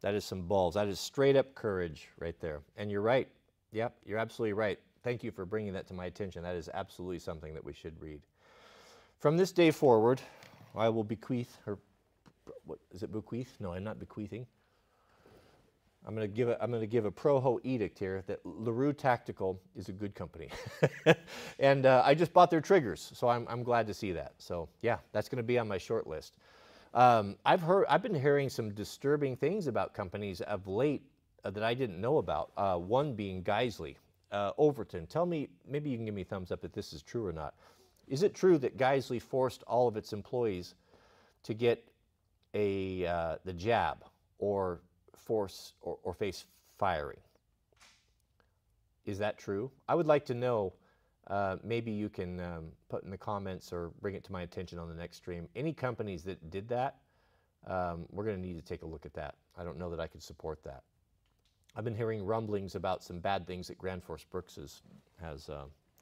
That is some balls. That is straight up courage right there. And you're right. Yep, you're absolutely right. Thank you for bringing that to my attention. That is absolutely something that we should read. From this day forward, I will bequeath, or what is it, bequeath? No, I'm not bequeathing. I'm going to give a pro ho edict here that LaRue Tactical is a good company, and I just bought their triggers, so I'm glad to see that. So yeah, that's going to be on my short list. I've been hearing some disturbing things about companies of late that I didn't know about. One being Geissele, Overton. Tell me, maybe you can give me a thumbs up if this is true or not. Is it true that Geissele forced all of its employees to get the jab or force or face firing? Is that true? I would like to know. Maybe you can put in the comments or bring it to my attention on the next stream. Any companies that did that, we're going to need to take a look at that. I don't know that I could support that. I've been hearing rumblings about some bad things that Grand Force Brooks has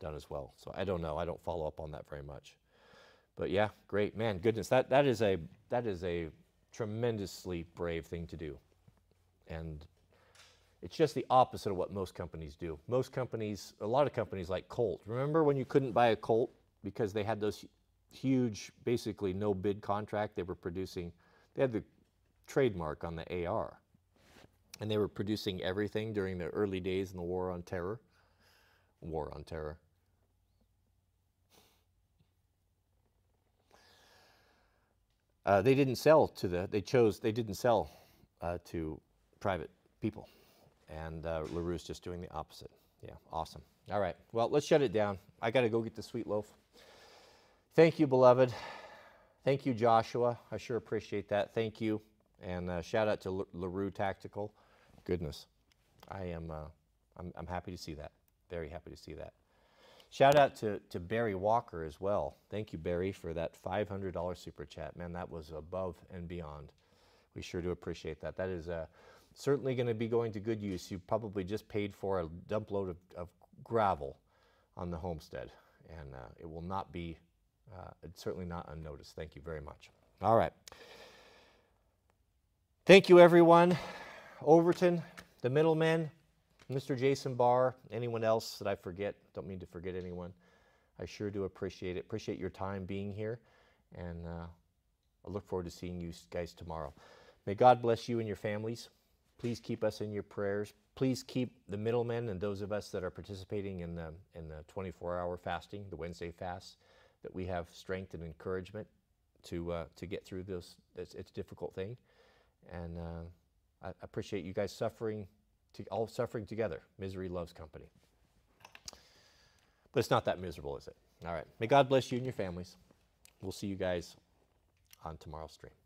done as well. So I don't know. I don't follow up on that very much. But yeah, great, man. Goodness, that is a tremendously brave thing to do. And it's just the opposite of what most companies do. Most companies, a lot of companies like Colt. Remember when you couldn't buy a Colt because they had those huge, basically no bid contract they were producing? They had the trademark on the AR. And they were producing everything during the early days in the War on Terror. War on Terror. They didn't sell to the, they didn't sell to private people, and LaRue's just doing the opposite. Yeah, awesome. All right, well, let's shut it down. I got to go get the sweet loaf. Thank you, beloved. Thank you, Joshua. I sure appreciate that. Thank you, and shout out to LaRue Tactical. Goodness, I am. I'm happy to see that. Very happy to see that. Shout out to Barry Walker as well. Thank you, Barry, for that $500 super chat. Man, that was above and beyond. We sure do appreciate that. That is certainly going to be going to good use. You probably just paid for a dump load of gravel on the homestead, and it will not be, it's certainly not unnoticed. Thank you very much. All right. Thank you, everyone. Overton, the middleman, Mr. Jason Barr, anyone else that I forget. Don't mean to forget anyone. I sure do appreciate it. Appreciate your time being here, and I look forward to seeing you guys tomorrow. May God bless you and your families. Please keep us in your prayers. Please keep the middlemen and those of us that are participating in the 24-hour fasting, the Wednesday fast, that we have strength and encouragement to get through this. It's a difficult thing, and I appreciate you guys all suffering together. Misery loves company, but it's not that miserable, is it? All right. May God bless you and your families. We'll see you guys on tomorrow's stream.